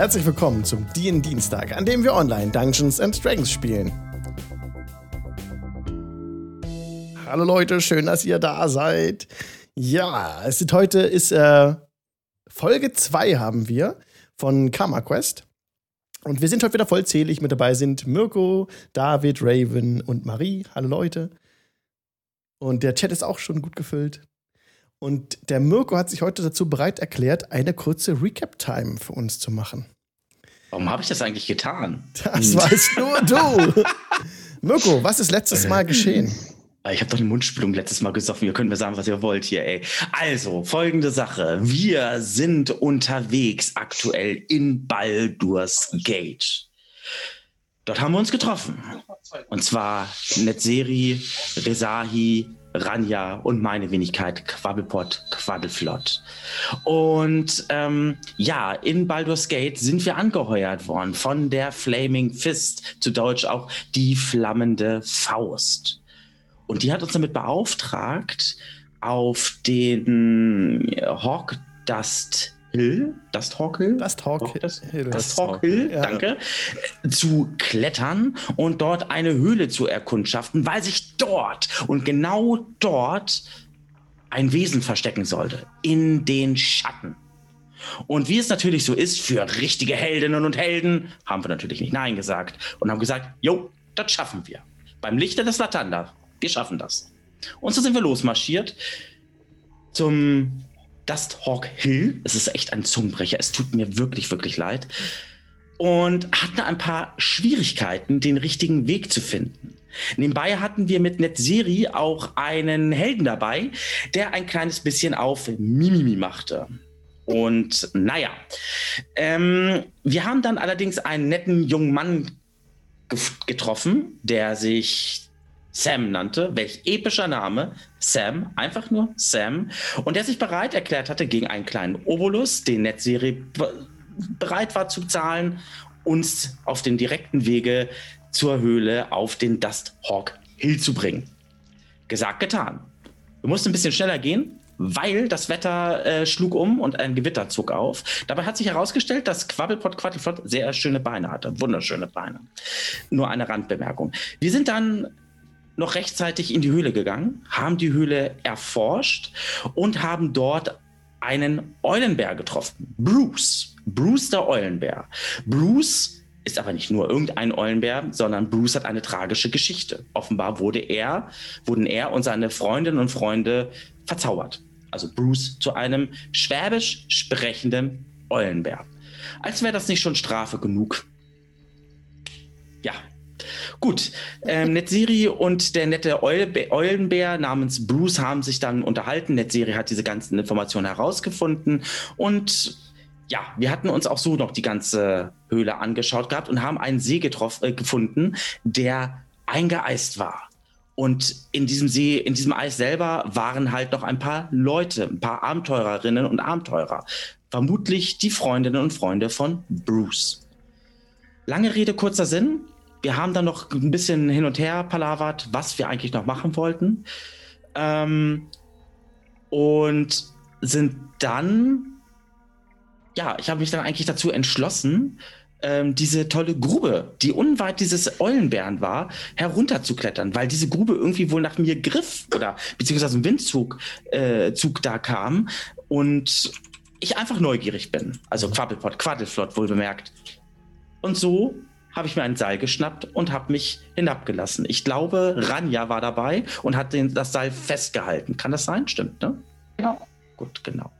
Herzlich willkommen zum D&D-Dienstag, an dem wir online Dungeons & Dragons spielen. Hallo Leute, schön, dass ihr da seid. Ja, es ist heute Folge 2 haben wir von Karma Quest. Und wir sind heute wieder vollzählig. Mit dabei sind Mirko, David, Raven und Marie. Hallo Leute. Und der Chat ist auch schon gut gefüllt. Und der Mirko hat sich heute dazu bereit erklärt, eine kurze Recap-Time für uns zu machen. Warum habe ich das eigentlich getan? Das weißt nur du. Mirko, was ist letztes Mal geschehen? Ich habe doch die Mundspülung letztes Mal gesoffen. Ihr könnt mir sagen, was ihr wollt hier, ey. Also, folgende Sache. Wir sind unterwegs aktuell in Baldur's Gate. Dort haben wir uns getroffen. Und zwar Netheril, Rezahi, Rania und meine Wenigkeit Quabbelpott, Quabbelflott. Und ja, in Baldur's Gate sind wir angeheuert worden von der Flaming Fist, zu Deutsch auch die flammende Faust. Und die hat uns damit beauftragt, auf den Hawk Dust Hill, Dust Hawk Hill, danke, zu klettern und dort eine Höhle zu erkundschaften, weil sich dort und genau dort ein Wesen verstecken sollte, in den Schatten. Und wie es natürlich so ist, für richtige Heldinnen und Helden haben wir natürlich nicht Nein gesagt und haben gesagt, jo, das schaffen wir. Beim Lichte des Lathander. Wir schaffen das. Und so sind wir losmarschiert zum Dust Hawk Hill. Es ist echt ein Zungenbrecher. Es tut mir wirklich, wirklich leid. Und hatten ein paar Schwierigkeiten, den richtigen Weg zu finden. Nebenbei hatten wir mit Netheril auch einen Helden dabei, der ein kleines bisschen auf Mimimi machte. Und naja, wir haben dann allerdings einen netten jungen Mann getroffen, der sich Sam nannte, welch epischer Name, Sam, einfach nur Sam, und der sich bereit erklärt hatte, gegen einen kleinen Obolus, den Netheril bereit war zu zahlen, uns auf den direkten Wege zur Höhle auf den Dust Hawk Hill zu bringen. Gesagt, getan. Wir mussten ein bisschen schneller gehen, weil das Wetter schlug um und ein Gewitter zog auf. Dabei hat sich herausgestellt, dass Quabbelpott Quaddleflott sehr schöne Beine hatte, wunderschöne Beine. Nur eine Randbemerkung. Wir sind dann noch rechtzeitig in die Höhle gegangen, haben die Höhle erforscht und haben dort einen Eulenbär getroffen. Bruce der Eulenbär. Bruce ist aber nicht nur irgendein Eulenbär, sondern Bruce hat eine tragische Geschichte. Offenbar wurden er und seine Freundinnen und Freunde verzaubert. Also Bruce zu einem schwäbisch sprechenden Eulenbär. Als wäre das nicht schon Strafe genug. Ja. Gut, Netheril und der nette Eulenbär namens Bruce haben sich dann unterhalten. Netheril hat diese ganzen Informationen herausgefunden. Und ja, wir hatten uns auch so noch die ganze Höhle angeschaut gehabt und haben einen See gefunden, der eingeeist war. Und in diesem See, in diesem Eis selber waren halt noch ein paar Leute, ein paar Abenteurerinnen und Abenteurer. Vermutlich die Freundinnen und Freunde von Bruce. Lange Rede, kurzer Sinn. Wir haben dann noch ein bisschen hin und her palavert, was wir eigentlich noch machen wollten. Und sind dann, ja, ich habe mich dann eigentlich dazu entschlossen, diese tolle Grube, die unweit dieses Eulenbären war, herunterzuklettern, weil diese Grube irgendwie wohl nach mir griff oder beziehungsweise ein Windzug da kam und ich einfach neugierig bin. Also Quabbelpott, Quaddleflott, wohl bemerkt. Und so habe ich mir ein Seil geschnappt und habe mich hinabgelassen. Ich glaube, Rania war dabei und hat das Seil festgehalten. Kann das sein? Stimmt, ne? Genau. Ja. Gut, genau.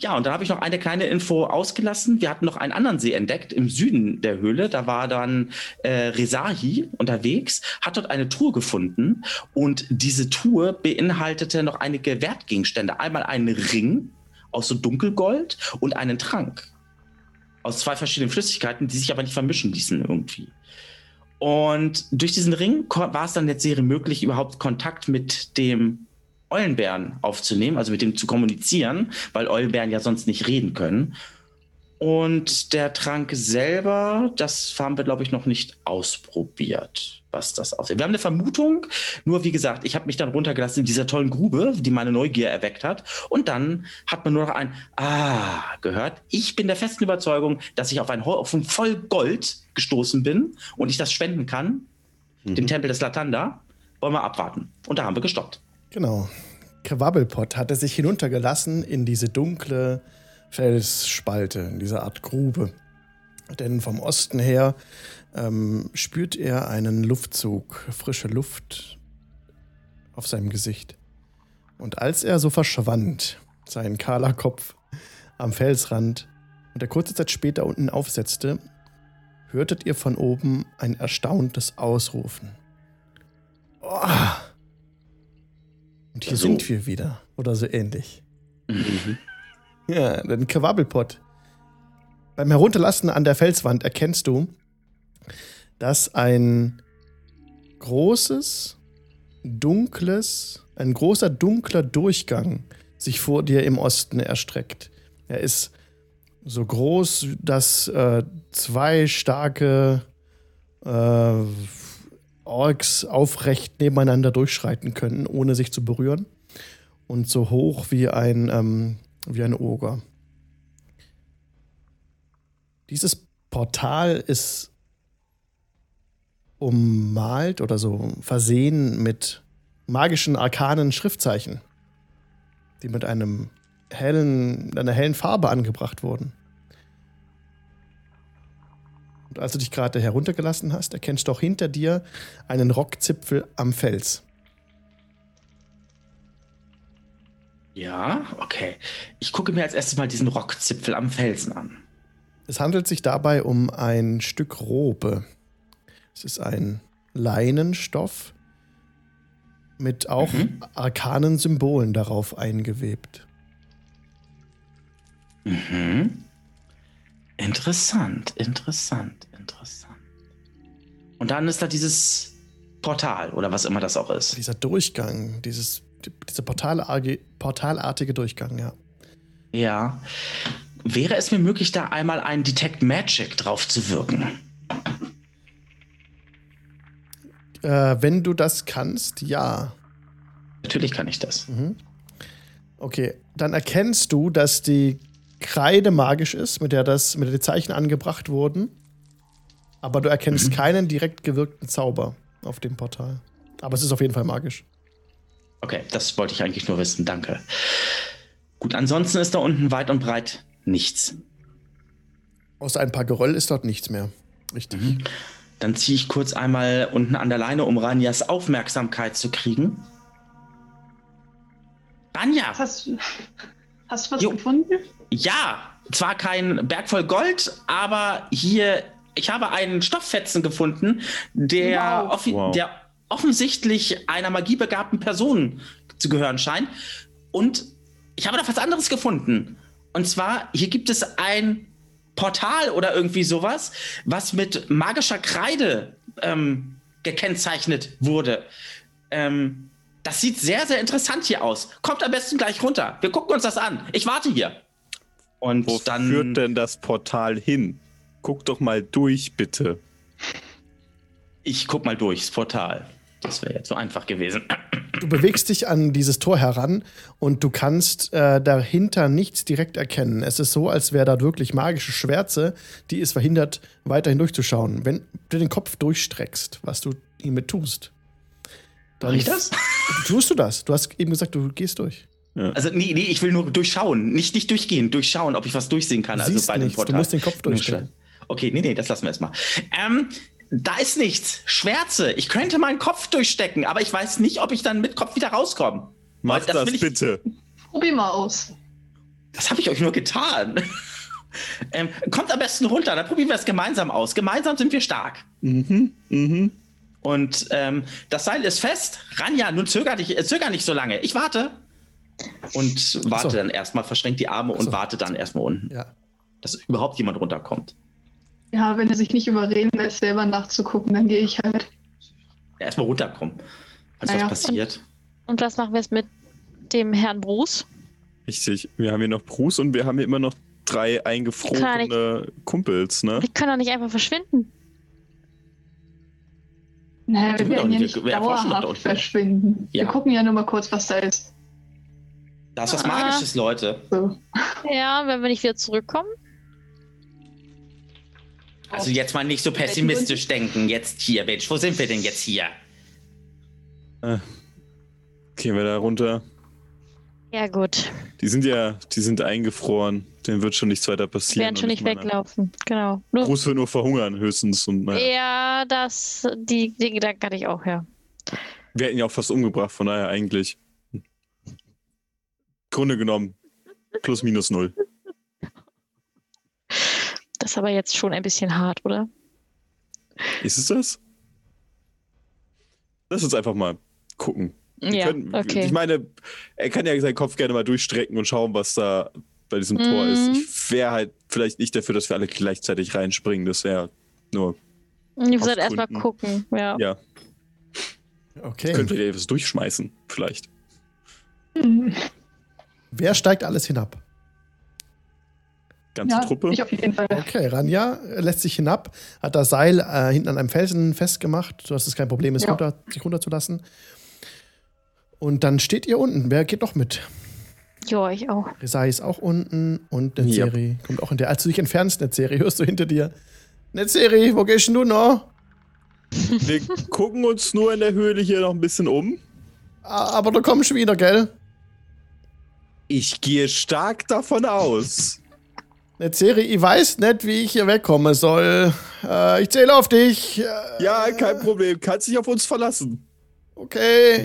Ja, und dann habe ich noch eine kleine Info ausgelassen. Wir hatten noch einen anderen See entdeckt im Süden der Höhle. Da war dann Rezahi unterwegs, hat dort eine Truhe gefunden. Und diese Truhe beinhaltete noch einige Wertgegenstände. Einmal einen Ring aus so Dunkelgold und einen Trank aus zwei verschiedenen Flüssigkeiten, die sich aber nicht vermischen ließen irgendwie. Und durch diesen Ring war es dann Netheril möglich, überhaupt Kontakt mit dem Eulenbären aufzunehmen, also mit dem zu kommunizieren, weil Eulenbären ja sonst nicht reden können. Und der Trank selber, das haben wir, glaube ich, noch nicht ausprobiert, was das aussieht. Wir haben eine Vermutung, nur wie gesagt, ich habe mich dann runtergelassen in dieser tollen Grube, die meine Neugier erweckt hat. Und dann hat man nur noch ein gehört. Ich bin der festen Überzeugung, dass ich auf einen Haufen voll Gold gestoßen bin und ich das spenden kann. Dem Tempel des Lathander. Wollen wir abwarten. Und da haben wir gestoppt. Genau. Quabbelpott hatte sich hinuntergelassen in diese dunkle Felsspalte, in dieser Art Grube. Denn vom Osten her spürt er einen Luftzug, frische Luft auf seinem Gesicht. Und als er so verschwand, sein kahler Kopf am Felsrand und er kurze Zeit später unten aufsetzte, hörtet ihr von oben ein erstauntes Ausrufen. Oh. Und hier sind wir wieder, oder so ähnlich. Mhm. Ja, den Quabbelpott. Beim Herunterlassen an der Felswand erkennst du, dass ein großer, dunkler Durchgang sich vor dir im Osten erstreckt. Er ist so groß, dass zwei starke Orks aufrecht nebeneinander durchschreiten können, ohne sich zu berühren. Und so hoch wie ein Oger. Dieses Portal ist ummalt oder so versehen mit magischen, arkanen Schriftzeichen, die mit einer hellen Farbe angebracht wurden. Und als du dich gerade heruntergelassen hast, erkennst du auch hinter dir einen Rockzipfel am Fels. Ja, okay. Ich gucke mir als erstes mal diesen Rockzipfel am Felsen an. Es handelt sich dabei um ein Stück Robe. Es ist ein Leinenstoff mit auch arkanen Symbolen darauf eingewebt. Mhm. Interessant. Und dann ist da dieses Portal oder was immer das auch ist. Dieser Durchgang, dieser portalartige Durchgang, ja. Ja. Wäre es mir möglich, da einmal einen Detect Magic drauf zu wirken? Wenn du das kannst, ja. Natürlich kann ich das. Mhm. Okay, dann erkennst du, dass die Kreide magisch ist, mit der die Zeichen angebracht wurden. Aber du erkennst keinen direkt gewirkten Zauber auf dem Portal. Aber es ist auf jeden Fall magisch. Okay, das wollte ich eigentlich nur wissen, danke. Gut, ansonsten ist da unten weit und breit nichts. Außer ein paar Geröll ist dort nichts mehr. Richtig. Mhm. Dann ziehe ich kurz einmal unten an der Leine, um Ranias Aufmerksamkeit zu kriegen. Rania! Hast du was gefunden? Ja, zwar kein Berg voll Gold, aber hier, ich habe einen Stofffetzen gefunden, der, der offensichtlich einer magiebegabten Person zu gehören scheint. Und ich habe noch was anderes gefunden. Und zwar, hier gibt es ein Portal oder irgendwie sowas, was mit magischer Kreide gekennzeichnet wurde. Das sieht sehr, sehr interessant hier aus. Kommt am besten gleich runter. Wir gucken uns das an. Ich warte hier. Und wo dann führt denn das Portal hin? Guck doch mal durch, bitte. Ich guck mal durchs Portal. Das wäre jetzt so einfach gewesen. Du bewegst dich an dieses Tor heran und du kannst dahinter nichts direkt erkennen. Es ist so, als wäre da wirklich magische Schwärze, die es verhindert, weiterhin durchzuschauen. Wenn du den Kopf durchstreckst, was du hiermit tust. Mach ich das? Tust du das? Du hast eben gesagt, du gehst durch. Ja. Also nee, ich will nur durchschauen. Nicht durchgehen, durchschauen, ob ich was durchsehen kann. Du siehst also bei nichts, du musst den Kopf durchstellen. Okay, nee, das lassen wir erstmal. Da ist nichts. Schwärze. Ich könnte meinen Kopf durchstecken, aber ich weiß nicht, ob ich dann mit Kopf wieder rauskomme. Mach das bitte. Probier mal aus. Das habe ich euch nur getan. Kommt am besten runter, dann probieren wir es gemeinsam aus. Gemeinsam sind wir stark. Mhm. Und das Seil ist fest. Rania, nun zöger nicht so lange. Ich warte. Und warte dann erstmal, verschränkt die Arme und warte dann erstmal unten. Ja. Dass überhaupt jemand runterkommt. Ja, wenn er sich nicht überreden lässt, selber nachzugucken, dann gehe ich halt. Ja, erstmal runterkommen, falls was passiert. Und was machen wir jetzt mit dem Herrn Bruce? Richtig, wir haben hier noch Bruce und wir haben hier immer noch drei eingefrorene Kumpels, ne? Die können doch nicht einfach verschwinden. Naja, wir werden ja nicht dauerhaft verschwinden. Ja. Wir gucken ja nur mal kurz, was da ist. Da ist was Magisches, Leute. So. Ja, wenn wir nicht wieder zurückkommen. Also jetzt mal nicht so pessimistisch denken. Jetzt hier, Mensch, wo sind wir denn jetzt hier? Gehen wir da runter. Ja, gut. Die sind eingefroren. Denen wird schon nichts weiter passieren. Die werden schon nicht weglaufen, genau. Bruce wird nur verhungern höchstens. Und, ja, den Gedanken hatte ich auch, ja. Wir hätten ja auch fast umgebracht, von daher eigentlich. Grunde genommen, plus minus null. Das ist aber jetzt schon ein bisschen hart, oder? Ist es das? Lass uns einfach mal gucken. Okay. Ich meine, er kann ja seinen Kopf gerne mal durchstrecken und schauen, was da bei diesem Tor ist. Ich wäre halt vielleicht nicht dafür, dass wir alle gleichzeitig reinspringen. Das wäre nur. Ihr sollt erstmal gucken, ja. Okay. Könnt ihr etwas durchschmeißen, vielleicht. Wer steigt alles hinab? Ganze Truppe? Ich auf jeden Fall. Okay, Rania lässt sich hinab, hat das Seil hinten an einem Felsen festgemacht, sodass es kein Problem ist, sich runterzulassen. Und dann steht ihr unten. Wer geht noch mit? Ja, ich auch. Rezahi ist auch unten und Netheril kommt auch hinterher. Als du dich entfernst, Netheril, hörst du hinter dir: Netheril, wo gehst du noch? Wir gucken uns nur in der Höhle hier noch ein bisschen um. Aber du kommst wieder, gell? Ich gehe stark davon aus. Netheril, ich weiß nicht, wie ich hier wegkommen soll. Ich zähle auf dich. Ja, kein Problem. Kannst dich auf uns verlassen. Okay.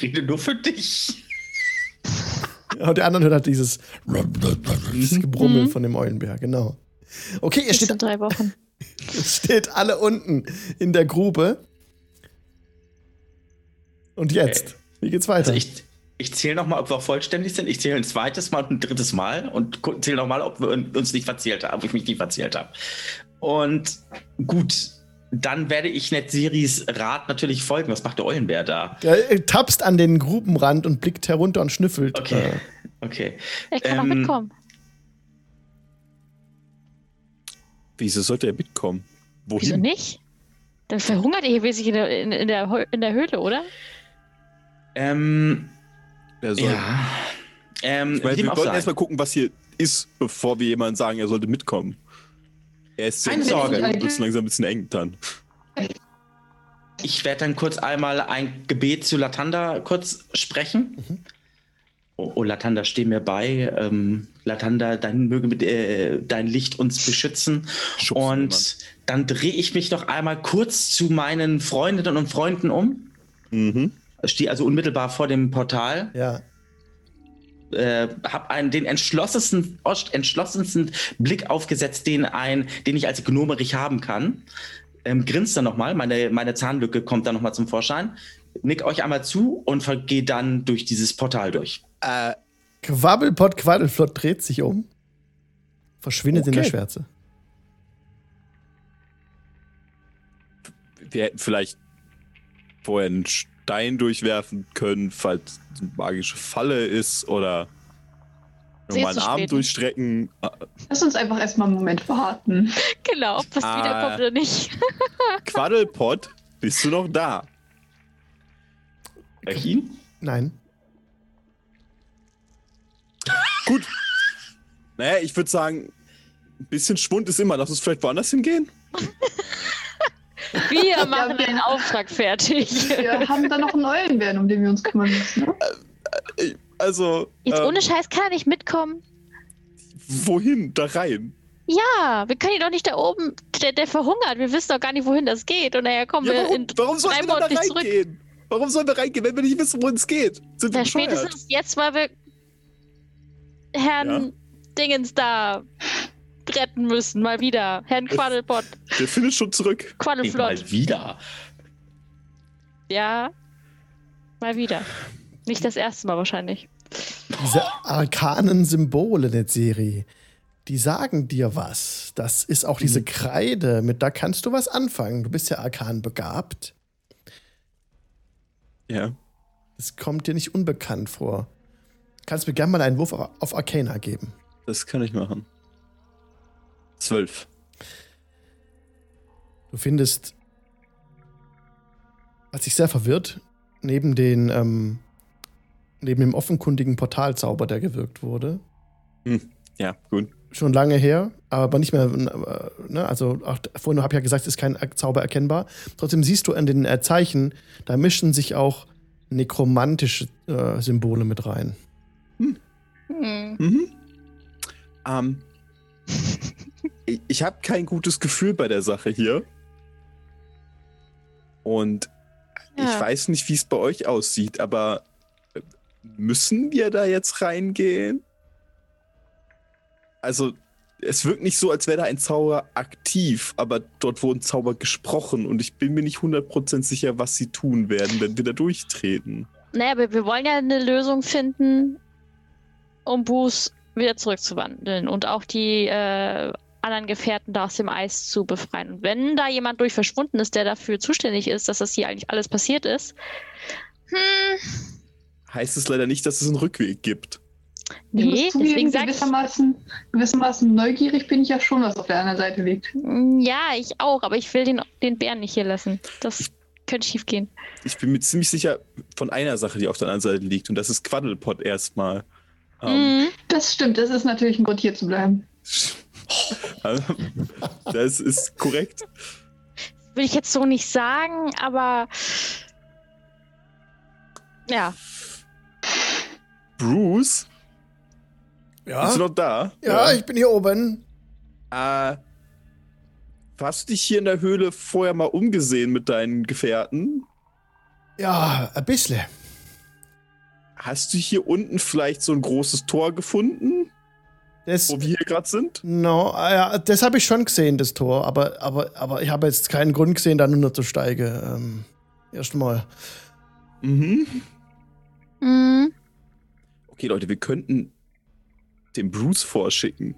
Rede nur für dich. Ja, und der andere hört halt dieses Gebrummel von dem Eulenbär, genau. Okay, ihr steht. Steht alle unten in der Grube. Und jetzt? Okay. Wie geht's weiter? Also ich zähle nochmal, ob wir auch vollständig sind. Ich zähle ein zweites Mal und ein drittes Mal und zähle nochmal, ob ich mich nicht verzählt habe. Und gut, dann werde ich Netheris Rat natürlich folgen. Was macht der Eulenbär da? Er tapst an den Grubenrand und blickt herunter und schnüffelt. Okay. Er kann auch mitkommen. Wieso sollte er mitkommen? Wohin? Wieso nicht? Dann verhungert er hier wesentlich in der Höhle, oder? Ich meine, wir wollten erstmal gucken, was hier ist, bevor wir jemandem sagen, er sollte mitkommen. Er ist sehr Sorge, du bist langsam ein bisschen eng dann. Ich werde dann kurz einmal ein Gebet zu Lathander kurz sprechen. Oh, Lathander, steh mir bei. Lathander, dein Licht uns beschützen. Und dann drehe ich mich noch einmal kurz zu meinen Freundinnen und Freunden um. Stehe also unmittelbar vor dem Portal. Ja. Habe den entschlossensten Blick aufgesetzt, den ich als Gnomerich haben kann. Grinst dann nochmal, meine Zahnlücke kommt dann nochmal zum Vorschein. Nick euch einmal zu und gehe dann durch dieses Portal durch. Quabbelpott dreht sich um, verschwindet in der Schwärze. Wir hätten vielleicht vorher einen Stein durchwerfen können, falls eine magische Falle ist, oder nochmal einen Arm durchstrecken. Lass uns einfach erstmal einen Moment warten. Genau, ob das wiederkommt oder nicht. Quabbelpott, bist du noch da? Ihn? Nein. Gut. Naja, ich würde sagen, ein bisschen Schwund ist immer. Lass uns vielleicht woanders hingehen? Wir machen den Auftrag fertig. Wir haben da noch einen Eulenbären, um den wir uns kümmern müssen. Also. Jetzt ohne Scheiß kann er nicht mitkommen. Wohin? Da rein? Ja, wir können ihn doch nicht da oben. Der verhungert. Wir wissen doch gar nicht, wohin das geht. Und naja, kommen wir in 3 Monate nicht zurück. Warum sollen wir reingehen, wenn wir nicht wissen, wohin es geht? Sind wir spätestens jetzt, weil wir Herrn Dingens da retten müssen, mal wieder. Herrn Quabbelpott. Der findet schon zurück. Quabbelpott. Mal wieder. Ja, mal wieder. Nicht das erste Mal wahrscheinlich. Diese arkanen Symbole der Serie, die sagen dir was. Das ist auch diese Kreide, mit da kannst du was anfangen. Du bist ja arkan begabt. Ja. Das kommt dir nicht unbekannt vor. Kannst mir gerne mal einen Wurf auf Arcana geben. Das kann ich machen. 12. Du findest, was dich sehr verwirrt, neben dem offenkundigen Portalzauber, der gewirkt wurde. Ja, gut. Schon lange her, aber nicht mehr, ne? Also auch, vorhin habe ich ja gesagt, ist kein Zauber erkennbar. Trotzdem siehst du an den Zeichen, da mischen sich auch nekromantische Symbole mit rein. Ich habe kein gutes Gefühl bei der Sache hier. Und ich weiß nicht, wie es bei euch aussieht, aber müssen wir da jetzt reingehen? Also, es wirkt nicht so, als wäre da ein Zauber aktiv, aber dort wurden Zauber gesprochen und ich bin mir nicht 100% sicher, was sie tun werden, wenn wir da durchtreten. Naja, aber wir wollen ja eine Lösung finden, um Bruce wieder zurückzuwandeln und auch die anderen Gefährten da aus dem Eis zu befreien. Und wenn da jemand durch verschwunden ist, der dafür zuständig ist, dass das hier eigentlich alles passiert ist, heißt es leider nicht, dass es einen Rückweg gibt. Nee, deswegen sage ich... Gewissermaßen neugierig bin ich ja schon, was auf der anderen Seite liegt. Ja, ich auch, aber ich will den Bären nicht hier lassen. Das könnte schief gehen. Ich bin mir ziemlich sicher von einer Sache, die auf der anderen Seite liegt, und das ist Quabbelpott erstmal. Das stimmt, das ist natürlich ein Grund, hier zu bleiben. Das ist korrekt. Will ich jetzt so nicht sagen, aber... Ja. Bruce? Ja? Bist du noch da? Ja, ich bin hier oben. Hast du dich hier in der Höhle vorher mal umgesehen mit deinen Gefährten? Ja, ein bisschen. Hast du hier unten vielleicht so ein großes Tor gefunden? Wo wir hier gerade sind? Ja, das habe ich schon gesehen, das Tor. Aber ich habe jetzt keinen Grund gesehen, da runterzusteigen. Erstmal. Okay, Leute, wir könnten den Bruce vorschicken.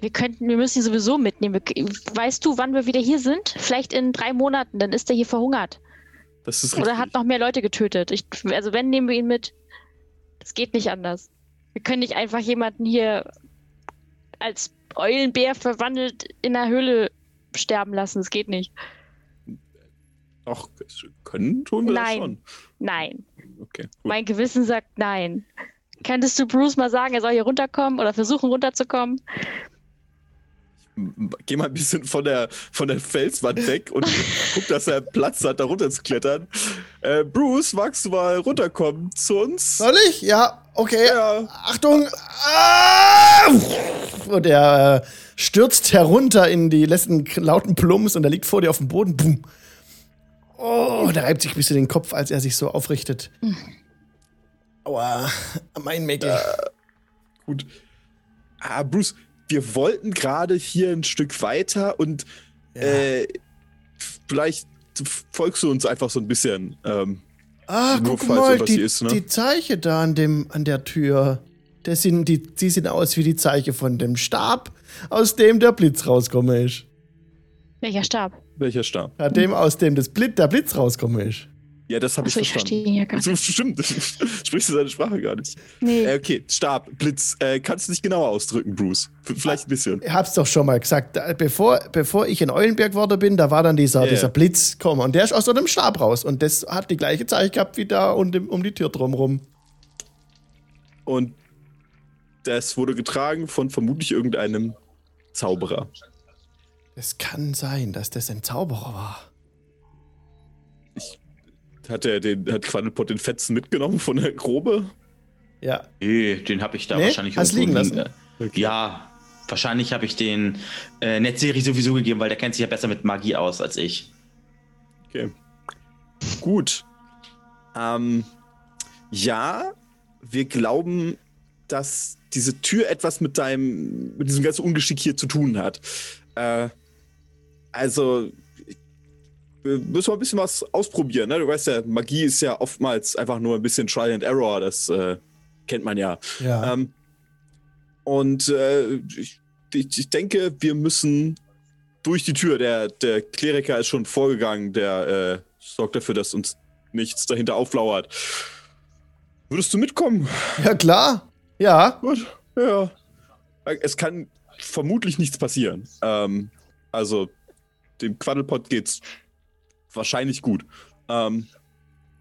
Wir müssen ihn sowieso mitnehmen. Weißt du, wann wir wieder hier sind? Vielleicht in 3 Monaten, dann ist er hier verhungert. Das ist richtig. Oder hat noch mehr Leute getötet. Also wenn, nehmen wir ihn mit. Das geht nicht anders. Wir können nicht einfach jemanden hier als Eulenbär verwandelt in der Höhle sterben lassen. Das geht nicht. Ach, können tun wir das schon? Nein. Okay, gut. Mein Gewissen sagt nein. Könntest du Bruce mal sagen, er soll hier runterkommen oder versuchen runterzukommen? Ich geh mal ein bisschen von der Felswand weg und guck, dass er Platz hat, da runterzuklettern. Bruce, magst du mal runterkommen zu uns? Soll ich? Ja, okay. Ja. Achtung! Ah! Und er stürzt herunter in die letzten lauten Plumps und er liegt vor dir auf dem Boden. Boom. Oh, der reibt sich ein bisschen den Kopf, als er sich so aufrichtet. Aua, mein Mädel. Gut. Bruce, wir wollten gerade hier ein Stück weiter und vielleicht folgst du uns einfach so ein bisschen. Guck mal, die Zeichen da an der Tür, die sehen aus wie die Zeichen von dem Stab, aus dem der Blitz rausgekommen ist. Welcher Stab? Ja, aus dem der Blitz rausgekommen ist. Ja, das habe ich verstanden. Ich verstehe ihn ja gar nicht. Stimmt, sprichst du seine Sprache gar nicht. Nee. Okay, Stab, Blitz, kannst du dich genauer ausdrücken, Bruce? Vielleicht ein bisschen. Ich hab's doch schon mal gesagt. Bevor ich in Eulenberg geworden bin, da war dann dieser Blitz, und der ist aus so einem Stab raus. Und das hat die gleiche Zeichen gehabt wie da um die Tür drumrum. Und das wurde getragen von vermutlich irgendeinem Zauberer. Es kann sein, dass das ein Zauberer war. Hat Quabbelpott den Fetzen mitgenommen von der Grobe? Ja. Den habe ich da wahrscheinlich liegen lassen. Okay. Ja, wahrscheinlich habe ich den Netheril sowieso gegeben, weil der kennt sich ja besser mit Magie aus als ich. Okay. Gut. Ja, wir glauben, dass diese Tür etwas mit diesem ganzen Ungeschick hier zu tun hat. Also... müssen wir ein bisschen was ausprobieren, ne? Du weißt ja, Magie ist ja oftmals einfach nur ein bisschen Trial and Error, das kennt man ja. Ja. Ich denke, wir müssen durch die Tür. Der Kleriker ist schon vorgegangen, der sorgt dafür, dass uns nichts dahinter auflauert. Würdest du mitkommen? Ja, klar. Ja. Gut, ja. Es kann vermutlich nichts passieren. Also dem Quabbelpott geht's wahrscheinlich gut. Wenn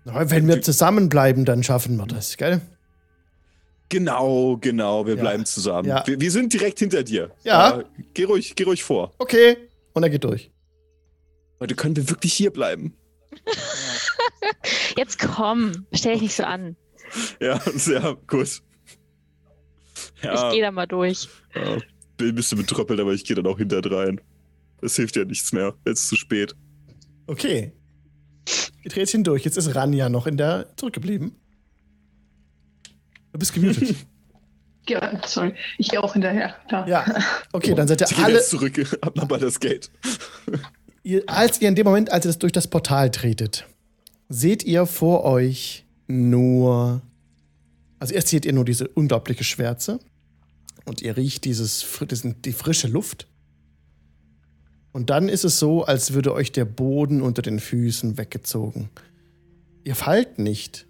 wir zusammenbleiben, dann schaffen wir das, gell? Genau, wir bleiben zusammen. Ja. Wir sind direkt hinter dir. Ja. Geh ruhig vor. Okay. Und er geht durch. Heute können wir wirklich hier bleiben. Jetzt komm, stell dich nicht so an. Ja, sehr gut. Ja. Ich geh da mal durch. Ja. Bin ein bisschen betröppelt, aber ich gehe dann auch hinterdrein. Das hilft ja nichts mehr. Jetzt ist es zu spät. Okay. Gedreht hindurch. Jetzt ist Rania noch zurückgeblieben. Du bist gemutet. Ja, sorry. Ich gehe auch hinterher. Klar. Ja. Okay, dann seid ihr alle jetzt zurück. Ab nach Baldur's Gate. Als ihr in dem Moment, als ihr durch das Portal tretet, seht ihr vor euch nur... Also erst seht ihr nur diese unglaubliche Schwärze und ihr riecht die frische Luft. Und dann ist es so, als würde euch der Boden unter den Füßen weggezogen. Ihr fallt nicht.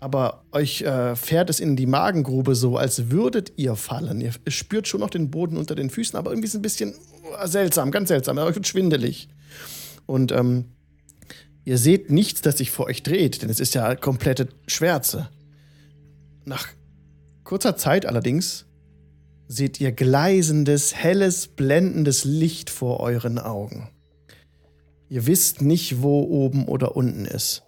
Aber euch fährt es in die Magengrube so, als würdet ihr fallen. Ihr spürt schon noch den Boden unter den Füßen, aber irgendwie ist es ein bisschen seltsam, ganz seltsam. Euch wird schwindelig. Und ihr seht nichts, das sich vor euch dreht, denn es ist ja komplette Schwärze. Nach kurzer Zeit allerdings seht ihr gleisendes, helles, blendendes Licht vor euren Augen. Ihr wisst nicht, wo oben oder unten ist.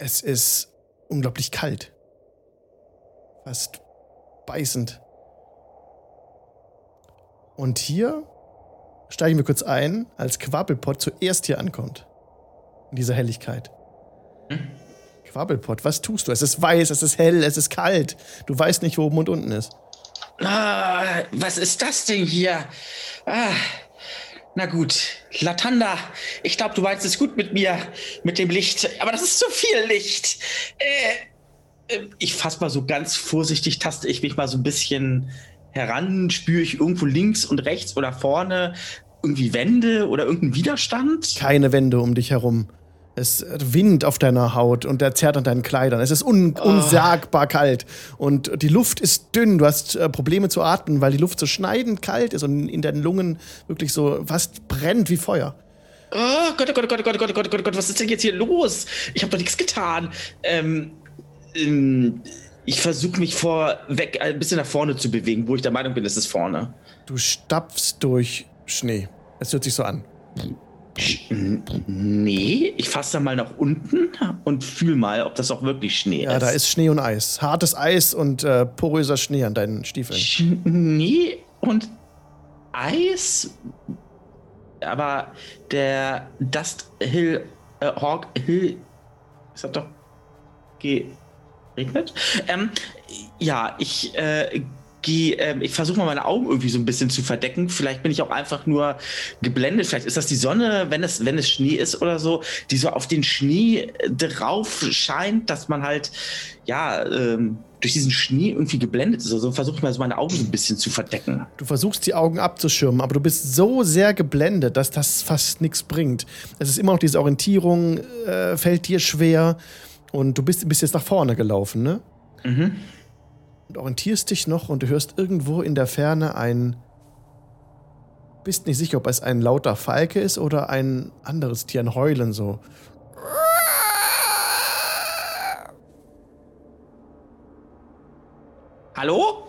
Es ist unglaublich kalt. Fast beißend. Und hier steigen wir kurz ein, als Quabbelpott zuerst hier ankommt. In dieser Helligkeit. Hm? Quabbelpott, was tust du? Es ist weiß, es ist hell, es ist kalt. Du weißt nicht, wo oben und unten ist. Ah, was ist das Ding hier? Ah, na gut, Lathander, ich glaube, du meinst es gut mit mir, mit dem Licht. Aber das ist zu viel Licht. Ich fasse mal so ganz vorsichtig, taste ich mich mal so ein bisschen heran, spüre ich irgendwo links und rechts oder vorne irgendwie Wände oder irgendeinen Widerstand? Keine Wände um dich herum. Es Wind auf deiner Haut und der zerrt an deinen Kleidern. Es ist unsagbar kalt und die Luft ist dünn. Du hast Probleme zu atmen, weil die Luft so schneidend kalt ist und in deinen Lungen wirklich so fast brennt wie Feuer. Oh Gott, oh Gott, oh Gott, oh Gott, oh Gott, oh Gott, oh Gott, was ist denn jetzt hier los? Ich habe doch nichts getan. Ich versuche mich ein bisschen nach vorne zu bewegen, wo ich der Meinung bin, es ist vorne. Du stapfst durch Schnee. Es hört sich so an. Nee, ich fasse da mal nach unten und fühle mal, ob das auch wirklich Schnee ist. Ja, da ist Schnee und Eis. Hartes Eis und poröser Schnee an deinen Stiefeln. Schnee und Eis? Aber der Hawk Hill, das hat doch geregnet? Ich versuche mal meine Augen irgendwie so ein bisschen zu verdecken. Vielleicht bin ich auch einfach nur geblendet. Vielleicht ist das die Sonne, wenn es Schnee ist oder so, die so auf den Schnee drauf scheint, dass man halt, durch diesen Schnee irgendwie geblendet ist. Also versuche ich mal so meine Augen so ein bisschen zu verdecken. Du versuchst die Augen abzuschirmen, aber du bist so sehr geblendet, dass das fast nichts bringt. Es ist immer noch diese Orientierung, fällt dir schwer und du bist jetzt nach vorne gelaufen, ne? Mhm. Und orientierst dich noch und du hörst irgendwo in der Ferne bist nicht sicher, ob es ein lauter Falke ist oder ein anderes Tier, ein Heulen so. Hallo?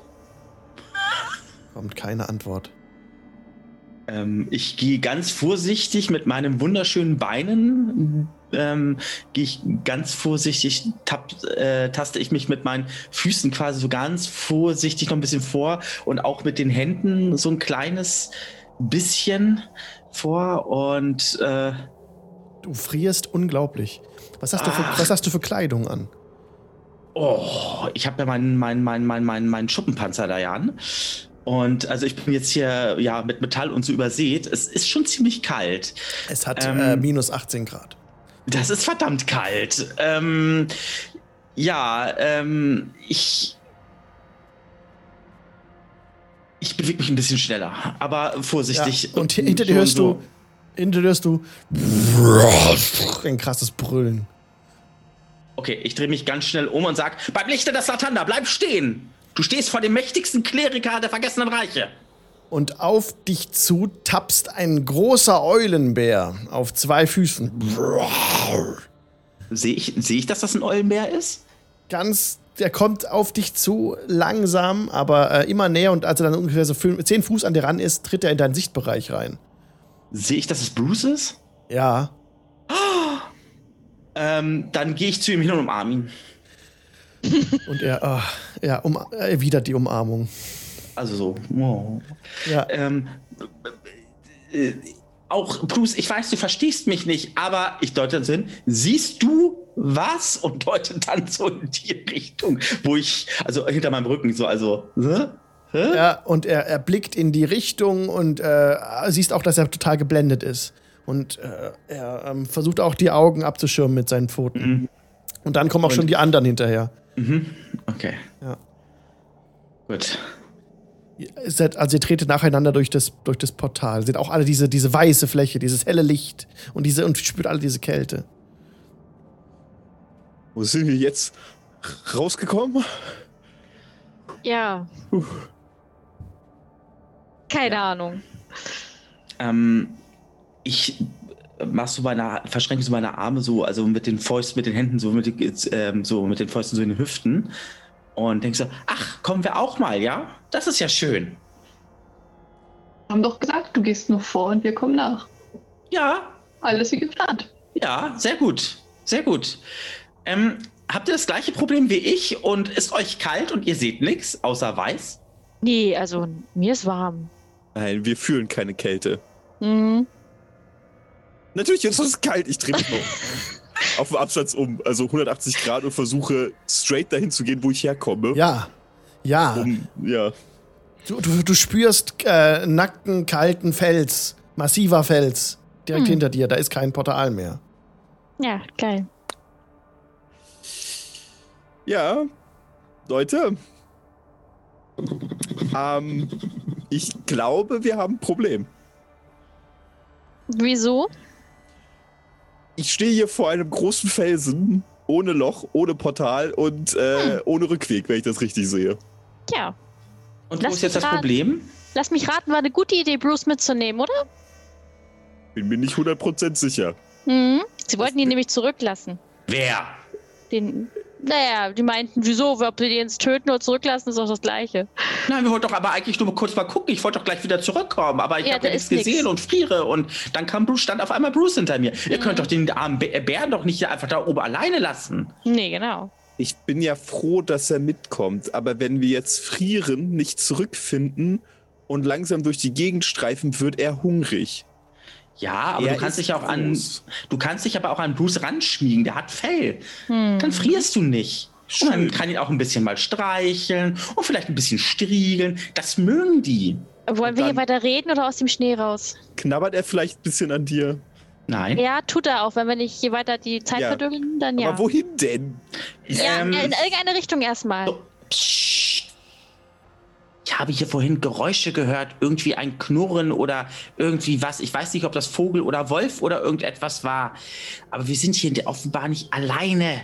Kommt keine Antwort. Ich gehe ganz vorsichtig mit meinen wunderschönen Beinen. Taste ich mich mit meinen Füßen quasi so ganz vorsichtig noch ein bisschen vor und auch mit den Händen so ein kleines bisschen vor und du frierst unglaublich. Was hast du für Kleidung an? Oh, ich habe ja meinen Schuppenpanzer da ja an. Und also ich bin jetzt hier mit Metall und so übersät. Es ist schon ziemlich kalt. Es hat minus 18 Grad. Das ist verdammt kalt. Ich bewege mich ein bisschen schneller, aber vorsichtig. Ja, und hinter dir hörst so. Ein krasses Brüllen. Okay, ich drehe mich ganz schnell um und sage, beim Lichte des Lathander, bleib stehen! Du stehst vor dem mächtigsten Kleriker der vergessenen Reiche. Und auf dich zu tapst ein großer Eulenbär auf zwei Füßen. Sehe ich, dass das ein Eulenbär ist? Ganz, der kommt auf dich zu, langsam, aber immer näher. Und als er dann ungefähr so 10 Fuß an dir ran ist, tritt er in deinen Sichtbereich rein. Sehe ich, dass es Bruce ist? Ja. Oh, dann gehe ich zu ihm hin und umarme ihn. Und er erwidert die Umarmung. Also so. Wow. Ja. Auch, Bruce, ich weiß, du verstehst mich nicht, aber ich deute dann so hin, siehst du was? Und deute dann so in die Richtung, wo ich, also hinter meinem Rücken so, also, hä? Ja, und er blickt in die Richtung und siehst auch, dass er total geblendet ist. Und er versucht auch, die Augen abzuschirmen mit seinen Pfoten. Mhm. Und dann kommen auch schon die anderen hinterher. Mhm. Okay. Ja. Gut. Also ihr tretet nacheinander durch das Portal. Seht auch alle diese weiße Fläche, dieses helle Licht und spürt alle diese Kälte. Wo sind wir jetzt rausgekommen? Ja. Keine Ahnung. Ich mach verschränke so meine Arme so, also mit den Fäusten, mit den Händen so, mit den Fäusten so in den Hüften. Und denkst du, ach, kommen wir auch mal, ja? Das ist ja schön. Wir haben doch gesagt, du gehst noch vor und wir kommen nach. Ja. Alles wie geplant. Ja, sehr gut. Sehr gut. Habt ihr das gleiche Problem wie ich und ist euch kalt und ihr seht nichts außer weiß? Nee, also mir ist warm. Nein, wir fühlen keine Kälte. Mhm. Natürlich, jetzt ist es kalt, ich trinke noch. Auf dem Abstand um, also 180 Grad und versuche straight dahin zu gehen, wo ich herkomme. Ja. Ja. Du spürst nackten, kalten Fels, massiver Fels direkt hinter dir. Da ist kein Portal mehr. Ja, geil. Ja, Leute. Ich glaube, wir haben ein Problem. Wieso? Ich stehe hier vor einem großen Felsen, ohne Loch, ohne Portal und ohne Rückweg, wenn ich das richtig sehe. Ja. Und wo ist jetzt das Problem? Lass mich raten, war eine gute Idee, Bruce mitzunehmen, oder? Bin mir nicht 100% sicher. Mhm. Sie wollten ihn nämlich zurücklassen. Wer? Die meinten, wieso, ob wir die jetzt töten oder zurücklassen, ist doch das Gleiche. Nein, wir wollten doch aber eigentlich nur kurz mal gucken. Ich wollte doch gleich wieder zurückkommen, aber ich habe ja nichts gesehen und friere. Und dann stand auf einmal Bruce hinter mir. Ihr könnt doch den armen Bären doch nicht einfach da oben alleine lassen. Nee, genau. Ich bin ja froh, dass er mitkommt. Aber wenn wir jetzt frieren, nicht zurückfinden und langsam durch die Gegend streifen, wird er hungrig. Ja, aber du kannst dich aber auch an Bruce ranschmiegen, der hat Fell. Dann frierst du nicht. Schön. Und man kann ihn auch ein bisschen mal streicheln und vielleicht ein bisschen striegeln. Das mögen die. Wollen wir hier weiter reden oder aus dem Schnee raus? Knabbert er vielleicht ein bisschen an dir? Nein. Ja, tut er auch. Wenn wir nicht hier weiter die Zeit verdünnen, dann ja. Aber wohin denn? Ja, in irgendeine Richtung erstmal. So. Ich habe hier vorhin Geräusche gehört, irgendwie ein Knurren oder irgendwie was. Ich weiß nicht, ob das Vogel oder Wolf oder irgendetwas war. Aber wir sind hier offenbar nicht alleine.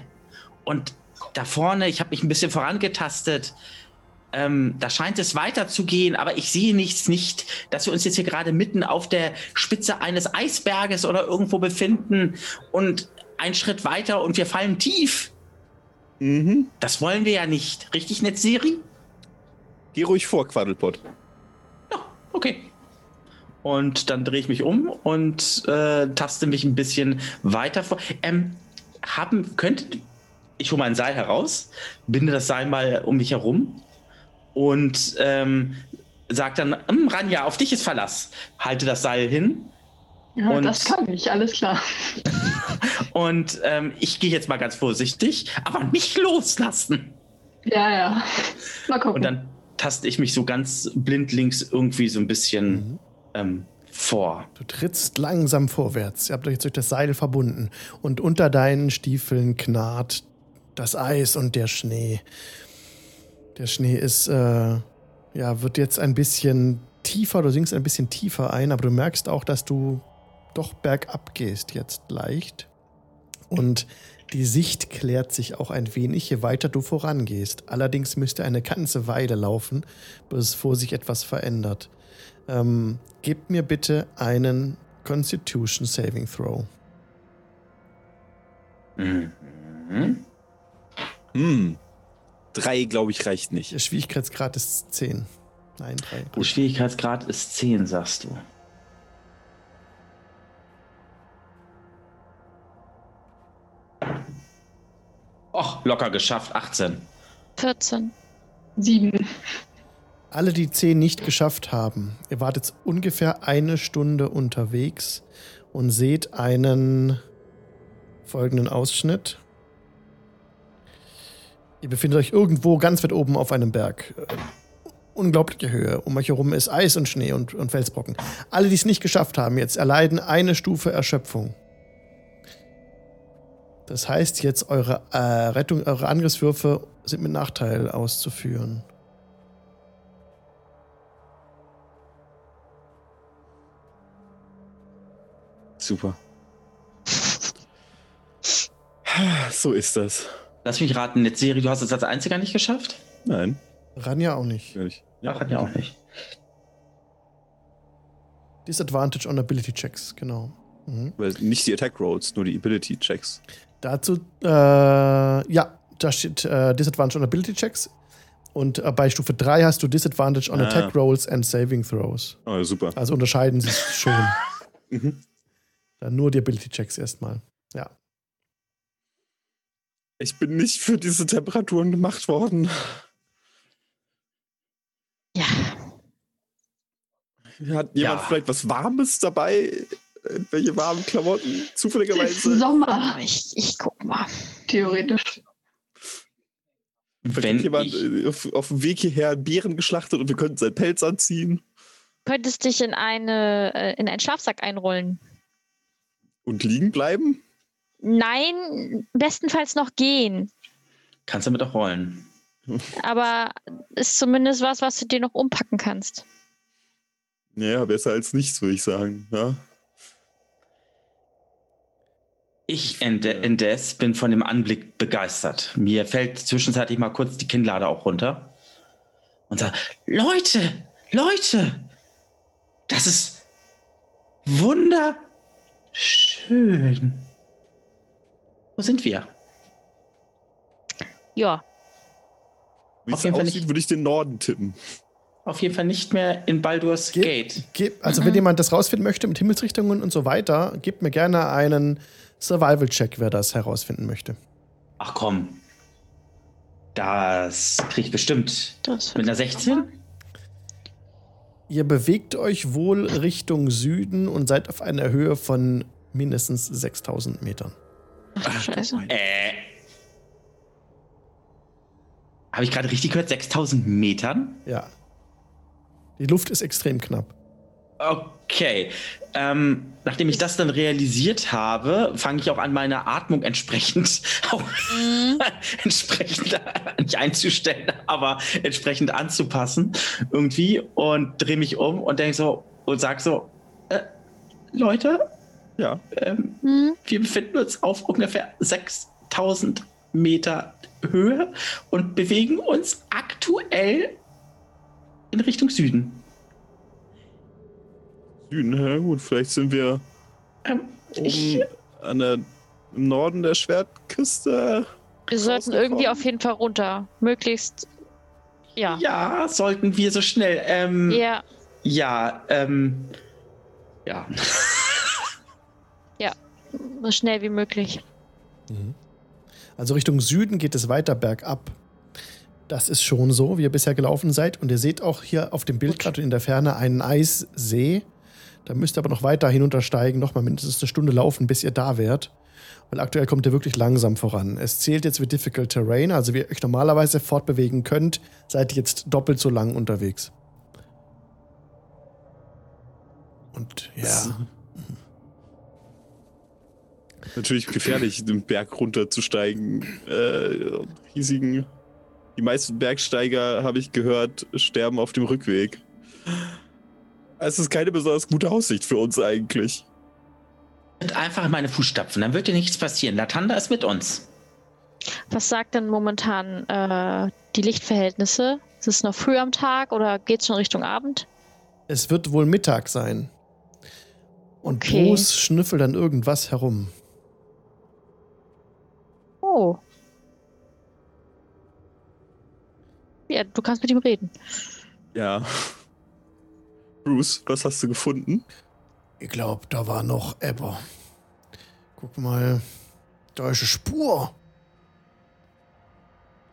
Und da vorne, ich habe mich ein bisschen vorangetastet. Da scheint es weiterzugehen, aber ich sehe nicht, dass wir uns jetzt hier gerade mitten auf der Spitze eines Eisberges oder irgendwo befinden. Und ein Schritt weiter und wir fallen tief. Mhm. Das wollen wir ja nicht. Richtig, Netzeri? Geh ruhig vor, Quabbelpott. Ja, okay. Und dann drehe ich mich um und taste mich ein bisschen weiter vor. Ich hole mein Seil heraus, binde das Seil mal um mich herum und sag dann, Rania, auf dich ist Verlass. Halte das Seil hin. Ja, und das kann ich, alles klar. Und ich gehe jetzt mal ganz vorsichtig, aber nicht loslassen. Ja. Mal gucken. Und dann taste ich mich so ganz blindlings irgendwie so ein bisschen vor. Du trittst langsam vorwärts. Ihr habt euch jetzt durch das Seil verbunden. Und unter deinen Stiefeln knarrt das Eis und der Schnee. Der Schnee ist, wird jetzt ein bisschen tiefer. Du sinkst ein bisschen tiefer ein, aber du merkst auch, dass du doch bergab gehst jetzt leicht. Und Die Sicht klärt sich auch ein wenig, je weiter du vorangehst. Allerdings müsst ihr eine ganze Weile laufen, bevor sich etwas verändert. Gebt mir bitte einen Constitution Saving Throw. Mhm. Hm. 3, glaube ich, reicht nicht. Der Schwierigkeitsgrad ist 10. Nein, 3. Der Schwierigkeitsgrad ist 10, sagst du. Och, locker geschafft, 18. 14. 7. Alle, die 10 nicht geschafft haben, ihr wart jetzt ungefähr eine Stunde unterwegs und seht einen folgenden Ausschnitt. Ihr befindet euch irgendwo ganz weit oben auf einem Berg. Unglaubliche Höhe. Um euch herum ist Eis und Schnee und Felsbrocken. Alle, die es nicht geschafft haben, jetzt erleiden eine Stufe Erschöpfung. Das heißt jetzt, eure Angriffswürfe sind mit Nachteil auszuführen. Super. So ist das. Lass mich raten, Netheril, du hast es als einziger nicht geschafft? Nein. Rania auch nicht. Ja, Rania auch nicht. Disadvantage on Ability Checks, genau. Mhm. Weil nicht die Attack Rolls, nur die Ability Checks. Dazu, ja, da steht Disadvantage on Ability Checks. Und bei Stufe 3 hast du Disadvantage on Attack Rolls and Saving Throws. Oh, super. Also unterscheiden sie es schon. Mhm. Dann nur die Ability Checks erstmal. Ja. Ich bin nicht für diese Temperaturen gemacht worden. Ja. Hat jemand vielleicht was Warmes dabei? Welche warmen Klamotten? Zufälligerweise. Ist Sommer. Ich guck mal. Theoretisch. Wenn jemand auf dem Weg hierher Bären geschlachtet und wir könnten seinen Pelz anziehen. Könntest dich in einen Schlafsack einrollen. Und liegen bleiben? Nein, bestenfalls noch gehen. Kannst damit auch rollen. Aber ist zumindest was du dir noch umpacken kannst. Naja, besser als nichts, würde ich sagen. Ja? Ich indes bin von dem Anblick begeistert. Mir fällt zwischenzeitlich mal kurz die Kinnlade auch runter. Und sage, Leute, das ist wunderschön. Wo sind wir? Ja. Wie es aussieht, würde ich den Norden tippen. Auf jeden Fall nicht mehr in Baldur's Gate. Wenn jemand das rausfinden möchte mit Himmelsrichtungen und so weiter, gebt mir gerne einen Survival-Check, wer das herausfinden möchte. Ach komm. Das krieg ich bestimmt. Mit einer 16? Ihr bewegt euch wohl Richtung Süden und seid auf einer Höhe von mindestens 6000 Metern. Ach, Scheiße. Habe ich gerade richtig gehört? 6000 Metern? Ja. Die Luft ist extrem knapp. Okay. Nachdem ich das dann realisiert habe, fange ich auch an, meine Atmung entsprechend nicht einzustellen, aber entsprechend anzupassen irgendwie und drehe mich um und denke so und sage so, Leute, ja. Wir befinden uns auf ungefähr 6000 Meter Höhe und bewegen uns aktuell in Richtung Süden. Süden, ja gut, vielleicht sind wir im Norden der Schwertküste. Wir sollten irgendwie auf jeden Fall runter, möglichst, ja. Ja, sollten wir so schnell, ja. Ja, ja. Ja, so schnell wie möglich. Mhm. Also Richtung Süden geht es weiter bergab. Das ist schon so, wie ihr bisher gelaufen seid. Und ihr seht auch hier auf dem Bild gerade in der Ferne einen Eissee. Da müsst ihr aber noch weiter hinuntersteigen, nochmal mindestens eine Stunde laufen, bis ihr da wärt. Weil aktuell kommt ihr wirklich langsam voran. Es zählt jetzt wie Difficult Terrain, also wie ihr euch normalerweise fortbewegen könnt, seid ihr jetzt doppelt so lang unterwegs. Und ja... Natürlich gefährlich, den Berg runterzusteigen. Die meisten Bergsteiger, habe ich gehört, sterben auf dem Rückweg. Es ist keine besonders gute Aussicht für uns eigentlich. Und einfach in meine Fußstapfen, dann wird dir nichts passieren. Lathander ist mit uns. Was sagt denn momentan die Lichtverhältnisse? Ist es noch früh am Tag oder geht es schon Richtung Abend? Es wird wohl Mittag sein. Und okay. Bruce schnüffelt dann irgendwas herum. Oh. Ja, du kannst mit ihm reden. Ja. Bruce, was hast du gefunden? Ich glaube, da war noch Ebber. Guck mal. Da ist eine Spur.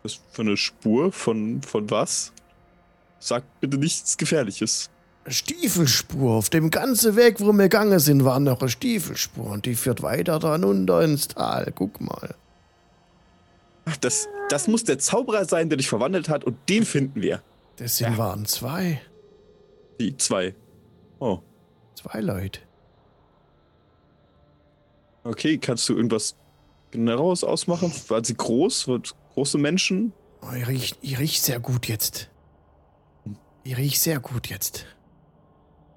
Was für eine Spur? Von was? Sag bitte nichts Gefährliches. Stiefelspur. Auf dem ganzen Weg, wo wir gegangen sind, war noch eine Stiefelspur. Und die führt weiter da runter ins Tal. Guck mal. Ach, das muss der Zauberer sein, der dich verwandelt hat. Und den finden wir. Deswegen waren zwei. Die zwei. Oh. Zwei Leute. Okay, kannst du irgendwas genaueres ausmachen? War sie groß? Wird große Menschen? Oh, ich riech sehr gut jetzt.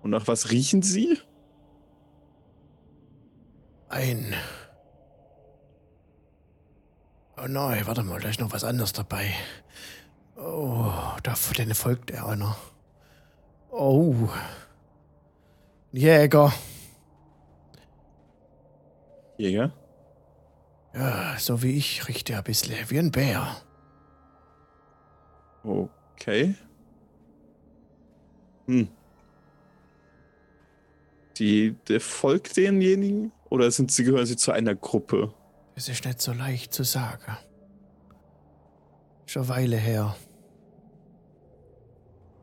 Und nach was riechen sie? Oh nein, warte mal, da ist noch was anderes dabei. Oh, da folgt er einer. Oh. Jäger? Ja, so wie ich riecht er ein bisschen wie ein Bär. Okay. Der folgt denjenigen? Oder gehören sie zu einer Gruppe? Es ist nicht so leicht zu sagen. Schon eine Weile her.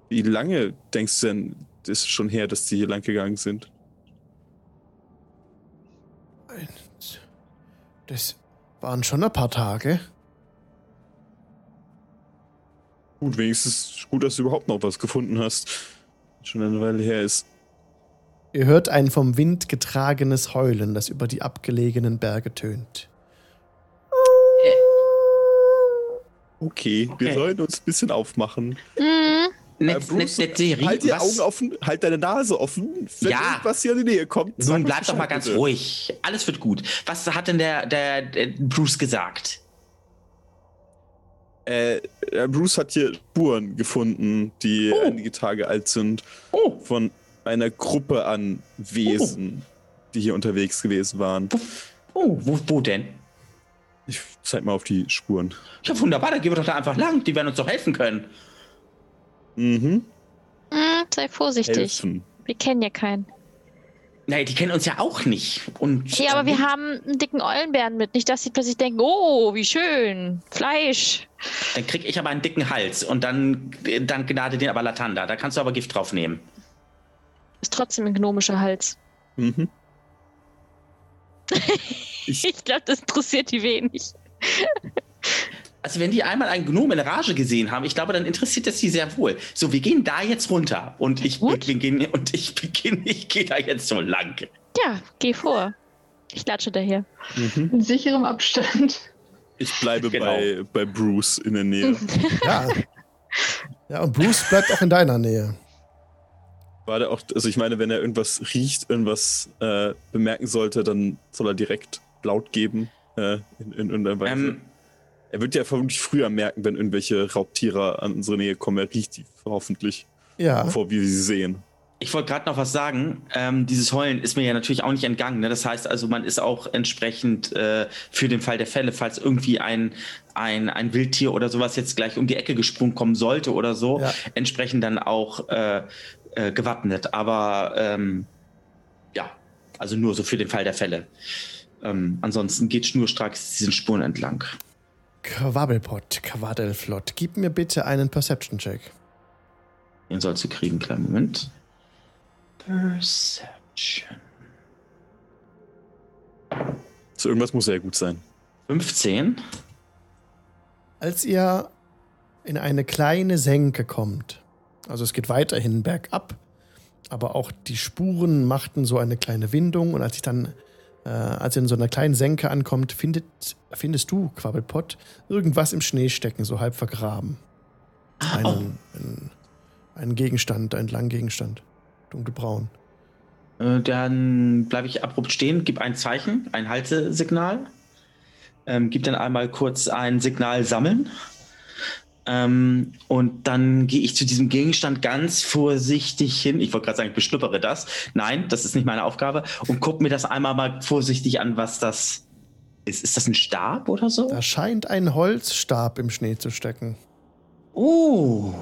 Wie lange, denkst du denn, ist schon her, dass die hier lang gegangen sind? Das waren schon ein paar Tage. Gut, wenigstens gut, dass du überhaupt noch was gefunden hast. Schon eine Weile her ist. Ihr hört ein vom Wind getragenes Heulen, das über die abgelegenen Berge tönt. Okay. Wir sollen uns ein bisschen aufmachen. Bruce, halt die Augen offen, halt deine Nase offen, wenn irgendwas hier in die Nähe kommt. Nun bleib doch mal ganz ruhig. Alles wird gut. Was hat denn der Bruce gesagt? Bruce hat hier Spuren gefunden, die einige Tage alt sind, von einer Gruppe an Wesen, die hier unterwegs gewesen waren. Wo denn? Ich zeig mal auf die Spuren. Ja, wunderbar, dann gehen wir doch da einfach lang. Die werden uns doch helfen können. Sei vorsichtig. Helfen. Wir kennen ja keinen. Nein, die kennen uns ja auch nicht. Und ja, aber wir haben einen dicken Eulenbären mit. Nicht, dass sie plötzlich denken, oh, wie schön, Fleisch. Dann krieg ich aber einen dicken Hals und dann gnade den aber Lathander. Da kannst du aber Gift drauf nehmen. Ist trotzdem ein gnomischer Hals. Ich glaube, das interessiert die wenig. Also wenn die einmal einen Gnom in Rage gesehen haben, ich glaube, dann interessiert das sie sehr wohl. So, wir gehen da jetzt runter und ich gehe da jetzt so lang. Ja, geh vor. Ich latsche daher. In sicherem Abstand. Ich bleibe bei Bruce in der Nähe. Ja, und Bruce bleibt auch in deiner Nähe. War der auch, also ich meine, wenn er irgendwas riecht, irgendwas bemerken sollte, dann soll er direkt laut geben in irgendeiner Weise. Er wird ja vermutlich früher merken, wenn irgendwelche Raubtiere an unsere Nähe kommen. Er riecht die hoffentlich, bevor wir sie sehen. Ich wollte gerade noch was sagen. Dieses Heulen ist mir ja natürlich auch nicht entgangen. Ne? Das heißt also, man ist auch entsprechend für den Fall der Fälle, falls irgendwie ein Wildtier oder sowas jetzt gleich um die Ecke gesprungen kommen sollte oder so, entsprechend dann auch gewappnet. Aber also nur so für den Fall der Fälle. Ansonsten geht schnurstracks diesen Spuren entlang. Quabbelpott, gib mir bitte einen Perception-Check. Den sollst du kriegen, kleinen Moment. Perception. So, irgendwas muss ja gut sein. 15. Als ihr in eine kleine Senke kommt, also es geht weiterhin bergab, aber auch die Spuren machten so eine kleine Windung und als ihr in so einer kleinen Senke ankommt, findest du, Quabbelpott, irgendwas im Schnee stecken, so halb vergraben. Einen Gegenstand, einen langen Gegenstand. Dunkelbraun. Dann bleibe ich abrupt stehen, gebe ein Zeichen, ein Haltesignal, gebe dann einmal kurz ein Signal sammeln und dann gehe ich zu diesem Gegenstand ganz vorsichtig hin. Ich wollte gerade sagen, ich beschnuppere das. Nein, das ist nicht meine Aufgabe und gucke mir das einmal mal vorsichtig an, was das ist. Ist das ein Stab oder so? Da scheint ein Holzstab im Schnee zu stecken. Oh,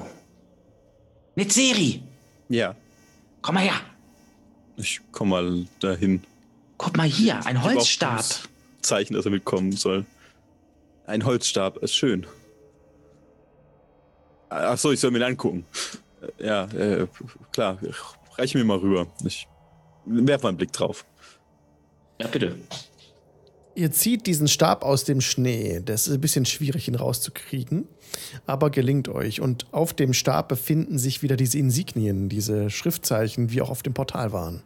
Netzeri! Ja. Komm mal her! Ich komm mal dahin. Guck mal hier, ein Holzstab. Das Zeichen, dass er mitkommen soll. Ein Holzstab, ist schön. Achso, ich soll mir den angucken. Ja, klar, reich mir mal rüber. Ich werf mal einen Blick drauf. Ja, bitte. Ihr zieht diesen Stab aus dem Schnee. Das ist ein bisschen schwierig, ihn rauszukriegen. Aber gelingt euch. Und auf dem Stab befinden sich wieder diese Insignien, diese Schriftzeichen, wie auch auf dem Portal waren.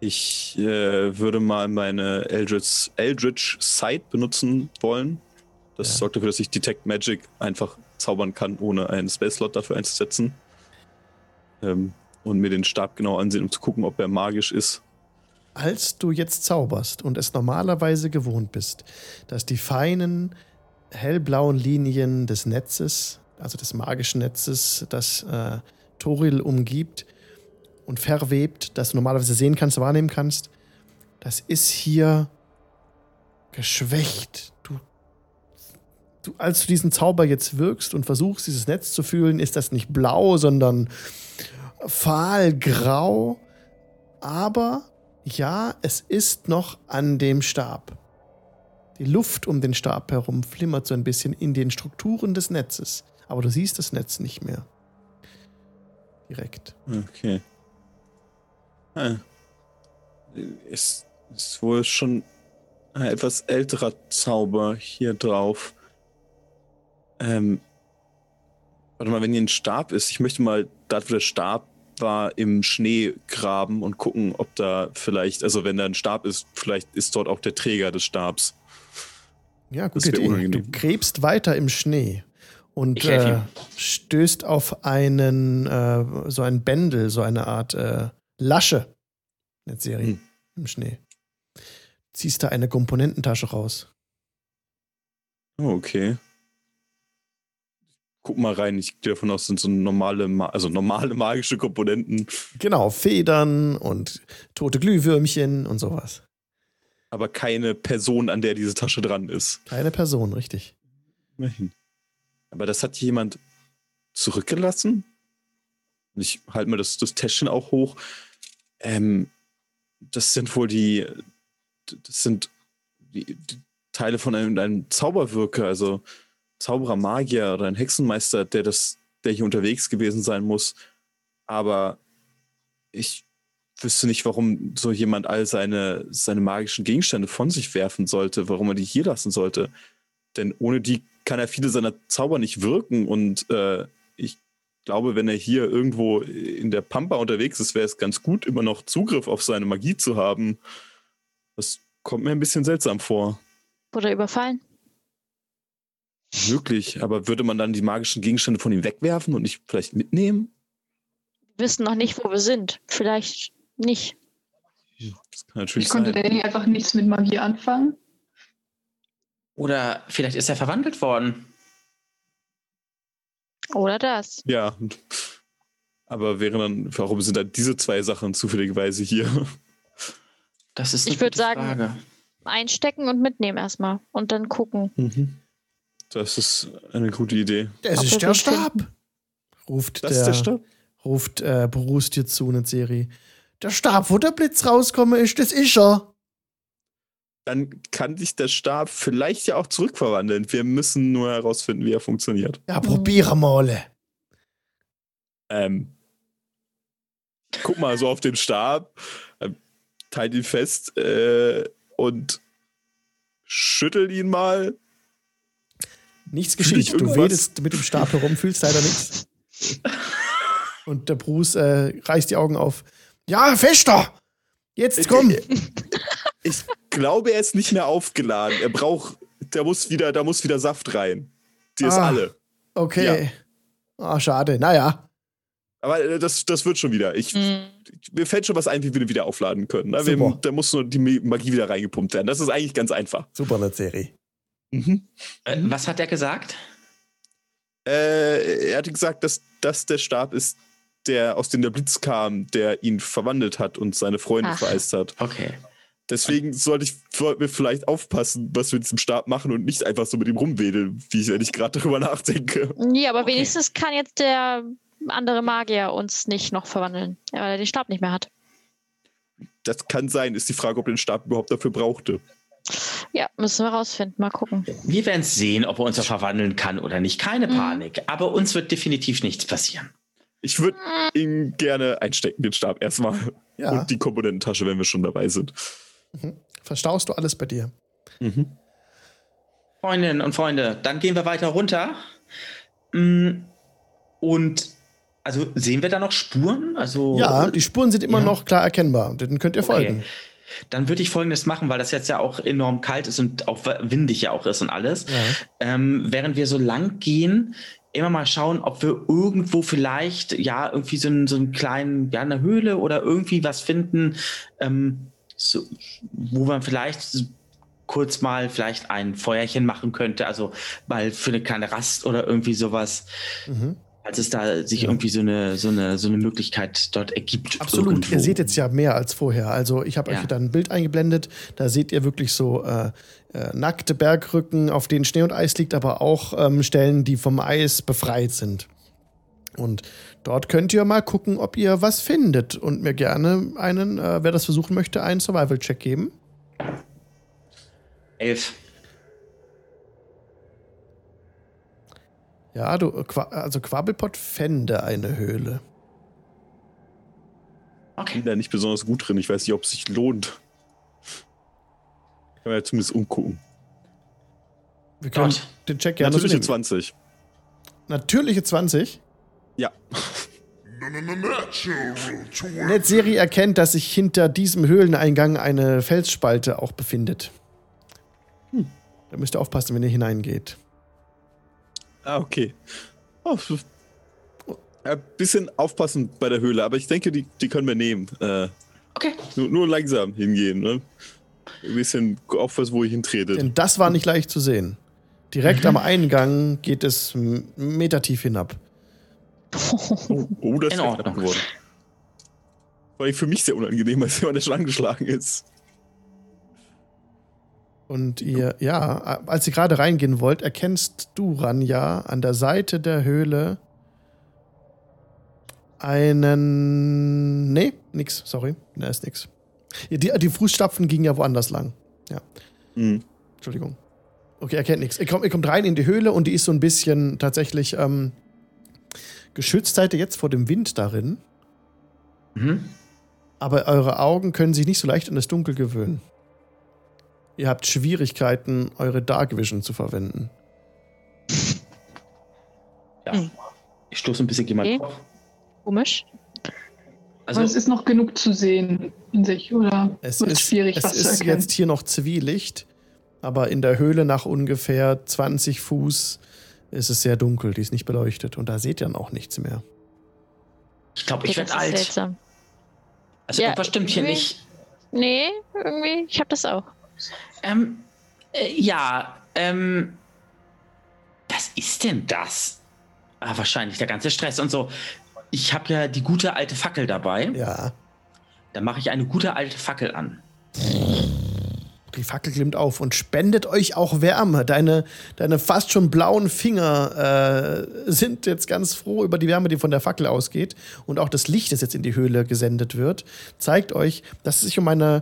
Ich würde mal meine Eldritch Sight benutzen wollen. Das sorgt dafür, dass ich Detect Magic einfach zaubern kann, ohne einen Spell-Slot dafür einzusetzen. Und mir den Stab genau ansehen, um zu gucken, ob er magisch ist. Als du jetzt zauberst und es normalerweise gewohnt bist, dass die feinen, hellblauen Linien des Netzes, also des magischen Netzes, das Toril umgibt und verwebt, das du normalerweise sehen kannst, wahrnehmen kannst, das ist hier geschwächt. Du, als du diesen Zauber jetzt wirkst und versuchst, dieses Netz zu fühlen, ist das nicht blau, sondern fahlgrau, aber ja, es ist noch an dem Stab. Die Luft um den Stab herum flimmert so ein bisschen in den Strukturen des Netzes. Aber du siehst das Netz nicht mehr. Direkt. Okay. Ist wohl schon ein etwas älterer Zauber hier drauf. Warte mal, wenn hier ein Stab ist, ich möchte mal, da wo der Stab war, im Schnee graben und gucken, ob da vielleicht, also wenn da ein Stab ist, vielleicht ist dort auch der Träger des Stabs. Ja, gut, du gräbst weiter im Schnee und stößt auf einen, so ein Bändel, so eine Art Lasche, eine Serie im Schnee. Ziehst da eine Komponententasche raus. Oh, okay. Guck mal rein, ich gehe davon aus, sind so normale magische Komponenten. Genau, Federn und tote Glühwürmchen und sowas. Aber keine Person, an der diese Tasche dran ist. Keine Person, richtig. Immerhin. Aber das hat jemand zurückgelassen? Ich halte mal das Täschchen auch hoch. Das sind die Teile von einem Zauberwirker, also Zauberer, Magier oder ein Hexenmeister, der hier unterwegs gewesen sein muss. Aber ich wüsste nicht, warum so jemand all seine magischen Gegenstände von sich werfen sollte, warum er die hier lassen sollte. Denn ohne die kann er viele seiner Zauber nicht wirken. Und ich glaube, wenn er hier irgendwo in der Pampa unterwegs ist, wäre es ganz gut, immer noch Zugriff auf seine Magie zu haben. Das kommt mir ein bisschen seltsam vor. Wurde überfallen? Möglich, aber würde man dann die magischen Gegenstände von ihm wegwerfen und nicht vielleicht mitnehmen? Wir wissen noch nicht, wo wir sind. Vielleicht nicht. Ja, das kann natürlich sein. Konnte der nicht einfach nichts mit Magie anfangen? Oder vielleicht ist er verwandelt worden. Oder das. Ja, aber warum sind dann diese zwei Sachen zufälligerweise hier? Das ist eine gute Frage. Ich würde sagen, einstecken und mitnehmen erstmal und dann gucken. Mhm. Das ist eine gute Idee. Das ist der Stab. Ruft Bruce dir zu, eine Serie. Der Stab, wo der Blitz rauskommen ist, das ist er. Dann kann dich der Stab vielleicht ja auch zurückverwandeln. Wir müssen nur herausfinden, wie er funktioniert. Ja, probiere mal. Guck mal so auf den Stab, teil ihn fest und schüttel ihn mal. Nichts geschieht. Du wedest mit dem Stab herum, fühlst leider nichts. Und der Bruce reißt die Augen auf. Ja, fester! Jetzt komm! Ich glaube, er ist nicht mehr aufgeladen. Da muss wieder Saft rein. Die ist alle. Okay. Ja. Schade. Naja. Aber das wird schon wieder. Mir fällt schon was ein, wie wir wieder aufladen können. Da muss nur die Magie wieder reingepumpt werden. Das ist eigentlich ganz einfach. Super, eine Serie. Mhm. Was hat er gesagt? Er hatte gesagt, dass das der Stab ist, der aus dem der Blitz kam, der ihn verwandelt hat und seine Freunde vereist hat. Okay. Deswegen sollten wir vielleicht aufpassen, was wir mit diesem Stab machen und nicht einfach so mit ihm rumwedeln, wenn ich gerade darüber nachdenke. Nee, aber wenigstens kann jetzt der andere Magier uns nicht noch verwandeln, weil er den Stab nicht mehr hat. Das kann sein, ist die Frage, ob er den Stab überhaupt dafür brauchte. Ja, müssen wir rausfinden, mal gucken. Wir werden sehen, ob er uns verwandeln kann oder nicht. Keine Panik, aber uns wird definitiv nichts passieren. Ich würde ihn gerne einstecken, den Stab erstmal. Ja. Und die Komponententasche, wenn wir schon dabei sind. Mhm. Verstaust du alles bei dir. Mhm. Freundinnen und Freunde, dann gehen wir weiter runter. Und also sehen wir da noch Spuren? Also, ja, die Spuren sind immer noch klar erkennbar. Dann könnt ihr folgen. Dann würde ich Folgendes machen, weil das jetzt ja auch enorm kalt ist und auch windig ja auch ist und alles. Ja. Während wir so lang gehen, immer mal schauen, ob wir irgendwo vielleicht irgendwie so einen kleinen, eine Höhle oder irgendwie was finden, wo man vielleicht kurz mal vielleicht ein Feuerchen machen könnte, also mal für eine kleine Rast oder irgendwie sowas. Mhm. Als es da sich irgendwie so eine Möglichkeit dort ergibt. Absolut. Irgendwo. Ihr seht jetzt ja mehr als vorher. Also ich habe euch wieder ein Bild eingeblendet. Da seht ihr wirklich so nackte Bergrücken, auf denen Schnee und Eis liegt, aber auch Stellen, die vom Eis befreit sind. Und dort könnt ihr mal gucken, ob ihr was findet. Und mir gerne einen, wer das versuchen möchte, einen Survival-Check geben. 11. Ja, Quabbelpott fände eine Höhle. Okay. Ich bin da nicht besonders gut drin. Ich weiß nicht, ob es sich lohnt. Können wir ja zumindest umgucken. Wir können den Check gerne natürlich. Natürliche 20. Natürliche 20? Ja. Netheril erkennt, dass sich hinter diesem Höhleneingang eine Felsspalte auch befindet. Da müsst ihr aufpassen, wenn ihr hineingeht. Ah, okay. Ein bisschen aufpassen bei der Höhle, aber ich denke, die können wir nehmen. Okay. Nur langsam hingehen, ne? Ein bisschen aufpassen, wo ich hintrete. Denn das war nicht leicht zu sehen. Direkt am Eingang geht es metertief hinab. Das ist knapp geworden. War für mich sehr unangenehm, als jemand, der schon angeschlagen ist. Und ihr, als ihr gerade reingehen wollt, erkennst du, Ranja, an der Seite der Höhle da ist nix. Die Fußstapfen gingen ja woanders lang. Ja. Mhm. Entschuldigung. Okay, erkennt nichts. Ihr kommt rein in die Höhle und die ist so ein bisschen tatsächlich geschützt, seid ihr jetzt vor dem Wind darin. Mhm. Aber eure Augen können sich nicht so leicht an das Dunkel gewöhnen. Ihr habt Schwierigkeiten, eure Dark Vision zu verwenden. Ja. Ich stoße ein bisschen jemand drauf. Komisch. Also, aber es ist noch genug zu sehen in sich, oder? Es ist schwierig, was zu erkennen. Es ist jetzt hier noch Zwielicht, aber in der Höhle nach ungefähr 20 Fuß ist es sehr dunkel, die ist nicht beleuchtet. Und da seht ihr dann auch nichts mehr. Ich glaube, ich werde alt. Seltsam. Also irgendwas stimmt hier nicht. Nee, irgendwie, ich habe das auch. Was ist denn das? Ah, wahrscheinlich der ganze Stress und so. Ich habe ja die gute alte Fackel dabei. Ja. Dann mache ich eine gute alte Fackel an. Die Fackel glimmt auf und spendet euch auch Wärme. Deine fast schon blauen Finger sind jetzt ganz froh über die Wärme, die von der Fackel ausgeht. Und auch das Licht, das jetzt in die Höhle gesendet wird, zeigt euch, dass es sich um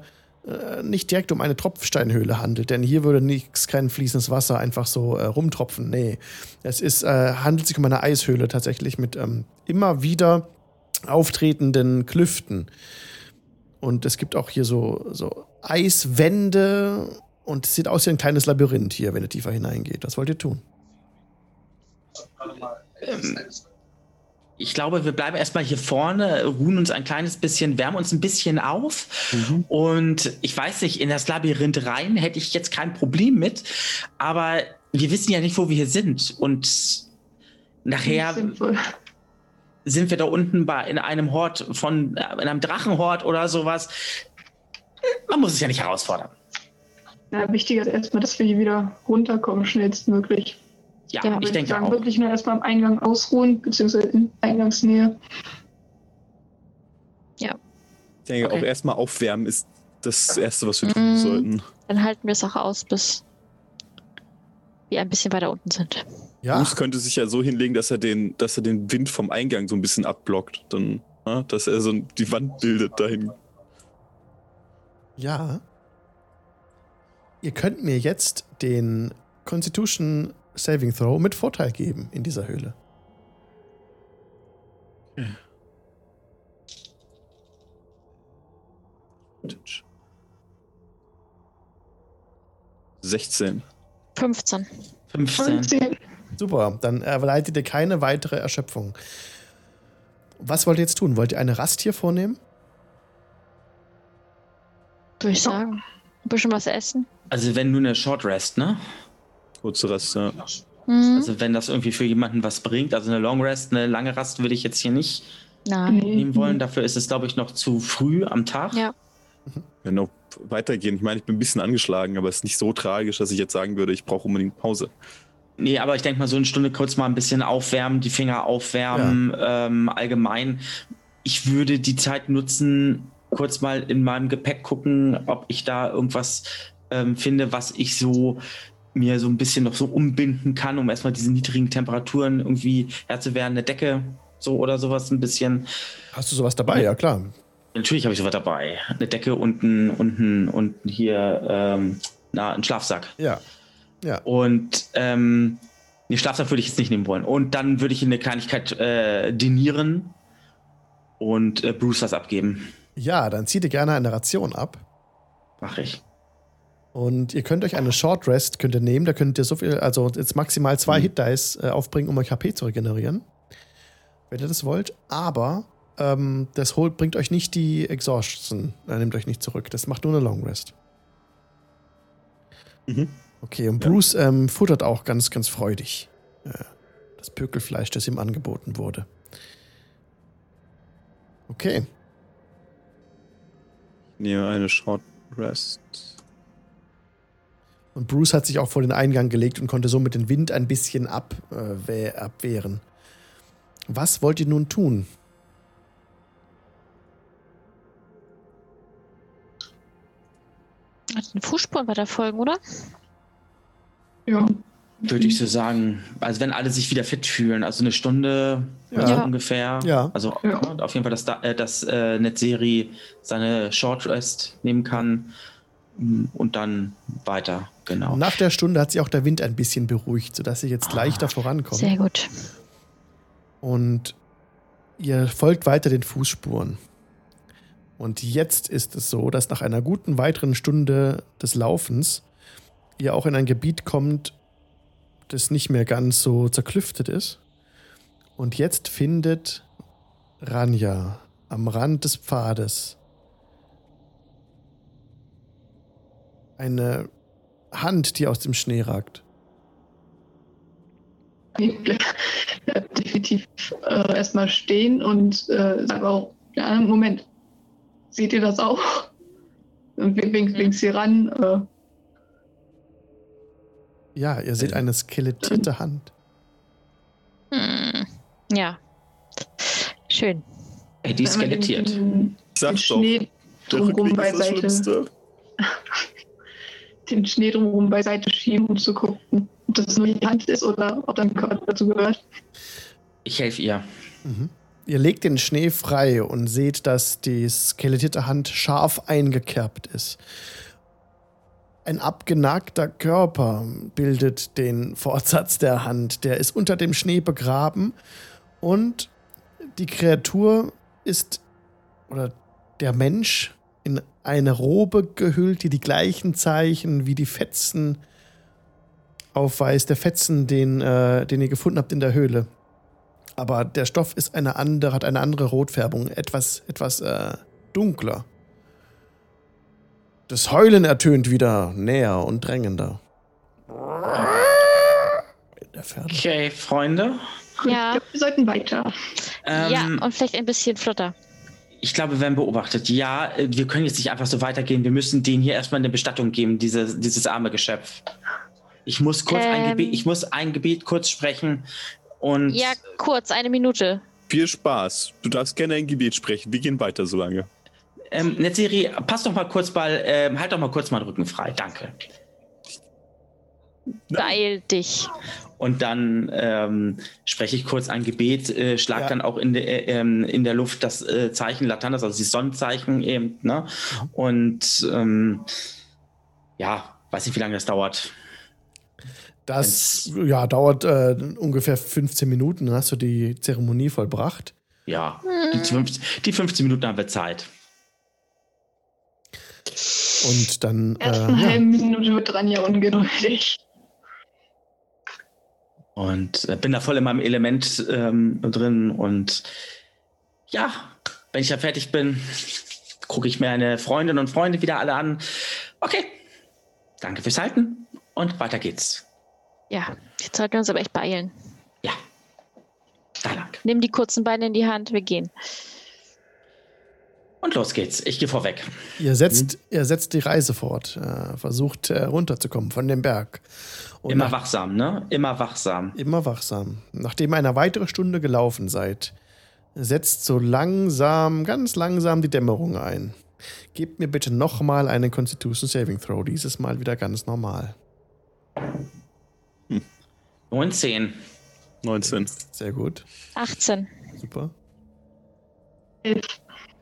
nicht direkt um eine Tropfsteinhöhle handelt, denn hier würde kein fließendes Wasser einfach so rumtropfen. Nee, es handelt sich um eine Eishöhle tatsächlich mit immer wieder auftretenden Klüften. Und es gibt auch hier so Eiswände und es sieht aus wie ein kleines Labyrinth hier, wenn ihr tiefer hineingeht. Was wollt ihr tun? Ich glaube, wir bleiben erstmal hier vorne, ruhen uns ein kleines bisschen, wärmen uns ein bisschen auf. Mhm. Und ich weiß nicht, in das Labyrinth rein hätte ich jetzt kein Problem mit. Aber wir wissen ja nicht, wo wir hier sind. Und nachher sind wir da unten in einem Hort in einem Drachenhort oder sowas. Man muss es ja nicht herausfordern. Na, wichtig ist erstmal, dass wir hier wieder runterkommen, schnellstmöglich. Ja, da ich denke sagen, auch. Wirklich nur erstmal am Eingang ausruhen, beziehungsweise in Eingangsnähe. Ja. Ich denke, okay. Auch erstmal aufwärmen ist das Erste, was wir tun sollten. Dann halten wir es auch aus, bis wir ein bisschen weiter unten sind. Ja. Bruce könnte sich ja so hinlegen, dass er den Wind vom Eingang so ein bisschen abblockt. Dann, dass er so die Wand bildet dahin. Ja. Ihr könnt mir jetzt den Constitution Saving Throw mit Vorteil geben in dieser Höhle. Ja. Mensch. 16. 15. Super, dann erleidet ihr keine weitere Erschöpfung. Was wollt ihr jetzt tun? Wollt ihr eine Rast hier vornehmen? Würde ich sagen. Ein bisschen was essen. Also wenn nur eine Short Rest, ne? Kurze Rast, ja. Mhm. Also wenn das irgendwie für jemanden was bringt, also eine Long Rest, eine lange Rast würde ich jetzt hier nicht nehmen wollen. Dafür ist es, glaube ich, noch zu früh am Tag. Ja. Wenn noch weitergehen. Ich meine, ich bin ein bisschen angeschlagen, aber es ist nicht so tragisch, dass ich jetzt sagen würde, ich brauche unbedingt Pause. Nee, aber ich denke mal, so eine Stunde kurz mal ein bisschen aufwärmen, die Finger aufwärmen, ja. Allgemein. Ich würde die Zeit nutzen, kurz mal in meinem Gepäck gucken, ob ich da irgendwas finde, was ich so mir so ein bisschen noch so umbinden kann, um erstmal diese niedrigen Temperaturen irgendwie Herr zu werden. Eine Decke so oder sowas ein bisschen. Hast du sowas dabei? Ja, klar. Natürlich habe ich sowas dabei. Eine Decke und hier einen Schlafsack. Ja. Und den Schlafsack würde ich jetzt nicht nehmen wollen. Und dann würde ich eine Kleinigkeit denieren und Bruce das abgeben. Ja, dann zieht ihr gerne eine Ration ab. Mach ich. Und ihr könnt euch eine Short Rest nehmen. Da könnt ihr so viel, also jetzt maximal 2 Hit-Dice aufbringen, um euch HP zu regenerieren. Wenn ihr das wollt. Aber das bringt euch nicht die Exhaustion. Nehmt euch nicht zurück. Das macht nur eine Long Rest. Mhm. Okay, und Bruce futtert auch ganz, ganz freudig. Das Pökelfleisch, das ihm angeboten wurde. Okay. Nehme eine Short Rest. Und Bruce hat sich auch vor den Eingang gelegt und konnte somit den Wind ein bisschen abwehren. Was wollt ihr nun tun? Den Fußspuren weiter folgen, oder? Ja. Würde ich so sagen. Also wenn alle sich wieder fit fühlen. Also eine Stunde ungefähr. Ja. Also auf jeden Fall, dass Netzeri seine Short Rest nehmen kann. Und dann weiter, genau. Nach der Stunde hat sich auch der Wind ein bisschen beruhigt, sodass sie jetzt leichter vorankommt. Sehr gut. Und ihr folgt weiter den Fußspuren. Und jetzt ist es so, dass nach einer guten weiteren Stunde des Laufens ihr auch in ein Gebiet kommt, das nicht mehr ganz so zerklüftet ist. Und jetzt findet Rania am Rand des Pfades eine Hand, die aus dem Schnee ragt. Definitiv erstmal stehen und sagen auch, ja, Moment. Seht ihr das auch? Und winkt sie ran. Ja, ihr seht eine skelettierte Hand. Ja. Schön. Hey, die ist skelettiert. Den Schnee drumherum beiseite. Den Schnee drumherum beiseite schieben, um zu gucken, ob das nur die Hand ist oder ob dein Körper dazu gehört. Ich helfe ihr. Mhm. Ihr legt den Schnee frei und seht, dass die skelettierte Hand scharf eingekerbt ist. Ein abgenagter Körper bildet den Fortsatz der Hand. Der ist unter dem Schnee begraben und die Kreatur ist, oder der Mensch, in eine Robe gehüllt, die die gleichen Zeichen wie die Fetzen aufweist. Der Fetzen, den ihr gefunden habt in der Höhle. Aber der Stoff ist hat eine andere Rotfärbung, etwas dunkler. Das Heulen ertönt wieder näher und drängender. In der Ferne. Okay, Freunde. Ja. Wir sollten weiter. Ja, und vielleicht ein bisschen flotter. Ich glaube, Van beobachtet, ja, wir können jetzt nicht einfach so weitergehen. Wir müssen denen hier erstmal eine Bestattung geben, dieses arme Geschöpf. Ich muss kurz ein Gebet kurz sprechen. Und ja, kurz, 1 Minute. Viel Spaß. Du darfst gerne ein Gebet sprechen. Wir gehen weiter so lange. Netheril, pass doch mal kurz halt doch mal kurz mal den Rücken frei. Danke. Beeil dich. Und dann spreche ich kurz ein Gebet, schlag dann auch in der Luft das Zeichen Lathander, also das Sonnenzeichen eben, ne? Und weiß nicht, wie lange das dauert. Das dauert ungefähr 15 Minuten. Hast du die Zeremonie vollbracht? Ja, die 15 Minuten haben wir Zeit. Und dann. Ersten halben Minute wird Rania ungeduldig. Und bin da voll in meinem Element drin. Und ja, wenn ich da fertig bin, gucke ich mir meine Freundinnen und Freunde wieder alle an. Okay, danke fürs Halten und weiter geht's. Ja, jetzt sollten wir uns aber echt beeilen. Ja, da lang. Nimm die kurzen Beine in die Hand, wir gehen. Und los geht's, ich gehe vorweg. Ihr setzt die Reise fort, versucht runterzukommen von dem Berg. Und Immer wachsam. Nachdem eine weitere Stunde gelaufen seid, setzt so langsam, ganz langsam die Dämmerung ein. Gebt mir bitte nochmal einen Constitution Saving Throw, dieses Mal wieder ganz normal. 19. Sehr gut. 18. Super.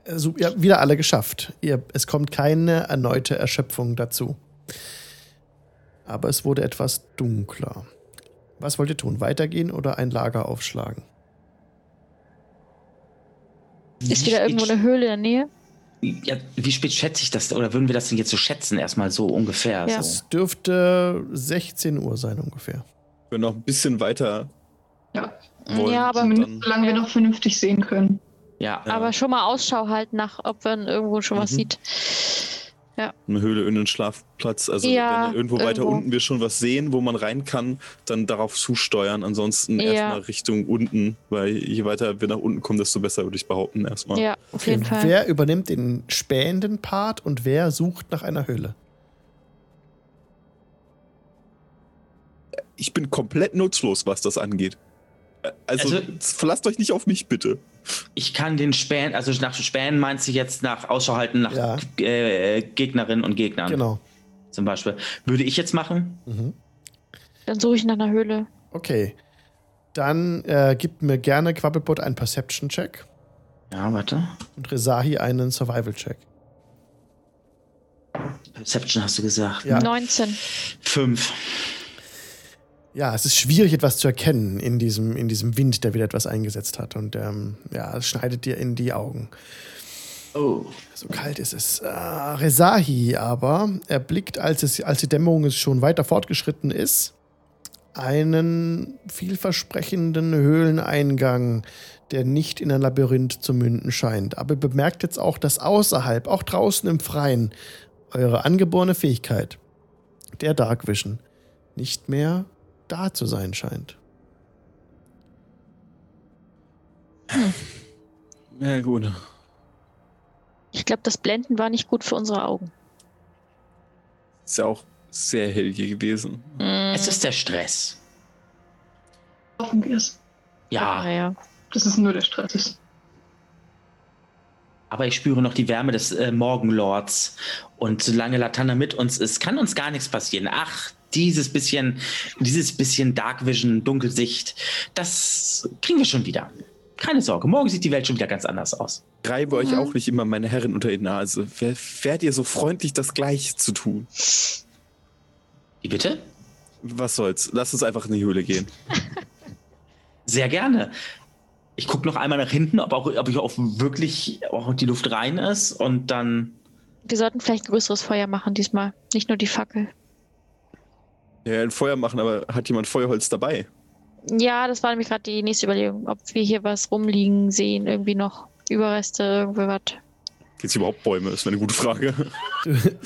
Also, ihr habt wieder alle geschafft. Es kommt keine erneute Erschöpfung dazu. Aber es wurde etwas dunkler. Was wollt ihr tun? Weitergehen oder ein Lager aufschlagen? Ist wieder irgendwo eine Höhle in der Nähe? Ja, wie spät schätze ich das? Oder würden wir das denn jetzt so schätzen? Erstmal so ungefähr. Ja. So. Es dürfte 16 Uhr sein ungefähr. Wir noch ein bisschen weiter wollen. Ja, aber solange wir noch vernünftig sehen können. Ja, aber schon mal Ausschau halten nach, ob man irgendwo schon was sieht. Ja. Eine Höhle in den Schlafplatz. Also wenn irgendwo weiter unten wir schon was sehen, wo man rein kann, dann darauf zusteuern. Ansonsten erstmal Richtung unten, weil je weiter wir nach unten kommen, desto besser, würde ich behaupten, erstmal. Ja, auf jeden Fall. Wer übernimmt den spähenden Part und wer sucht nach einer Höhle? Ich bin komplett nutzlos, was das angeht. Also verlasst euch nicht auf mich, bitte. Ich kann den Spähen, also nach Spähen meinst du jetzt nach Ausschau halten, nach Gegnerinnen und Gegnern. Genau. Zum Beispiel. Würde ich jetzt machen? Mhm. Dann suche ich nach einer Höhle. Okay. Dann gib mir gerne Quabbelpott einen Perception-Check. Ja, warte. Und Rezahi einen Survival-Check. Perception hast du gesagt. Ja. 19. 5. Ja, es ist schwierig, etwas zu erkennen in diesem Wind, der wieder etwas eingesetzt hat. Und es schneidet dir in die Augen. Oh. So kalt ist es. Rezahi aber erblickt, als die Dämmerung schon weiter fortgeschritten ist, einen vielversprechenden Höhleneingang, der nicht in ein Labyrinth zu münden scheint. Aber bemerkt jetzt auch, dass außerhalb, auch draußen im Freien, eure angeborene Fähigkeit, der Dark Vision, nicht mehr da zu sein scheint. Ja, gut. Ich glaube, das Blenden war nicht gut für unsere Augen. Ist ja auch sehr hell hier gewesen. Es ist der Stress. Hoffen wir es. Ja. Das ist nur der Stress. Aber ich spüre noch die Wärme des Morgenlords. Und solange Lathander mit uns ist, kann uns gar nichts passieren. Ach, dieses bisschen Dark Vision, Dunkelsicht, das kriegen wir schon wieder. Keine Sorge, morgen sieht die Welt schon wieder ganz anders aus. Treibe euch auch nicht immer, meine Herren, unter die Nase. Wärt ihr so freundlich, das Gleiche zu tun? Wie bitte? Was soll's? Lasst uns einfach in die Höhle gehen. Sehr gerne. Ich gucke noch einmal nach hinten, ob ich auch wirklich die Luft rein ist und dann... Wir sollten vielleicht ein größeres Feuer machen diesmal. Nicht nur die Fackel. Ja, ein Feuer machen, aber hat jemand Feuerholz dabei? Ja, das war nämlich gerade die nächste Überlegung, ob wir hier was rumliegen sehen, irgendwie noch Überreste, irgendwie was. Gibt's überhaupt Bäume? Das wäre eine gute Frage. Ihr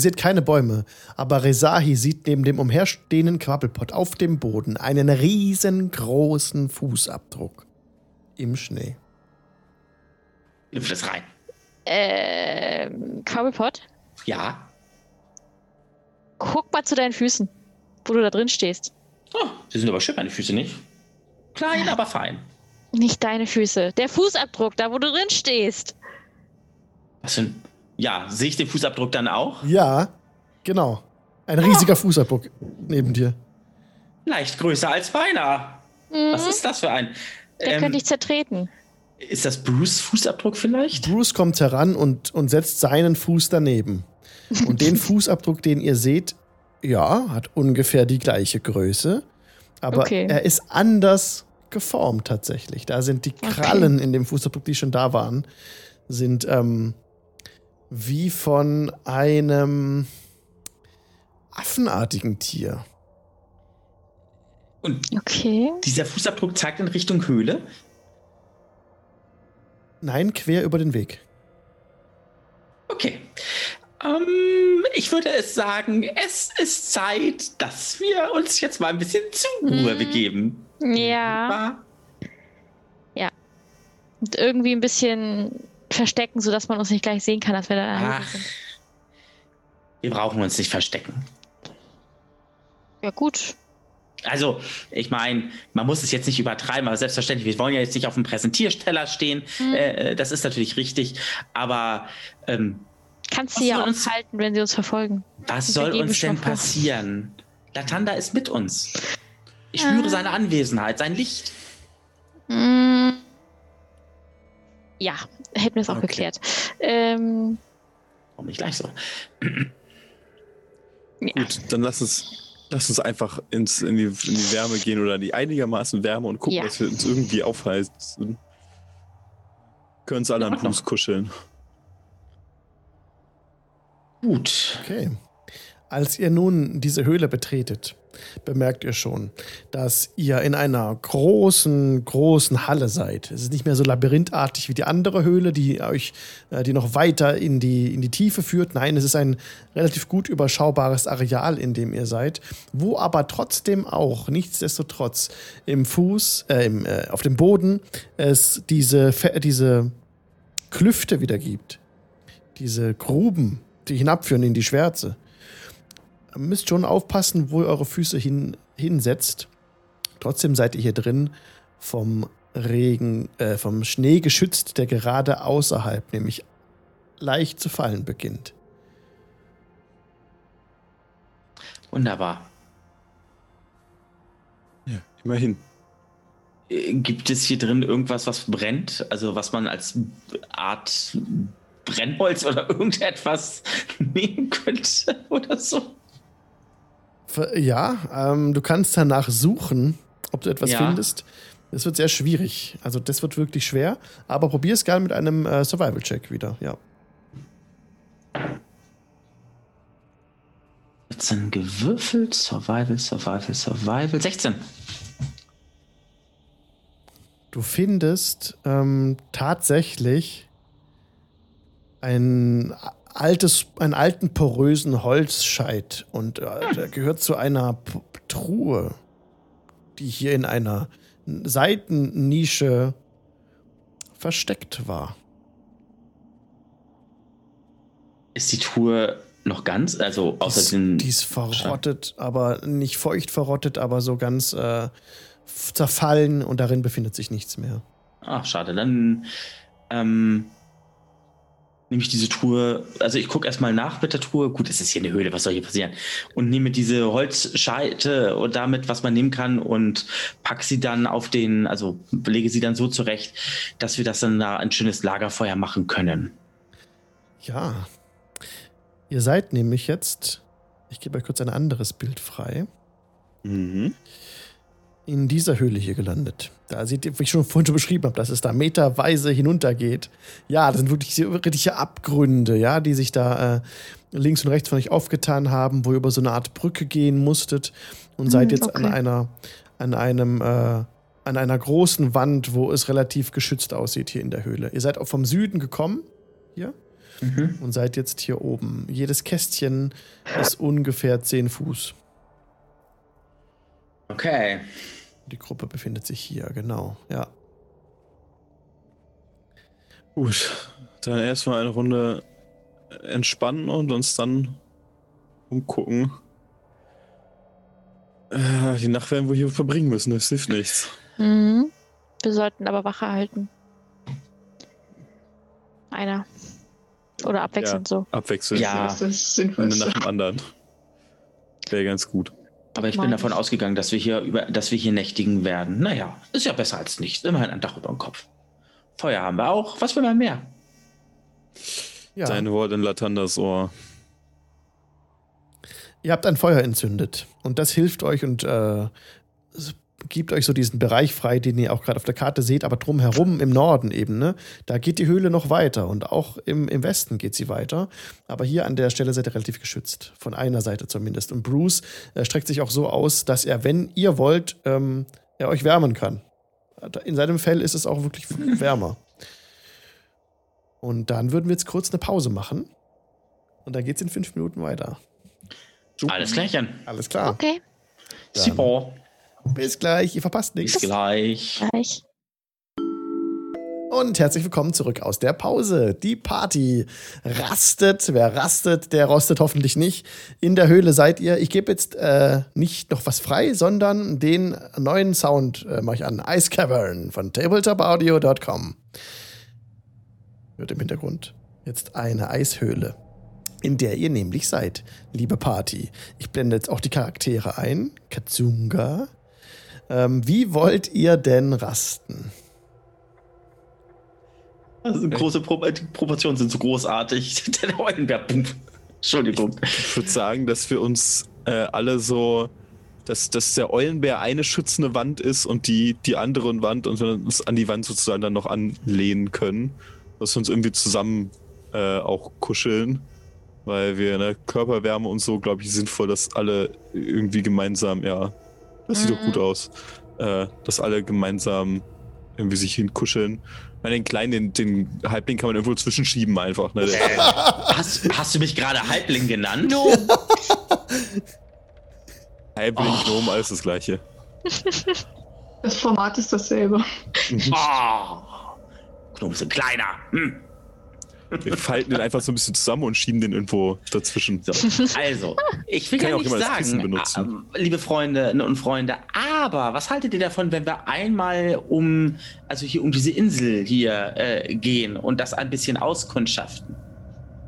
seht keine Bäume, aber Rezahi sieht neben dem umherstehenden Quabbelpott auf dem Boden einen riesengroßen Fußabdruck im Schnee. Nimm das rein. Quabbelpott? Ja. Guck mal zu deinen Füßen, wo du da drin stehst. Oh, die sind aber schön, meine Füße, nicht? Klein, aber fein. Nicht deine Füße. Der Fußabdruck, da wo du drin stehst. Was denn? Ja, sehe ich den Fußabdruck dann auch? Ja, genau. Ein riesiger Fußabdruck neben dir. Leicht größer als meiner. Mhm. Was ist das für ein... Der könnte ich zertreten. Ist das Bruce' Fußabdruck vielleicht? Bruce kommt heran und setzt seinen Fuß daneben. Und den Fußabdruck, den ihr seht, ja, hat ungefähr die gleiche Größe. Aber er ist anders geformt tatsächlich. Da sind die Krallen in dem Fußabdruck, die schon da waren, sind wie von einem affenartigen Tier. Und dieser Fußabdruck zeigt in Richtung Höhle? Nein, quer über den Weg. Okay. Ich würde es sagen, es ist Zeit, dass wir uns jetzt mal ein bisschen zur Ruhe begeben. Ja. Ja. Und irgendwie ein bisschen verstecken, sodass man uns nicht gleich sehen kann, dass wir da sind. Wir brauchen uns nicht verstecken. Ja, gut. Also, ich meine, man muss es jetzt nicht übertreiben, aber selbstverständlich, wir wollen ja jetzt nicht auf dem Präsentierteller stehen. Das ist natürlich richtig, aber kannst sie ja uns halten, wenn sie uns verfolgen. Was soll uns denn passieren? Lathander ist mit uns. Ich spüre seine Anwesenheit, sein Licht. Ja, hätten wir es auch geklärt. Warum nicht gleich so? Ja. Gut, dann lass uns einfach in die Wärme gehen oder in die einigermaßen Wärme und gucken, dass wir uns irgendwie aufheizen. Können uns alle am Fuß kuscheln. Gut. Okay. Als ihr nun diese Höhle betretet, bemerkt ihr schon, dass ihr in einer großen, großen Halle seid. Es ist nicht mehr so labyrinthartig wie die andere Höhle, die noch weiter in die Tiefe führt. Nein, es ist ein relativ gut überschaubares Areal, in dem ihr seid, wo aber trotzdem auch, nichtsdestotrotz, auf dem Boden es diese Klüfte wieder gibt. Diese Gruben, die hinabführen in die Schwärze. Ihr müsst schon aufpassen, wo ihr eure Füße hinsetzt. Trotzdem seid ihr hier drin vom Schnee geschützt, der gerade außerhalb, nämlich leicht zu fallen beginnt. Wunderbar. Ja, immerhin. Gibt es hier drin irgendwas, was brennt? Also was man als Art Brennholz oder irgendetwas nehmen könnte oder so? Ja, du kannst danach suchen, ob du etwas findest. Das wird sehr schwierig. Also das wird wirklich schwer. Aber probier es gerne mit einem Survival-Check wieder. Ja. 14 gewürfelt. Survival. 16. Du findest tatsächlich einen alten porösen Holzscheit und der gehört zu einer Truhe, die hier in einer Seitennische versteckt war. Ist die Truhe noch ganz? Also außer den... Die ist verrottet, aber nicht feucht verrottet, aber so ganz zerfallen und darin befindet sich nichts mehr. Ach, schade. Dann nehme ich diese Truhe, also ich gucke erstmal nach mit der Truhe. Gut, es ist hier eine Höhle, was soll hier passieren? Und nehme diese Holzscheite und damit, was man nehmen kann, und pack sie dann lege sie dann so zurecht, dass wir das dann da ein schönes Lagerfeuer machen können. Ja. Ihr seid nämlich jetzt, ich gebe euch kurz ein anderes Bild frei, in dieser Höhle hier gelandet. Da seht ihr, wie ich vorhin schon beschrieben habe, dass es da meterweise hinuntergeht. Ja, das sind wirklich richtige Abgründe, ja, die sich da links und rechts von euch aufgetan haben, wo ihr über so eine Art Brücke gehen musstet und seid jetzt an einer großen Wand, wo es relativ geschützt aussieht hier in der Höhle. Ihr seid auch vom Süden gekommen, hier, und seid jetzt hier oben. Jedes Kästchen ist ungefähr 10 Fuß. Okay. Die Gruppe befindet sich hier, genau, ja. Gut, dann erstmal eine Runde entspannen und uns dann umgucken. Die Nacht werden wir hier verbringen müssen, das hilft nichts. Mhm. Wir sollten aber Wache halten. Einer. Oder abwechselnd ja, so. Abwechselnd. Ja, das ist sinnvoll. Eine nach dem anderen. Wäre ganz gut. Aber ich bin davon ausgegangen, dass wir hier nächtigen werden. Naja, ist ja besser als nichts. Immerhin ein Dach über dem Kopf. Feuer haben wir auch. Was will man mehr? Ja. Dein Wort in Lathunders Ohr. Ihr habt ein Feuer entzündet. Und das hilft euch und gibt euch so diesen Bereich frei, den ihr auch gerade auf der Karte seht, aber drumherum im Norden eben, ne? Da geht die Höhle noch weiter und auch im Westen geht sie weiter, aber hier an der Stelle seid ihr relativ geschützt, von einer Seite zumindest, und Bruce streckt sich auch so aus, dass er, wenn ihr wollt, er euch wärmen kann. In seinem Fell ist es auch wirklich wärmer. Und dann würden wir jetzt kurz eine Pause machen und dann geht's in 5 Minuten weiter. Super. Alles klärchen. Alles klar. Okay. Dann. Super. Bis gleich, ihr verpasst nichts. Bis gleich. Und herzlich willkommen zurück aus der Pause. Die Party rastet. Wer rastet, der rostet hoffentlich nicht. In der Höhle seid ihr. Ich gebe jetzt nicht noch was frei, sondern den neuen Sound mache ich an. Ice Cavern von tabletopaudio.com. Hört im Hintergrund jetzt eine Eishöhle, in der ihr nämlich seid, liebe Party. Ich blende jetzt auch die Charaktere ein. Katsunga. Wie wollt ihr denn rasten? Also große die Proportionen sind so großartig. Der Heulenberg-Pump. Entschuldigung. Ich würde sagen, dass wir uns alle so, dass der Eulenbär eine schützende Wand ist und die andere Wand und wir uns an die Wand sozusagen dann noch anlehnen können. Dass wir uns irgendwie zusammen auch kuscheln. Weil wir, ne, Körperwärme und so, glaube ich, sinnvoll, dass alle irgendwie gemeinsam, ja. Das sieht doch gut aus. Dass alle gemeinsam irgendwie sich hinkuscheln. Weil den Kleinen, den Halbling kann man irgendwo zwischenschieben einfach. Ne? Hast du mich gerade Halbling genannt? No. Halbling, Gnome, alles das Gleiche. Das Format ist dasselbe. Gnome sind kleiner. Hm. Wir falten den einfach so ein bisschen zusammen und schieben den irgendwo dazwischen. So. Also, ich will ja nicht sagen, liebe Freundinnen und Freunde, aber was haltet ihr davon, wenn wir einmal um diese Insel hier gehen und das ein bisschen auskundschaften?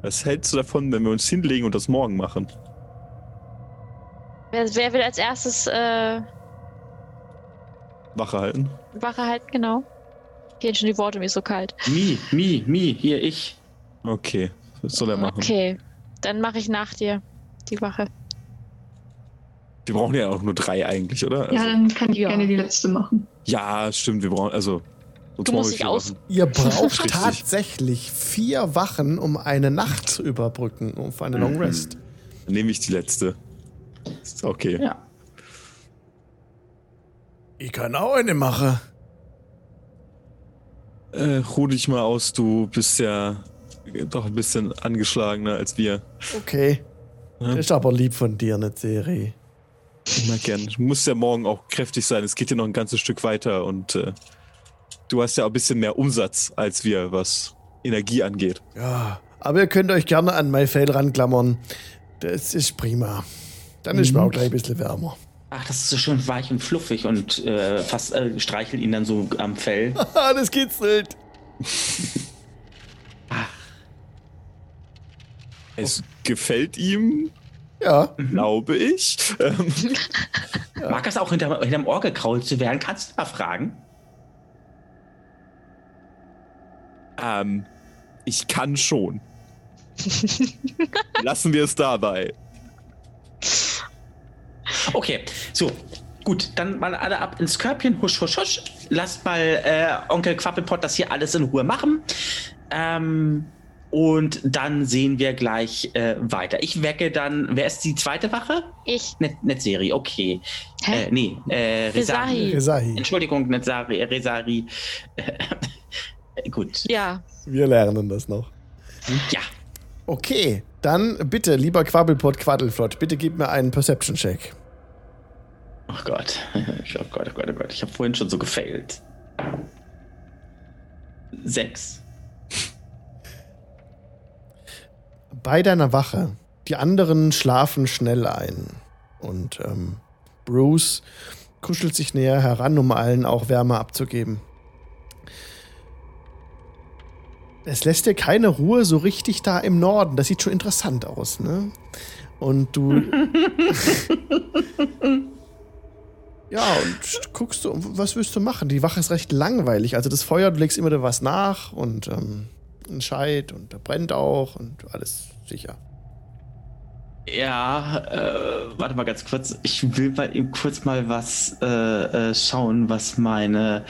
Was hältst du davon, wenn wir uns hinlegen und das morgen machen? Wer will als erstes Wache halten? Wache halten, genau. Hier schon die Worte, mir ist so kalt. Hier, ich. Okay, was soll er machen? Okay, dann mache ich nach dir die Wache. Wir brauchen ja auch nur 3 eigentlich, oder? Ja, also, dann kann ich gerne die letzte machen. Ja, stimmt, wir brauchen, also... Du musst dich aus. Ihr braucht tatsächlich 4 Wachen, um eine Nacht zu überbrücken, um eine Long Rest. Dann nehme ich die letzte. Ist okay. Ja. Ich kann auch eine machen. Ruh dich mal aus, du bist ja doch ein bisschen angeschlagener als wir. Okay. Ja? Ist aber lieb von dir, ne Serie. Immer gern. Du musst ja morgen auch kräftig sein. Es geht ja noch ein ganzes Stück weiter und du hast ja auch ein bisschen mehr Umsatz als wir, was Energie angeht. Ja, aber ihr könnt euch gerne an mein Fell ranklammern. Das ist prima. Dann ist mir auch gleich ein bisschen wärmer. Ach, das ist so schön weich und fluffig und fast streichelt ihn dann so am Fell. Das kitzelt. Ach. Es gefällt ihm. Ja. Glaube ich. Ja. Mag das auch hinterm Ohr gekrault zu werden? Kannst du mal fragen? Ich kann schon. Lassen wir es dabei. Okay, so, gut, dann mal alle ab ins Körbchen, husch, husch, husch. Lasst mal Onkel Quabbelpott das hier alles in Ruhe machen. Und dann sehen wir gleich weiter. Ich wecke dann, wer ist die zweite Wache? Ich. Netzeri, okay. Hä? Rezahi. Entschuldigung, Netzeri, Rezahi. Gut. Ja. Wir lernen das noch. Ja. Okay, dann bitte, lieber Quabbelpott, Quaddelflott, bitte gib mir einen Perception-Check. Ach Gott. Ich habe vorhin schon so gefailt. 6. bei deiner Wache. Die anderen schlafen schnell ein. Und Bruce kuschelt sich näher heran, um allen auch Wärme abzugeben. Es lässt dir keine Ruhe so richtig da im Norden. Das sieht schon interessant aus, ne? Und du... ja, und guckst du, was willst du machen? Die Wache ist recht langweilig. Also das Feuer, du legst immer da was nach und ein Scheit und da brennt auch und alles sicher. Ja, warte mal ganz kurz. Ich will mal eben kurz mal was schauen, was meine...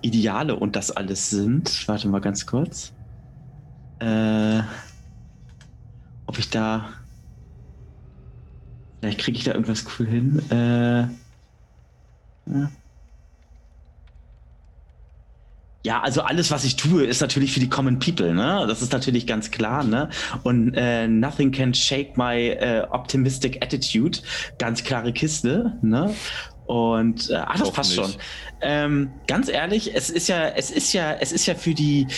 Ideale und das alles sind. Warte mal ganz kurz. Ob ich da... Vielleicht kriege ich da irgendwas cool hin. Ja, also alles, was ich tue, ist natürlich für die common people, ne? Das ist natürlich ganz klar, ne? Und nothing can shake my optimistic attitude. Ganz klare Kiste, ne? Und das passt schon. Ganz ehrlich, es ist ja für die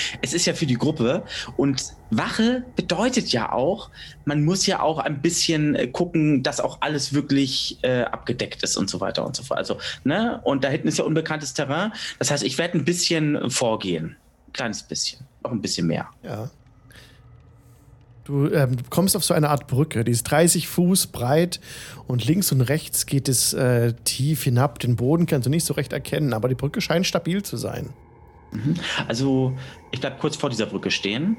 Gruppe. Und Wache bedeutet ja auch, man muss ja auch ein bisschen gucken, dass auch alles wirklich abgedeckt ist und so weiter und so fort. Also, ne? Und da hinten ist ja unbekanntes Terrain. Das heißt, ich werde ein bisschen vorgehen. Ein kleines bisschen. Auch ein bisschen mehr. Ja. Du kommst auf so eine Art Brücke, die ist 30 Fuß breit und links und rechts geht es tief hinab. Den Boden kannst du nicht so recht erkennen, aber die Brücke scheint stabil zu sein. Mhm. Also ich bleib kurz vor dieser Brücke stehen.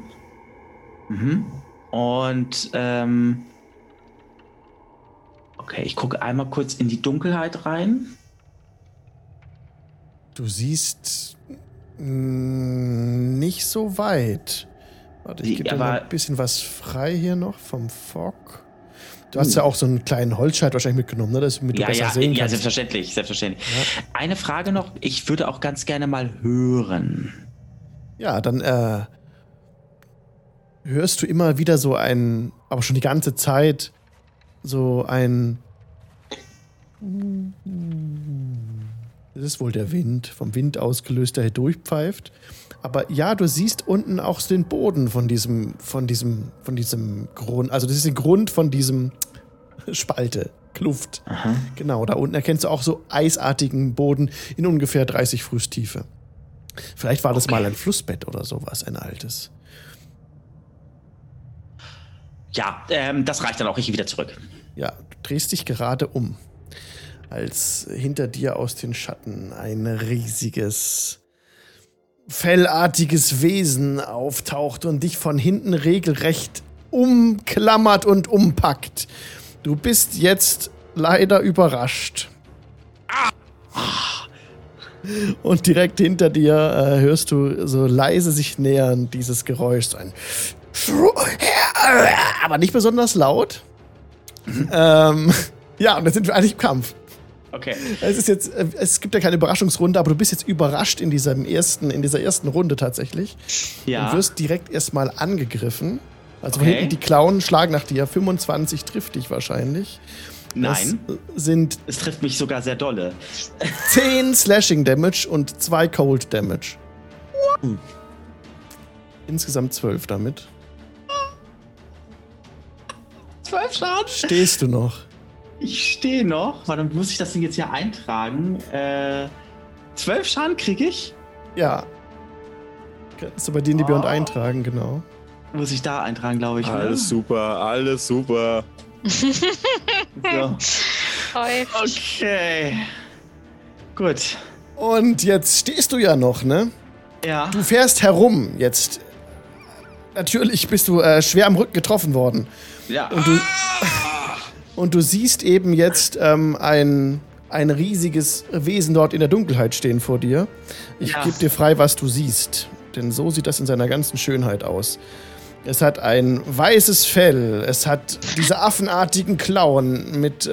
Mhm. Und okay, ich gucke einmal kurz in die Dunkelheit rein. Du siehst nicht so weit. Warte, ich gebe dir mal ein bisschen was frei hier noch vom Fog. Du hast ja auch so einen kleinen Holzscheit wahrscheinlich mitgenommen, ne? Dass du besser sehen kannst. Ja, selbstverständlich. Ja. Eine Frage noch, ich würde auch ganz gerne mal hören. Ja, dann hörst du immer wieder so ein, aber schon die ganze Zeit, so ein... Das ist wohl der Wind, vom Wind ausgelöst, der hier durchpfeift. Aber ja, du siehst unten auch den Boden von diesem Grund. Also das ist der Grund von diesem Spalte, Kluft. Aha. Genau, da unten erkennst du auch so eisartigen Boden in ungefähr 30 Fuß Tiefe. Vielleicht war das mal ein Flussbett oder sowas, ein altes. Ja, das reicht dann auch. Ich gehe wieder zurück. Ja, du drehst dich gerade um, als hinter dir aus den Schatten ein riesiges... fellartiges Wesen auftaucht und dich von hinten regelrecht umklammert und umpackt. Du bist jetzt leider überrascht. Und direkt hinter dir hörst du so leise sich nähern dieses Geräusch. Aber nicht besonders laut. Ja, und jetzt sind wir eigentlich im Kampf. Okay. Es gibt ja keine Überraschungsrunde, aber du bist jetzt überrascht in dieser ersten Runde tatsächlich. Ja. Und wirst direkt erstmal angegriffen. Also von hinten die Klauen schlagen nach dir. 25 trifft dich wahrscheinlich. Nein. Es trifft mich sogar sehr dolle. 10 Slashing Damage und 2 Cold Damage. Hm. Insgesamt 12 damit. 12 Schaden? Stehst du noch? Ich stehe noch, weil dann muss ich das Ding jetzt hier eintragen. 12 Schaden kriege ich? Ja. Kannst du bei denen die Beyond eintragen, genau. Muss ich da eintragen, glaube ich. Alles super. So. Okay. Gut. Und jetzt stehst du ja noch, ne? Ja. Du fährst herum jetzt. Natürlich bist du schwer am Rücken getroffen worden. Ja. Und du siehst eben jetzt ein riesiges Wesen dort in der Dunkelheit stehen vor dir. Ich gebe dir frei, was du siehst. Denn so sieht das in seiner ganzen Schönheit aus. Es hat ein weißes Fell. Es hat diese affenartigen Klauen mit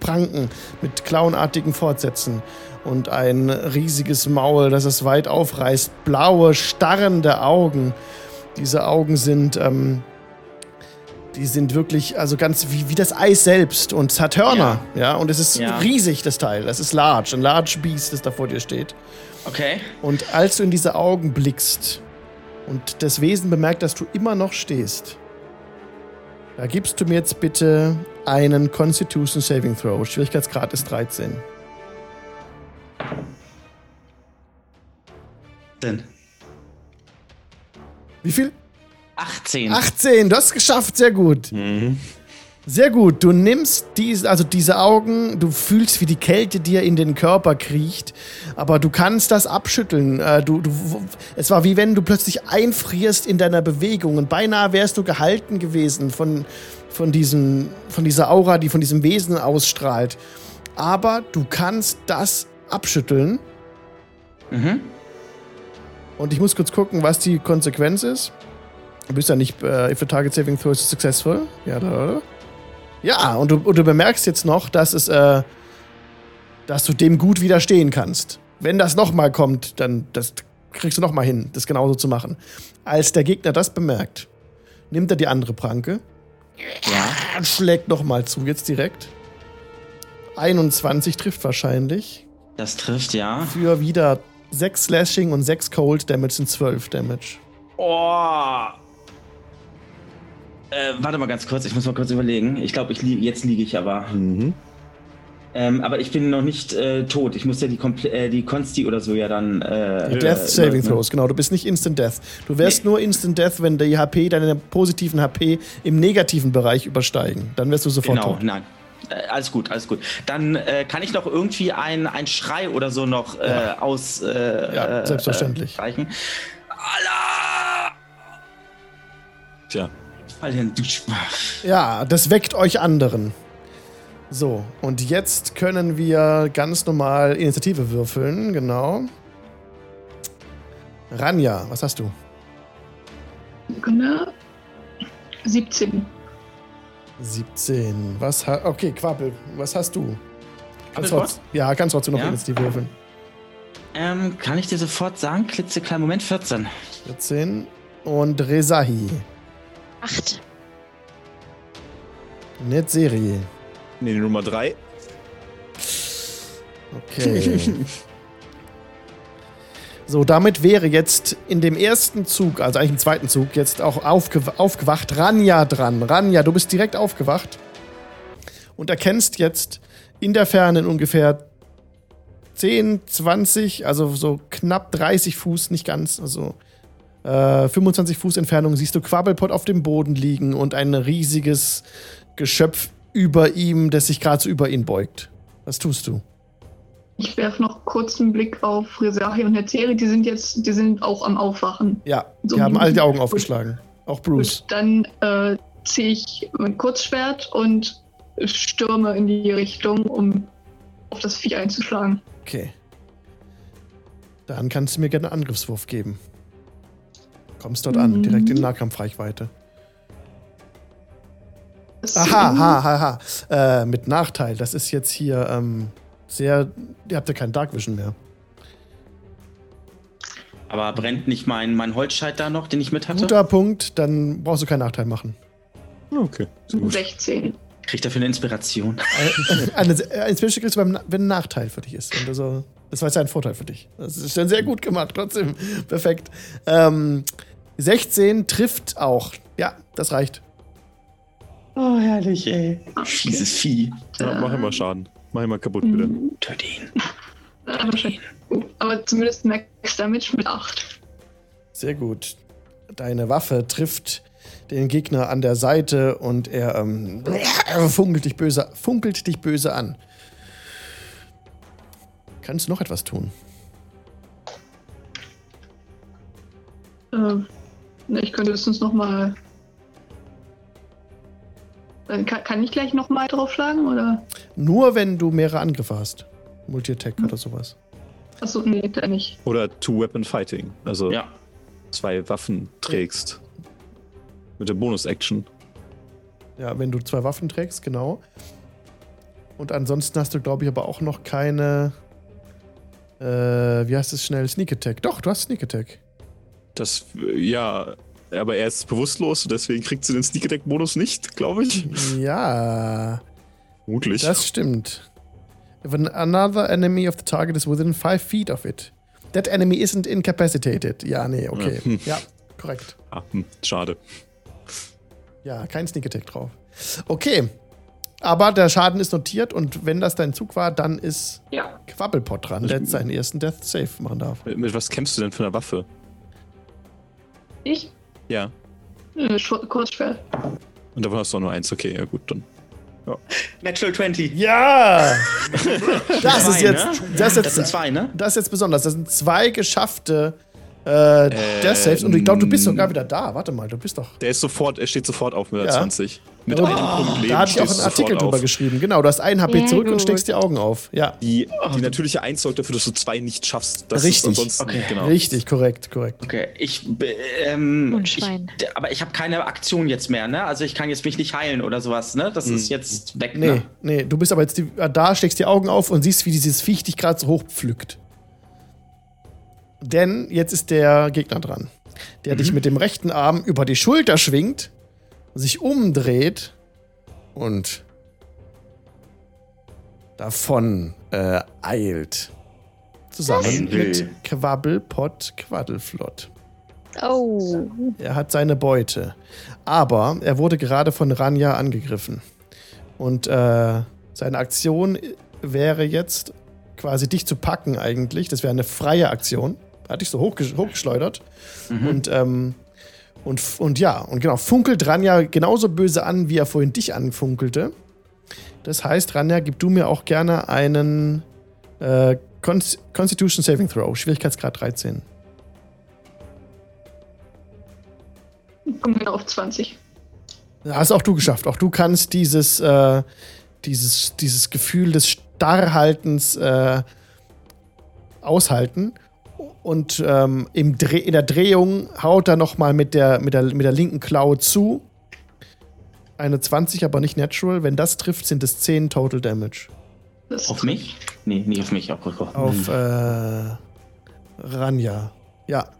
Pranken, mit klauenartigen Fortsätzen. Und ein riesiges Maul, das es weit aufreißt. Blaue, starrende Augen. Diese Augen sind... Die sind wirklich, also ganz wie das Eis selbst. Und es hat Hörner, ja. Und es ist riesig, das Teil. Das ist large, ein large Beast, das da vor dir steht. Okay. Und als du in diese Augen blickst, Und das Wesen bemerkt, dass du immer noch stehst. Da gibst du mir jetzt bitte einen Constitution Saving Throw. Schwierigkeitsgrad ist 13. Wie viel? 18. 18, du hast es geschafft, sehr gut. Mhm. Sehr gut, du nimmst diese Augen, du fühlst, wie die Kälte dir in den Körper kriecht, aber du kannst das abschütteln. Es war wie wenn du plötzlich einfrierst in deiner Bewegung und beinahe wärst du gehalten gewesen von dieser Aura, die von diesem Wesen ausstrahlt. Aber du kannst das abschütteln. Mhm. Und ich muss kurz gucken, was die Konsequenz ist. Du bist ja nicht, if the target saving throw is successful. Ja, da. Ja, und du bemerkst jetzt noch, dass du dem gut widerstehen kannst. Wenn das nochmal kommt, dann das kriegst du nochmal hin, das genauso zu machen. Als der Gegner das bemerkt, nimmt er die andere Pranke. Ja. Und schlägt nochmal zu, jetzt direkt. 21 trifft wahrscheinlich. Das trifft, ja. Für wieder 6 Slashing und 6 Cold Damage sind 12 Damage. Oh. Warte mal ganz kurz, ich muss mal kurz überlegen. Ich glaube, jetzt liege ich aber. Mhm. Aber ich bin noch nicht tot. Ich muss ja die Consti oder so ja dann... Death Saving Throws, genau. Du bist nicht Instant Death. Du wärst nur Instant Death, wenn die HP, deine positiven HP im negativen Bereich übersteigen. Dann wärst du sofort tot. Genau, nein. Alles gut. Dann kann ich noch irgendwie ein Schrei oder so noch aus... ja, selbstverständlich. Allah! Tja. Ja, das weckt euch anderen. So, und jetzt können wir ganz normal Initiative würfeln, genau. Rania, was hast du? 17. Okay, Quabbel, was hast du? Kannst du noch Initiative würfeln. Kann ich dir sofort sagen? Klitzeklein Moment, 14. 14 und Rezahi. 8. Netheril. Nee, Nummer 3. Okay. So, damit wäre jetzt in dem ersten Zug, also eigentlich im zweiten Zug, jetzt auch aufgewacht Rania dran. Rania, du bist direkt aufgewacht und erkennst jetzt in der Ferne in ungefähr 10, 20, also so knapp 30 Fuß, nicht ganz, also 25 Fuß Entfernung siehst du Quabbelpott auf dem Boden liegen und ein riesiges Geschöpf über ihm, das sich gerade so über ihn beugt. Was tust du? Ich werfe noch kurz einen Blick auf Rezahi und Netheril, die sind auch am Aufwachen. Ja, die haben alle die Augen aufgeschlagen. Auch Bruce. Und dann ziehe ich mein Kurzschwert und stürme in die Richtung, um auf das Vieh einzuschlagen. Okay. Dann kannst du mir gerne einen Angriffswurf geben. Kommst dort an, direkt in Nahkampfreichweite. Aha. Mit Nachteil, das ist jetzt hier ihr habt ja kein Dark Vision mehr. Aber brennt nicht mein Holzscheit da noch, den ich mit hatte? Guter Punkt, dann brauchst du keinen Nachteil machen. Okay, sehr gut. 16. Kriegt dafür eine Inspiration. Eine Inspiration kriegst du, wenn ein Nachteil für dich ist. Und also, das war jetzt ein Vorteil für dich. Das ist dann sehr gut gemacht, trotzdem. Perfekt. 16 trifft auch. Ja, das reicht. Oh, herrlich, ey. Dieses Vieh. Ja, mach immer Schaden. Mach immer kaputt, bitte. Töte ihn. Aber zumindest merkst du damit mit 8. Sehr gut. Deine Waffe trifft den Gegner an der Seite und er funkelt dich böse an. Kannst du noch etwas tun? Ich könnte höchstens nochmal... Kann ich gleich nochmal draufschlagen, oder? Nur wenn du mehrere Angriffe hast. Multi-Attack oder sowas. Achso, nee, da nicht. Oder Two-Weapon-Fighting. Also zwei Waffen trägst. Mit der Bonus-Action. Ja, wenn du zwei Waffen trägst, genau. Und ansonsten hast du, glaube ich, aber auch noch keine... wie heißt es schnell? Sneak Attack. Doch, du hast Sneak Attack. Das, ja, aber er ist bewusstlos und deswegen kriegst du den Sneak Attack-Bonus nicht, glaube ich. Ja. Mutlich. Das stimmt. If another enemy of the target is within 5 feet of it. That enemy isn't incapacitated. Ja, nee, okay. Ja. Korrekt. Ah, schade. Ja, kein Sneak Attack drauf. Okay. Aber der Schaden ist notiert und wenn das dein Zug war, dann ist Quabbelpott dran, der jetzt seinen ersten Death Save machen darf. Mit was kämpfst du denn für eine Waffe? Ich? Ja. Kurzschwert. Und davon hast du auch nur eins, okay, ja gut, dann. Ja. Natural 20. Ja! Das ist jetzt. Das sind zwei, ne? Das ist jetzt besonders. Das sind zwei geschaffte Death Saves und ich glaube, du bist sogar wieder da. Warte mal, du bist doch. Er steht sofort auf mit der 20. Mit einem Punkt Leben. Da hatte ich auch einen Artikel drüber geschrieben. Genau, du hast ein HP zurück und steckst die Augen auf. Ja. Die natürliche 1 sorgt dafür, dass du 2 nicht schaffst. Das richtig. Ist ansonsten, genau. Richtig, korrekt. Okay, aber ich habe keine Aktion jetzt mehr, ne? Also ich kann jetzt mich nicht heilen oder sowas, ne? Das ist jetzt weg, ne? Nee, du bist aber jetzt da, steckst die Augen auf und siehst, wie dieses Viech dich gerade so hochpflückt. Denn jetzt ist der Gegner dran, der dich mit dem rechten Arm über die Schulter schwingt, sich umdreht und davon eilt. Zusammen mit Quabbelpott Quaddelflott. Oh. Er hat seine Beute. Aber er wurde gerade von Rania angegriffen. Und seine Aktion wäre jetzt quasi dich zu packen eigentlich. Das wäre eine freie Aktion. Hat dich so hochgeschleudert. Und genau, funkelt Rania genauso böse an, wie er vorhin dich anfunkelte. Das heißt, Rania, gib du mir auch gerne einen Constitution Saving Throw, Schwierigkeitsgrad 13. Komm wieder auf 20. Hast auch du geschafft. Auch du kannst dieses Gefühl des Starrhaltens aushalten. Und in der Drehung haut er nochmal mit der linken Klaue zu. Eine 20, aber nicht natural. Wenn das trifft, sind es 10 Total Damage. Auf mich? Nee, nicht auf mich. Auf Rania. Ja.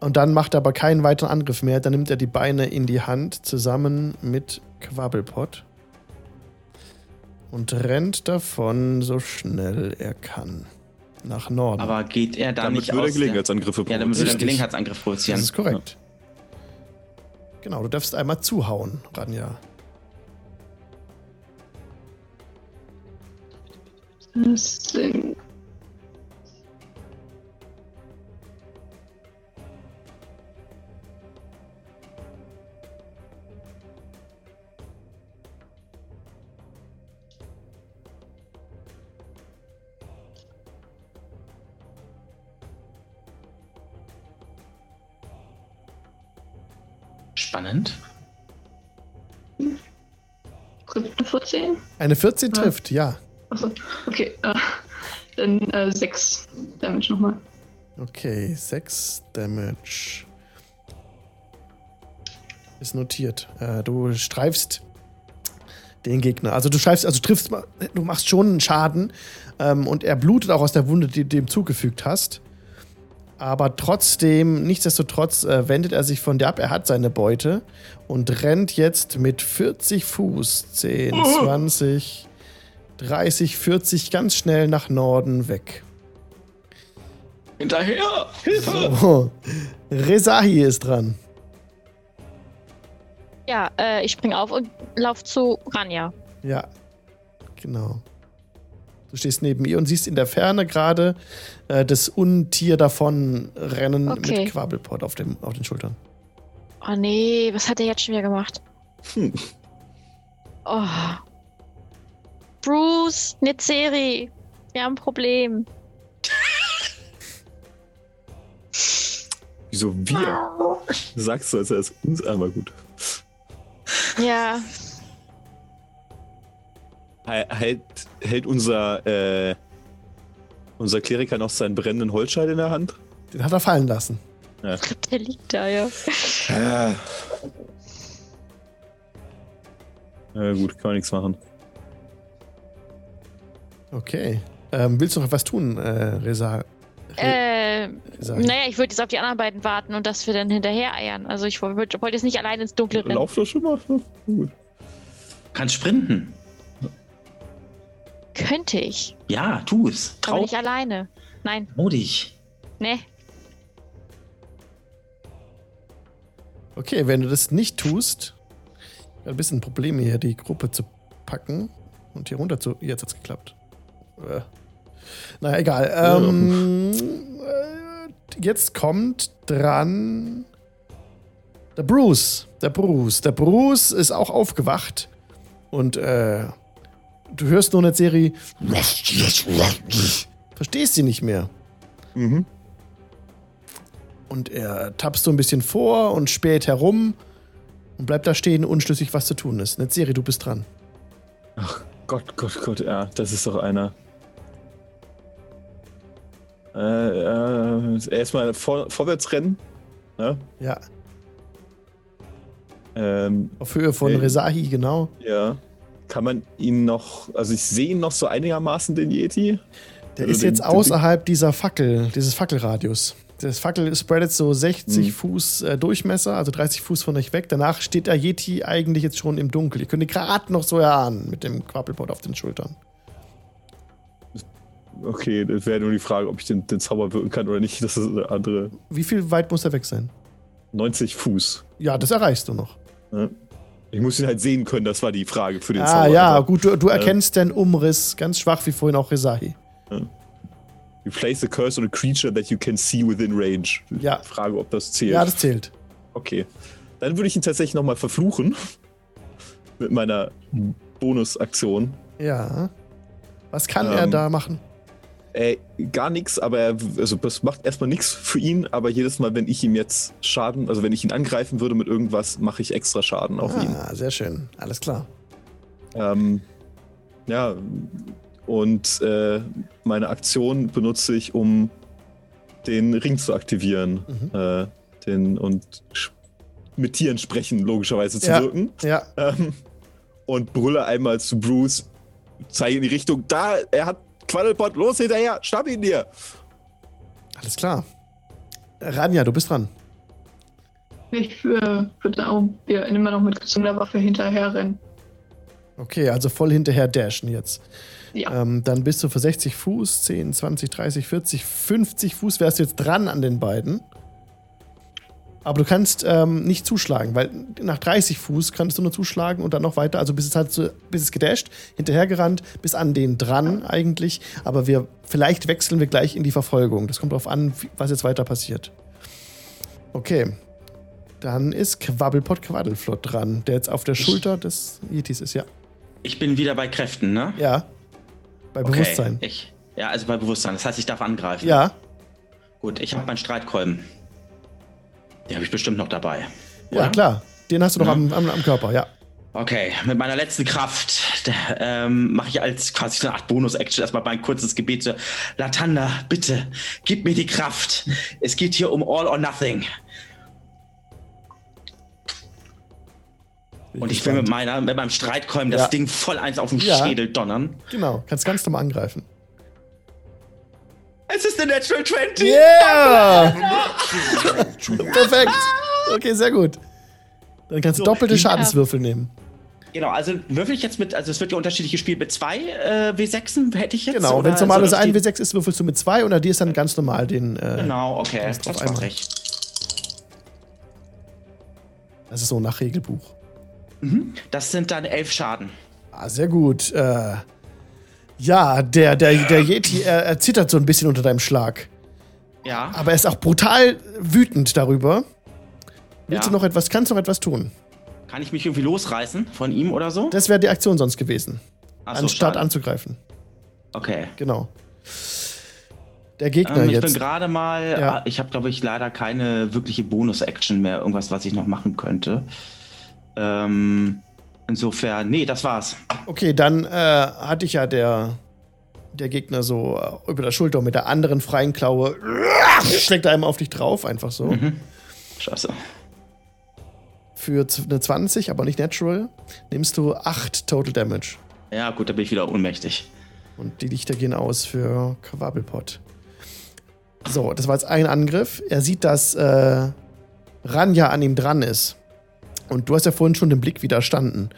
Und dann macht er aber keinen weiteren Angriff mehr. Dann nimmt er die Beine in die Hand zusammen mit Quabbelpott. Und rennt davon so schnell er kann. Nach Norden. Aber geht er da nicht aus? Damit würde er Gelegenheitsangriffe produzieren. Ja, damit würde er Gelegenheitsangriff produzieren. Das ist korrekt. Ja. Genau, du darfst einmal zuhauen, Rania. Das Ding. Spannend. Eine 14? Eine 14 trifft, ja. Achso, okay. Dann 6 Damage nochmal. Okay, 6 Damage. Ist notiert. Du streifst den Gegner. Also du machst schon einen Schaden und er blutet auch aus der Wunde, die du ihm zugefügt hast. Aber trotzdem, nichtsdestotrotz, wendet er sich von dir ab. Er hat seine Beute und rennt jetzt mit 40 Fuß, 10, 20, 30, 40 ganz schnell nach Norden weg. Hinterher! Hilfe! So. Rezahi ist dran. Ja, ich spring auf und lauf zu Rania. Ja, genau. Du stehst neben ihr und siehst in der Ferne gerade das Untier davonrennen mit Quabbelpott auf den Schultern. Oh nee, was hat er jetzt schon wieder gemacht? Oh. Bruce, Netzeri, wir haben ein Problem. Wieso wir? Sagst du, als wäre es uns einmal gut. Ja. Hält unser Kleriker noch seinen brennenden Holzscheit in der Hand? Den hat er fallen lassen. Ja. Der liegt da, ja. Na gut, kann man nichts machen. Okay. Willst du noch was tun, Reza? Naja, ich würde jetzt auf die anderen beiden warten und dass wir dann hinterher eiern. Also ich wollte jetzt nicht allein ins Dunkle rennen. Lauf doch schon mal. Gut. Kannst sprinten. Könnte ich. Ja, tu es. Aber nicht alleine. Nein. Mutig. Nee. Okay, wenn du das nicht tust, ein bisschen Probleme hier, die Gruppe zu packen und hier runter zu... Jetzt hat's geklappt. Naja, egal. Jetzt kommt dran der Bruce. Der Bruce ist auch aufgewacht und du hörst nur eine Serie... Verstehst sie nicht mehr. Mhm. Und er tappst so ein bisschen vor und späht herum und bleibt da stehen, unschlüssig, was zu tun ist. Netheril, du bist dran. Ach Gott, Gott, Gott, ja, das ist doch einer. Erstmal vorwärts rennen. Ne? Ja. Auf Höhe von Rezahi, genau. Ja. Kann man ihn noch, also ich sehe ihn noch so einigermaßen, den Yeti. Der also ist jetzt außerhalb dieser Fackel, dieses Fackelradius. Das Fackel spreadet so 60 Fuß Durchmesser, also 30 Fuß von euch weg. Danach steht der Yeti eigentlich jetzt schon im Dunkel. Ihr könnt ihn gerade noch so erahnen mit dem Quabbelpott auf den Schultern. Okay, das wäre nur die Frage, ob ich den Zauber wirken kann oder nicht. Das ist eine andere. Wie viel weit muss er weg sein? 90 Fuß. Ja, das erreichst du noch. Ja. Ich muss ihn halt sehen können, das war die Frage für den Zauber. Ah ja, gut, du erkennst den Umriss, ganz schwach wie vorhin auch Rezahi. Ja. You place a curse on a creature that you can see within range. Ja. Frage, ob das zählt. Ja, das zählt. Okay. Dann würde ich ihn tatsächlich nochmal verfluchen. Mit meiner Bonusaktion. Ja. Was kann er da machen? Gar nichts, aber das macht erstmal nichts für ihn. Aber jedes Mal, wenn ich ihm jetzt Schaden, also wenn ich ihn angreifen würde mit irgendwas, mache ich extra Schaden auf ihn. Ah, sehr schön. Alles klar. Ja. Und meine Aktion benutze ich, um den Ring zu aktivieren. Mhm. Und mit Tieren sprechen, logischerweise, zu wirken. Ja. Und brülle einmal zu Bruce, zeige in die Richtung, da, er hat Quabbelpott, los hinterher, schnapp ihn dir! Alles klar. Rania, du bist dran. Ich würde auch immer noch mit gezogener Waffe hinterherrennen. Okay, also voll hinterher dashen jetzt. Ja. Dann bist du für 60 Fuß, 10, 20, 30, 40, 50 Fuß wärst du jetzt dran an den beiden. Aber du kannst nicht zuschlagen, weil nach 30 Fuß kannst du nur zuschlagen und dann noch weiter. Also bist es gedasht, hinterhergerannt, bis an den dran eigentlich. Aber vielleicht wechseln wir gleich in die Verfolgung. Das kommt drauf an, was jetzt weiter passiert. Okay. Dann ist Quabbelpott Quaddelflott dran, der jetzt auf der Schulter des Yetis ist, ja. Ich bin wieder bei Kräften, ne? Ja. Bei Bewusstsein. Okay, also bei Bewusstsein. Das heißt, ich darf angreifen. Ja. Gut, ich habe meinen Streitkolben. Den habe ich bestimmt noch dabei. Ja, klar. Den hast du noch am Körper, ja. Okay, mit meiner letzten Kraft mache ich als quasi so eine Art Bonus-Action erstmal mein kurzes Gebet zu Lathander, bitte, gib mir die Kraft. Es geht hier um all or nothing. Und ich will mit meinem Streitkolben das Ding voll eins auf den Schädel donnern. Genau, kannst ganz normal angreifen. Es ist eine Natural 20! Yeah! Perfekt! Okay, sehr gut. Dann kannst du doppelte Schadenswürfel nehmen. Genau, also würfel ich jetzt es wird ja unterschiedlich gespielt, mit 2 W6 hätte ich jetzt. Genau, wenn es normal ist, ein W6 ist, würfelst du mit 2 und dir ist dann ganz normal den. Genau, okay, das macht recht. Das ist so nach Regelbuch. Das sind dann 11 Schaden. Ah, sehr gut. Ja, der Yeti zittert so ein bisschen unter deinem Schlag. Ja. Aber er ist auch brutal wütend darüber. Kannst du noch etwas tun? Kann ich mich irgendwie losreißen von ihm oder so? Das wäre die Aktion sonst gewesen. Ach so, anstatt anzugreifen. Okay. Genau. Der Gegner jetzt. Ich bin gerade mal. Ja. Ich habe, glaube ich, leider keine wirkliche Bonus-Action mehr. Irgendwas, was ich noch machen könnte. Insofern, nee, das war's. Okay, dann hatte ich ja der Gegner so über der Schulter mit der anderen freien Klaue schlägt einem auf dich drauf, einfach so. Mhm. Scheiße. Für eine 20, aber nicht natural, nimmst du 8 Total Damage. Ja gut, da bin ich wieder ohnmächtig. Und die Lichter gehen aus für Quabbelpott. So, das war jetzt ein Angriff. Er sieht, dass Ranja an ihm dran ist. Und du hast ja vorhin schon den Blick widerstanden,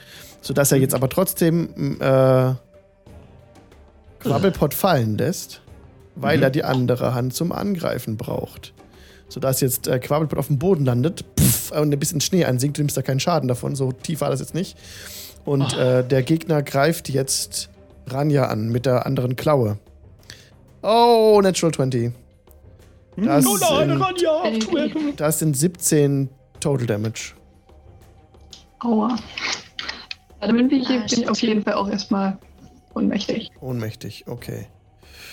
sodass er jetzt aber trotzdem Quabbelpott fallen lässt, weil er die andere Hand zum Angreifen braucht. Sodass jetzt Quabbelpott auf dem Boden landet. und ein bisschen Schnee einsinkt, du nimmst da keinen Schaden davon, so tief war das jetzt nicht. Und der Gegner greift jetzt Rania an mit der anderen Klaue. Oh, Natural 20. Das, oh nein, Rania! Das sind 17 Total Damage. Aua. Ja, damit bin ich auf jeden Fall auch erstmal ohnmächtig. Ohnmächtig, okay.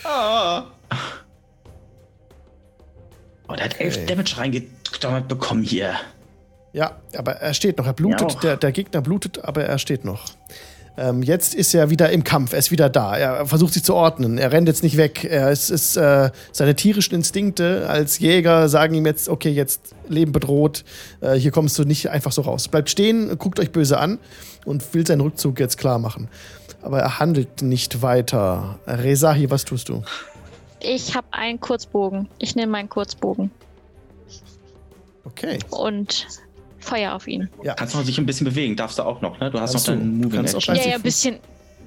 Ah. Oh, der hat 11 Damage reingedonnert bekommen hier. Ja, aber er steht noch. Er blutet, ja, der Gegner blutet, aber er steht noch. Jetzt ist er wieder im Kampf, er ist wieder da. Er versucht sich zu ordnen, er rennt jetzt nicht weg. Er ist seine tierischen Instinkte als Jäger sagen ihm jetzt, okay, jetzt Leben bedroht, hier kommst du nicht einfach so raus. Bleibt stehen, guckt euch böse an und will seinen Rückzug jetzt klar machen. Aber er handelt nicht weiter. Rezahi, was tust du? Ich habe einen Kurzbogen. Ich nehme meinen Kurzbogen. Okay. Und Feuer auf ihn. Ja. Kannst du noch dich ein bisschen bewegen, darfst du auch noch, ne? Du hast noch deinen Moving Action.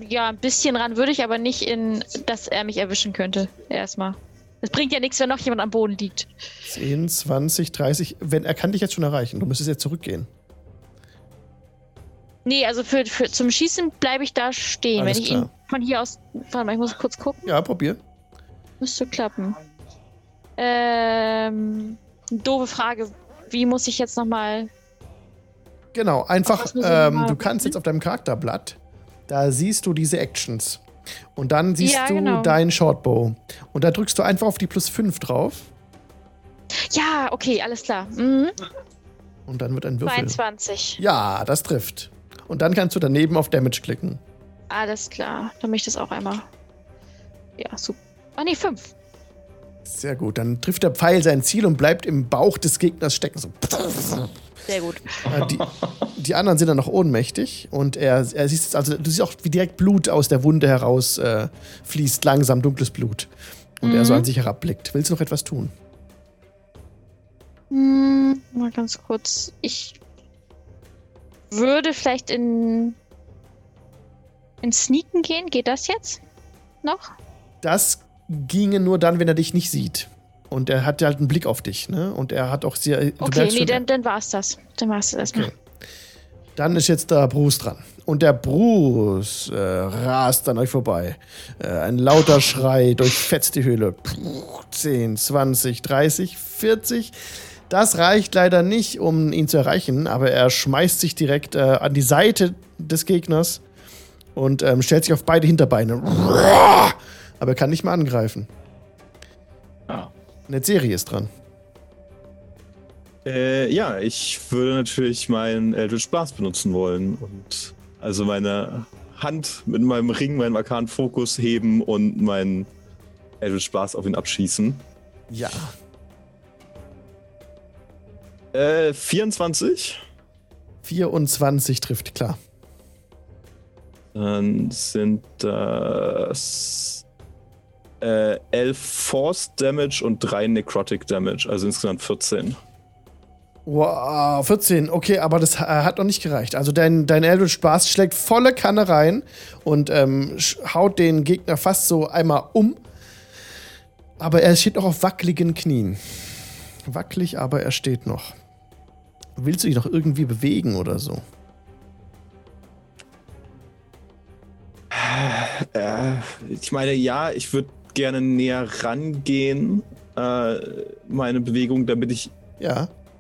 Ja, ein bisschen ran würde ich, aber nicht in, dass er mich erwischen könnte. Erstmal. Es bringt ja nichts, wenn noch jemand am Boden liegt. 10, 20, 30, er kann dich jetzt schon erreichen. Du müsstest jetzt zurückgehen. Nee, also zum Schießen bleibe ich da stehen. Alles wenn ich klar. Ihn von hier aus, warte mal, ich muss kurz gucken. Ja, probier. Müsste klappen. Doofe Frage. Wie muss ich jetzt nochmal... Genau, einfach, du kannst jetzt auf deinem Charakterblatt, da siehst du diese Actions. Und dann siehst du deinen Shortbow. Und da drückst du einfach auf die +5 drauf. Ja, okay, alles klar. Mhm. Und dann wird ein Würfel. 22. Ja, das trifft. Und dann kannst du daneben auf Damage klicken. Alles klar, dann möchte ich das auch einmal. Ja, super. Ah, nee, 5. Sehr gut, dann trifft der Pfeil sein Ziel und bleibt im Bauch des Gegners stecken. So. Sehr gut. Die anderen sind dann noch ohnmächtig und er siehst, also du siehst auch, wie direkt Blut aus der Wunde heraus fließt, langsam dunkles Blut. Und er so an sich herabblickt. Willst du noch etwas tun? Mal ganz kurz. Ich würde vielleicht in Sneaken gehen. Geht das jetzt noch? Das ginge nur dann, wenn er dich nicht sieht. Und er hat halt einen Blick auf dich, ne? Und er hat auch sehr... Okay, nee, dann war's das. Dann war's das erstmal. Okay. Dann ist jetzt der Bruce dran. Und der Bruce rast an euch vorbei. Ein lauter Schrei durchfetzt die Höhle. 10, 20, 30, 40. Das reicht leider nicht, um ihn zu erreichen, aber er schmeißt sich direkt an die Seite des Gegners und stellt sich auf beide Hinterbeine. Aber er kann nicht mehr angreifen. Ah. Netheril ist dran. Ja, ich würde natürlich meinen Eldritch Blast benutzen wollen. Und also meine Hand mit meinem Ring, meinem arkanen Fokus heben und meinen Eldritch Blast auf ihn abschießen. Ja. 24? 24 trifft, klar. Dann sind das... 11 Force Damage und 3 Necrotic Damage, also insgesamt 14. Wow, 14, okay, aber das hat noch nicht gereicht. Also dein Eldritch Blast schlägt volle Kanne rein und haut den Gegner fast so einmal um. Aber er steht noch auf wackeligen Knien. Wackelig, aber er steht noch. Willst du dich noch irgendwie bewegen oder so? Ich meine, ja, ich würde gerne näher rangehen, meine Bewegung, damit ich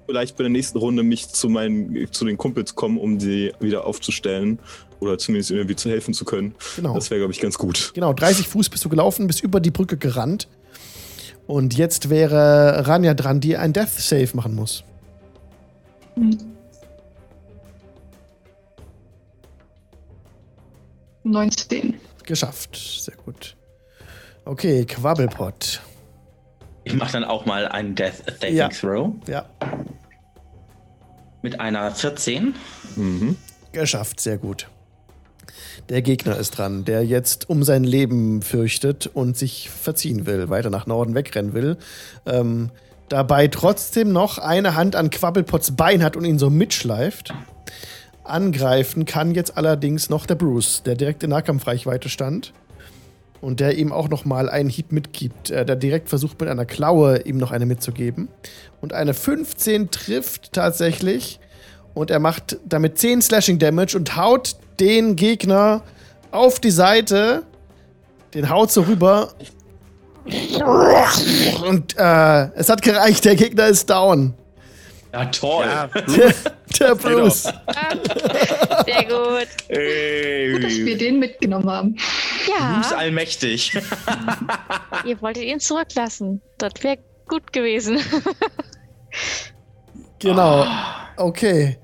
vielleicht bei der nächsten Runde mich zu den Kumpels komme, um die wieder aufzustellen oder zumindest irgendwie zu helfen zu können. Genau. Das wäre, glaube ich, ganz gut. Genau, 30 Fuß bist du gelaufen, bist über die Brücke gerannt und jetzt wäre Rania dran, die ein Death Save machen muss. Mhm. 19. Geschafft. Sehr gut. Okay, Quabbelpott. Ich mache dann auch mal einen Death Saving Throw. Ja. Mit einer 14. Mhm. Geschafft. Sehr gut. Der Gegner ist dran, der jetzt um sein Leben fürchtet und sich verziehen will, weiter nach Norden wegrennen will. Dabei trotzdem noch eine Hand an Quabbelpotts Bein hat und ihn so mitschleift. Angreifen kann jetzt allerdings noch der Bruce, der direkt in Nahkampfreichweite stand. und der ihm auch nochmal einen Hieb mitgibt, der direkt versucht mit einer Klaue ihm noch eine mitzugeben. Und eine 15 trifft tatsächlich und er macht damit 10 Slashing Damage und haut den Gegner auf die Seite, den haut so rüber und es hat gereicht, der Gegner ist down. Ja, toll. Ja, der Bruce. Sehr gut. Gut, dass wir den mitgenommen haben. Ja. Bruce allmächtig. Ihr wolltet ihn zurücklassen. Das wäre gut gewesen. Genau. Okay.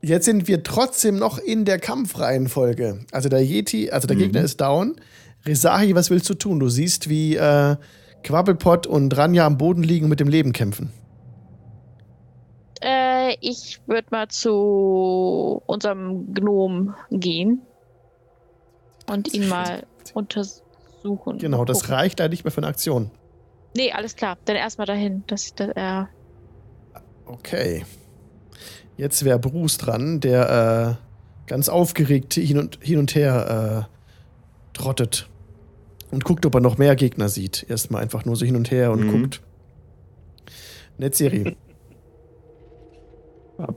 Jetzt sind wir trotzdem noch in der Kampfreihenfolge. Also der Yeti, also der Gegner ist down. Rezahi, was willst du tun? Du siehst, wie Quabbelpott und Rania am Boden liegen und mit dem Leben kämpfen. Ich würde mal zu unserem Gnom gehen und ihn mal untersuchen. Genau, das reicht da nicht mehr für eine Aktion. Nee, alles klar. Dann erstmal dahin, dass er. Okay. Jetzt wäre Bruce dran, der ganz aufgeregt hin und her trottet und guckt, ob er noch mehr Gegner sieht. Erstmal einfach nur so hin und her und guckt. Netzeri.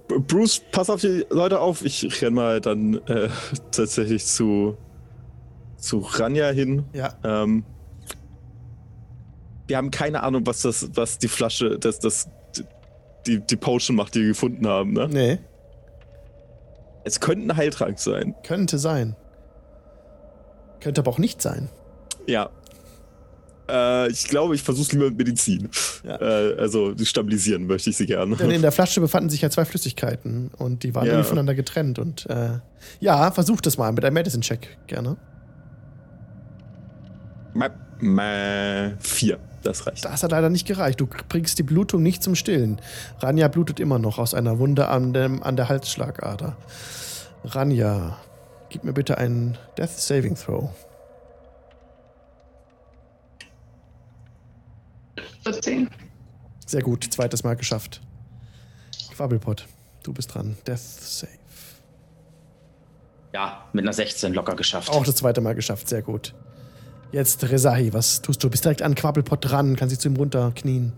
Bruce, pass auf die Leute auf. Ich renn mal dann tatsächlich zu Rania hin. Ja. Wir haben keine Ahnung, was die Flasche, die Potion macht, die wir gefunden haben, ne? Nee. Es könnte ein Heiltrank sein. Könnte sein. Könnte aber auch nicht sein. Ja. Ich glaube, ich versuche es lieber mit Medizin. Ja. Also stabilisieren möchte ich sie gerne. Denn in der Flasche befanden sich ja 2 Flüssigkeiten und die waren irgendwie voneinander getrennt. Und versuch das mal mit einem Medicine-Check gerne. 4, das reicht. Das hat leider nicht gereicht. Du bringst die Blutung nicht zum Stillen. Rania blutet immer noch aus einer Wunde an der Halsschlagader. Rania, gib mir bitte einen Death-Saving-Throw. 10. Sehr gut, zweites Mal geschafft. Quabbelpott, du bist dran. Death Save. Ja, mit einer 16 locker geschafft. Auch das zweite Mal geschafft, sehr gut. Jetzt Rezahi, was tust du? Bist direkt an Quabbelpott dran, kannst dich zu ihm runterknien.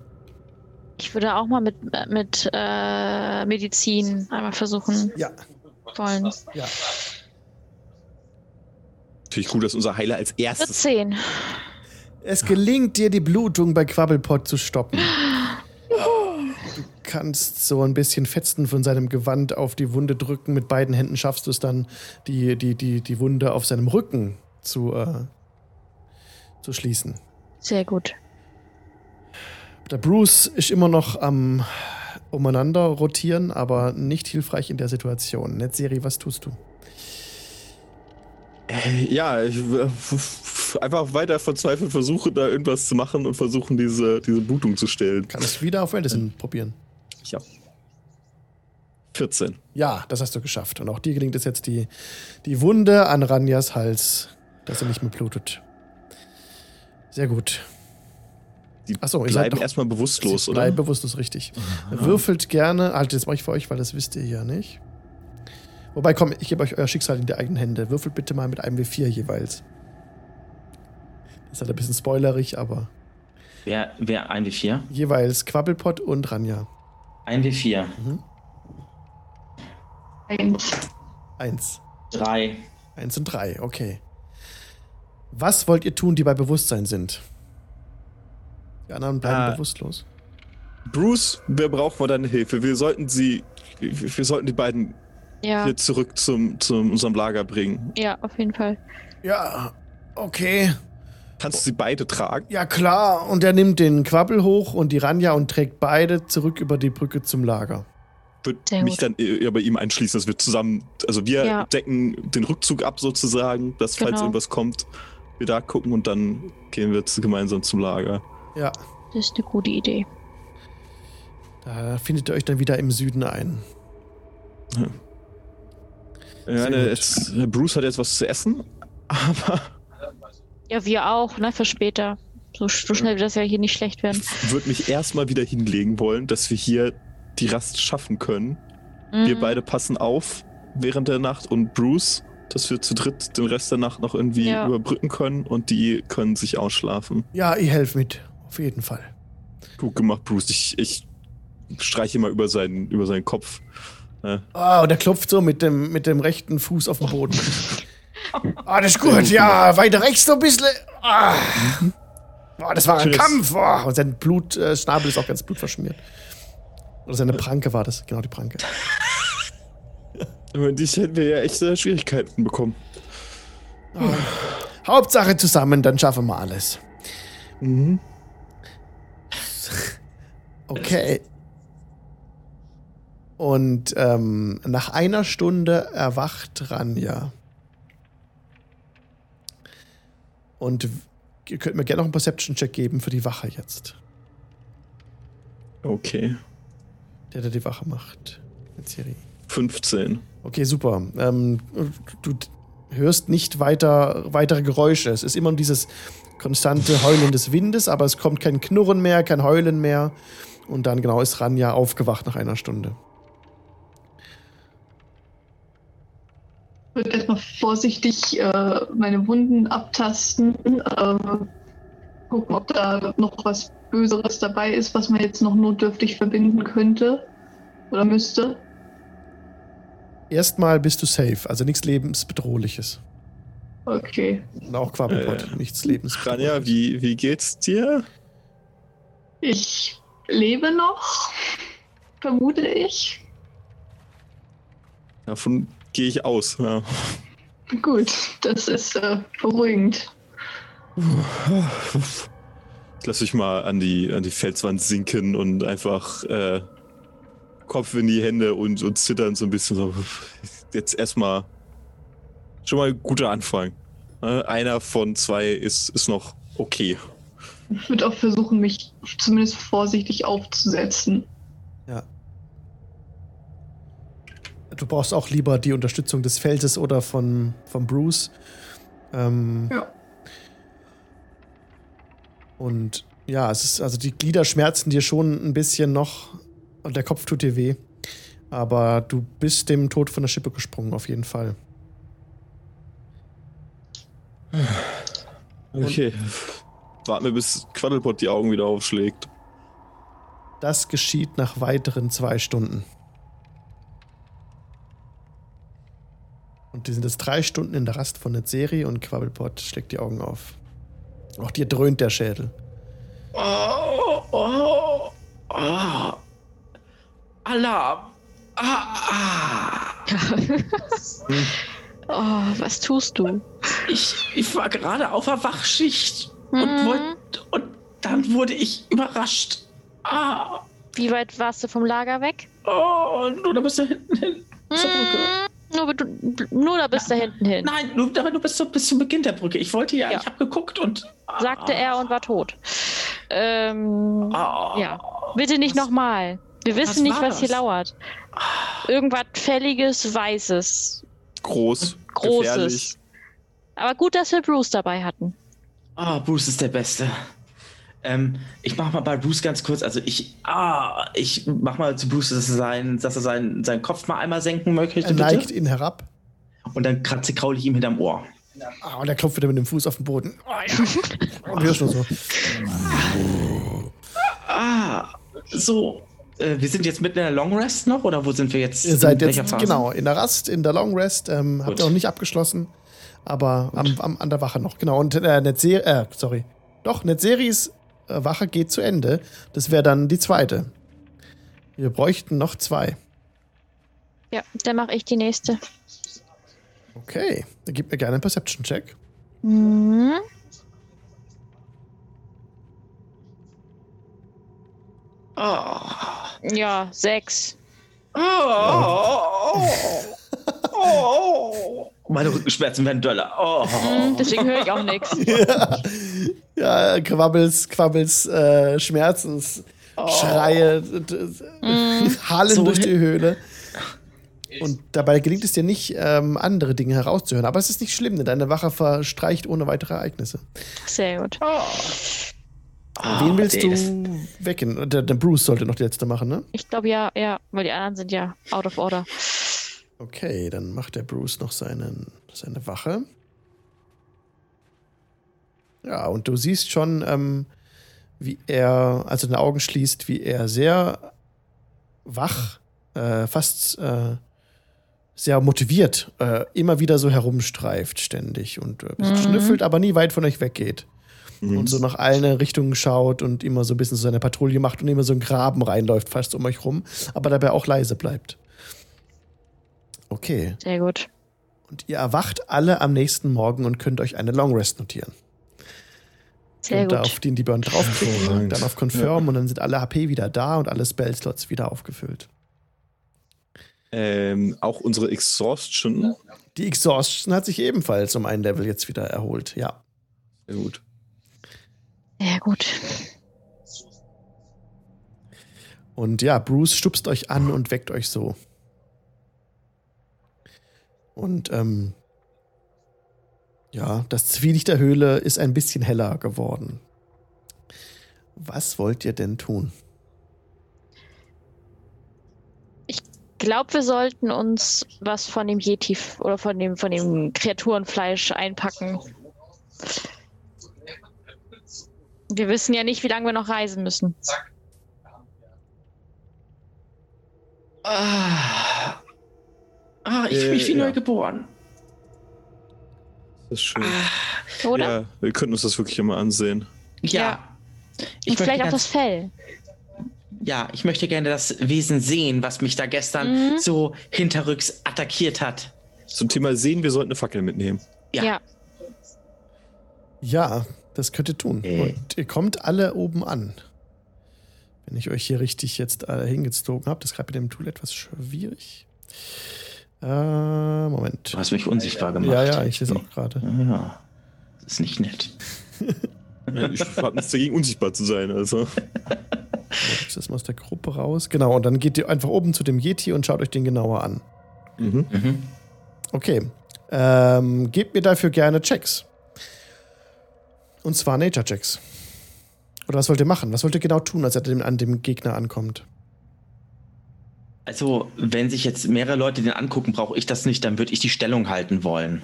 Ich würde auch mal mit Medizin einmal versuchen. Ja. Wollen. Ja. Natürlich cool, dass unser Heiler als erstes... 10. Es gelingt dir, die Blutung bei Quabbelpott zu stoppen. Du kannst so ein bisschen Fetzen von seinem Gewand auf die Wunde drücken. Mit beiden Händen schaffst du es dann, die Wunde auf seinem Rücken zu schließen. Sehr gut. Der Bruce ist immer noch am umeinander rotieren, aber nicht hilfreich in der Situation. Netzeri, was tust du? Ja, ich einfach weiter verzweifelt versuche, da irgendwas zu machen und versuchen, diese Blutung zu stellen. Kannst du wieder auf Medicine probieren? Ja. 14. Ja, das hast du geschafft. Und auch dir gelingt es jetzt, die Wunde an Ranias Hals, dass er nicht mehr blutet. Sehr gut. Achso, ich bleibe erstmal bewusstlos, oder? Bleib bewusstlos, richtig. Aha. Würfelt gerne. Alter, das mache ich für euch, weil das wisst ihr ja nicht. Wobei, komm, ich gebe euch euer Schicksal in die eigenen Hände. Würfelt bitte mal mit einem W4 jeweils. Das ist halt ein bisschen spoilerig, aber... Wer ein W4? Jeweils Quabbelpott und Rania. Ein W4. Mhm. 1. 3. 1 und 3, okay. Was wollt ihr tun, die bei Bewusstsein sind? Die anderen bleiben bewusstlos. Bruce, wir brauchen deine Hilfe. Wir sollten die beiden... Ja. Hier zurück zu unserem Lager bringen. Ja, auf jeden Fall. Ja, okay. Kannst du sie beide tragen? Ja, klar. Und er nimmt den Quabbel hoch und die Rania und trägt beide zurück über die Brücke zum Lager. Würde mich dann bei ihm einschließen, dass wir zusammen, also wir decken den Rückzug ab sozusagen, dass falls irgendwas kommt, wir da gucken und dann gehen wir gemeinsam zum Lager. Ja. Das ist eine gute Idee. Da findet ihr euch dann wieder im Süden ein. Ja. Ja, Bruce hat jetzt was zu essen, aber... Ja, wir auch, ne, für später. So schnell wird das ja hier nicht schlecht werden. Ich würde mich erstmal wieder hinlegen wollen, dass wir hier die Rast schaffen können. Wir beide passen auf während der Nacht und Bruce dass wir zu dritt den Rest der Nacht noch irgendwie überbrücken können und die können sich ausschlafen. Ja, ich helfe mit. Auf jeden Fall. Gut gemacht, Bruce. Ich streiche mal über seinen Kopf. Ah, und er klopft so mit dem rechten Fuß auf den Boden. Ah, das ist gut. Ja, weiter rechts so ein bisschen. Ah. Oh, das war ein Kampf. Oh. Und sein Schnabel ist auch ganz blutverschmiert. Oder seine Pranke war das. Genau, die Pranke. Aber die hätten wir ja echte Schwierigkeiten bekommen. Oh. Hauptsache zusammen, dann schaffen wir alles. Mhm. Okay. Und nach einer Stunde erwacht Rania. Und ihr könnt mir gerne noch einen Perception-Check geben für die Wache jetzt. Okay. Der die Wache macht. 15. Okay, super. Du hörst nicht weitere Geräusche. Es ist immer dieses konstante Heulen des Windes, aber es kommt kein Knurren mehr, kein Heulen mehr. Und dann genau ist Rania aufgewacht nach einer Stunde. Ich würde erstmal vorsichtig meine Wunden abtasten, gucken, ob da noch was Böseres dabei ist, was man jetzt noch notdürftig verbinden könnte oder müsste. Erstmal bist du safe, also nichts Lebensbedrohliches. Okay. Und auch Quabbelpott, nichts Lebensbedrohliches. Rania, wie geht's dir? Ich lebe noch, vermute ich. Davon gehe ich aus, ja. Gut, das ist beruhigend. Ich lasse mich mal an die Felswand sinken und einfach Kopf in die Hände und zittern so ein bisschen. So. Jetzt erstmal schon mal ein guter Anfang. Einer von zwei ist noch okay. Ich würde auch versuchen, mich zumindest vorsichtig aufzusetzen. Ja. Du brauchst auch lieber die Unterstützung des Felses oder von Bruce. Ja. Und ja, es ist, also die Glieder schmerzen dir schon ein bisschen noch und der Kopf tut dir weh. Aber du bist dem Tod von der Schippe gesprungen, auf jeden Fall. Okay. Warten wir, bis Quabbelpott die Augen wieder aufschlägt. Das geschieht nach weiteren 2 Stunden. Und die sind jetzt 3 Stunden in der Rast von der Serie und Quabbelpott schlägt die Augen auf. Auch dir dröhnt der Schädel. Oh. Alarm! Oh, was tust du? Ich war gerade auf der Wachschicht und dann wurde ich überrascht. Ah. Wie weit warst du vom Lager weg? Oh, nur da bist du hinten hin. Zur Brücke. Nur da bist du hinten hin. Nein, nur bis zum Beginn der Brücke. Ich wollte ja. Ich habe geguckt und... Sagte er und war tot. Ja. Bitte nicht nochmal. Wir wissen nicht, was hier lauert. Irgendwas Fälliges, Weißes. Großes. Gefährlich. Aber gut, dass wir Bruce dabei hatten. Bruce ist der Beste. Ich mach mal bei Bruce ganz kurz, also ich mach mal zu Bruce, dass er seinen Kopf mal einmal senken möchte. Er neigt ihn herab. Und dann kraul ich ihm hinterm Ohr. Ah, und er klopft wieder mit dem Fuß auf den Boden. Oh, ja. Und hörst du so. So. Wir sind jetzt mitten in der Long Rest noch, oder wo sind wir jetzt? Ihr seid jetzt, genau, in der Rast, in der Long Rest, habt ihr noch nicht abgeschlossen, aber an der Wache noch, genau. Und Netseris Wache geht zu Ende. Das wäre dann die zweite. Wir bräuchten noch 2. Ja, dann mache ich die nächste. Okay, dann gib mir gerne einen Perception-Check. Mhm. Oh. Ja, 6. Oh. Meine Rückenschmerzen werden döller. Oh. Deswegen höre ich auch nichts. Ja, Schmerzensschreie, Hallen so durch die Höhle. Und dabei gelingt es dir nicht, andere Dinge herauszuhören. Aber es ist nicht schlimm, denn deine Wache verstreicht ohne weitere Ereignisse. Sehr gut. Wen willst du wecken? Der Bruce sollte noch die letzte machen, ne? Ich glaube ja, weil die anderen sind ja out of order. Okay, dann macht der Bruce noch seine Wache. Ja, und du siehst schon, wie er, als er die Augen schließt, wie er sehr wach, fast sehr motiviert, immer wieder so herumstreift ständig und ein bisschen schnüffelt, aber nie weit von euch weggeht. Und so nach allen Richtungen schaut und immer so ein bisschen so seine Patrouille macht und immer so einen Graben reinläuft, fast um euch rum, aber dabei auch leise bleibt. Okay. Sehr gut. Und ihr erwacht alle am nächsten Morgen und könnt euch eine Long Rest notieren. Sehr gut. Und auf den die Burn draufklicken, dann auf Confirm und dann sind alle HP wieder da und alle Spell-Slots wieder aufgefüllt. Auch unsere Exhaustion? Die Exhaustion hat sich ebenfalls um ein Level jetzt wieder erholt, ja. Sehr gut. Ja, gut. Und ja, Bruce stupst euch an und weckt euch so. Und ja, das Zwielicht der Höhle ist ein bisschen heller geworden. Was wollt ihr denn tun? Ich glaube, wir sollten uns was von dem Yeti oder von dem Kreaturenfleisch einpacken. Wir wissen ja nicht, wie lange wir noch reisen müssen. Ich fühle mich wie neu geboren. Das ist schön. Oder? Ja, wir könnten uns das wirklich immer ansehen. Ja. Und vielleicht auch das Fell. Ja, ich möchte gerne das Wesen sehen, was mich da gestern so hinterrücks attackiert hat. Zum Thema Sehen, wir sollten eine Fackel mitnehmen. Ja. Ja. Das könnt ihr tun. Und ihr kommt alle oben an. Wenn ich euch hier richtig jetzt hingezogen habe, das ist gerade mit dem Tool etwas schwierig. Moment. Du hast mich unsichtbar gemacht. Ja, ich sehe es auch gerade. Ja, das ist nicht nett. Ich habe nichts dagegen, unsichtbar zu sein. Also. Jetzt ist mal aus der Gruppe raus. Genau, und dann geht ihr einfach oben zu dem Yeti und schaut euch den genauer an. Mhm. Okay. Gebt mir dafür gerne Checks. Und zwar Nature-Checks. Oder was wollt ihr machen? Was wollt ihr genau tun, als er an dem Gegner ankommt? Also, wenn sich jetzt mehrere Leute den angucken, brauche ich das nicht, dann würde ich die Stellung halten wollen.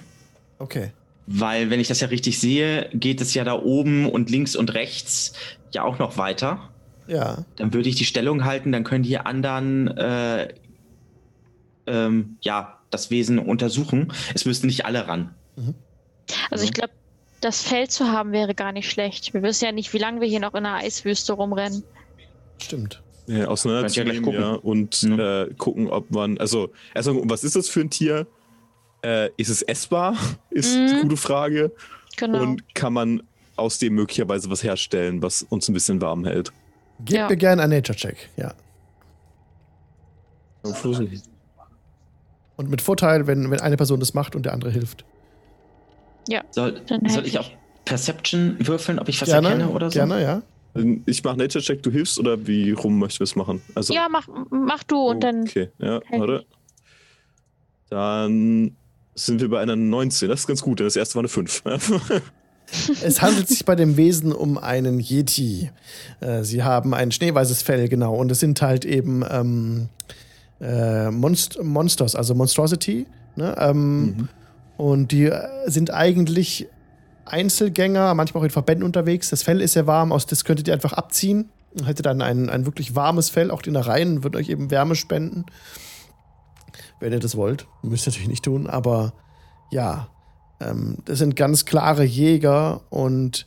Okay. Weil, wenn ich das ja richtig sehe, geht es ja da oben und links und rechts ja auch noch weiter. Ja. Dann würde ich die Stellung halten, dann können die anderen das Wesen untersuchen. Es müssten nicht alle ran. Mhm. Also ich glaube, das Feld zu haben wäre gar nicht schlecht. Wir wissen ja nicht, wie lange wir hier noch in einer Eiswüste rumrennen. Stimmt. Ja, auseinanderzunehmen, ja. Und gucken, ob man. Also, erstmal gucken, was ist das für ein Tier? Ist es essbar? Ist eine gute Frage. Genau. Und kann man aus dem möglicherweise was herstellen, was uns ein bisschen warm hält? Gebt mir gerne einen Nature-Check, ja. Und mit Vorteil, wenn eine Person das macht und der andere hilft. Ja. Soll ich auch Perception würfeln, ob ich was erkenne oder so? Gerne, ja. Ich mache Nature Check, du hilfst oder wie rum möchtest du es machen? Also, ja, mach du und dann. Okay, ja, warte. Dann sind wir bei einer 19. Das ist ganz gut, denn das erste war eine 5. Es handelt sich bei dem Wesen um einen Yeti. Sie haben ein schneeweißes Fell, genau. Und es sind halt eben Monsters, also Monstrosity. Ne? Und die sind eigentlich Einzelgänger, manchmal auch in Verbänden unterwegs. Das Fell ist sehr warm, das könntet ihr einfach abziehen. Hättet dann ein wirklich warmes Fell, auch die Innereien würden euch eben Wärme spenden. Wenn ihr das wollt, müsst ihr natürlich nicht tun, aber ja. Das sind ganz klare Jäger und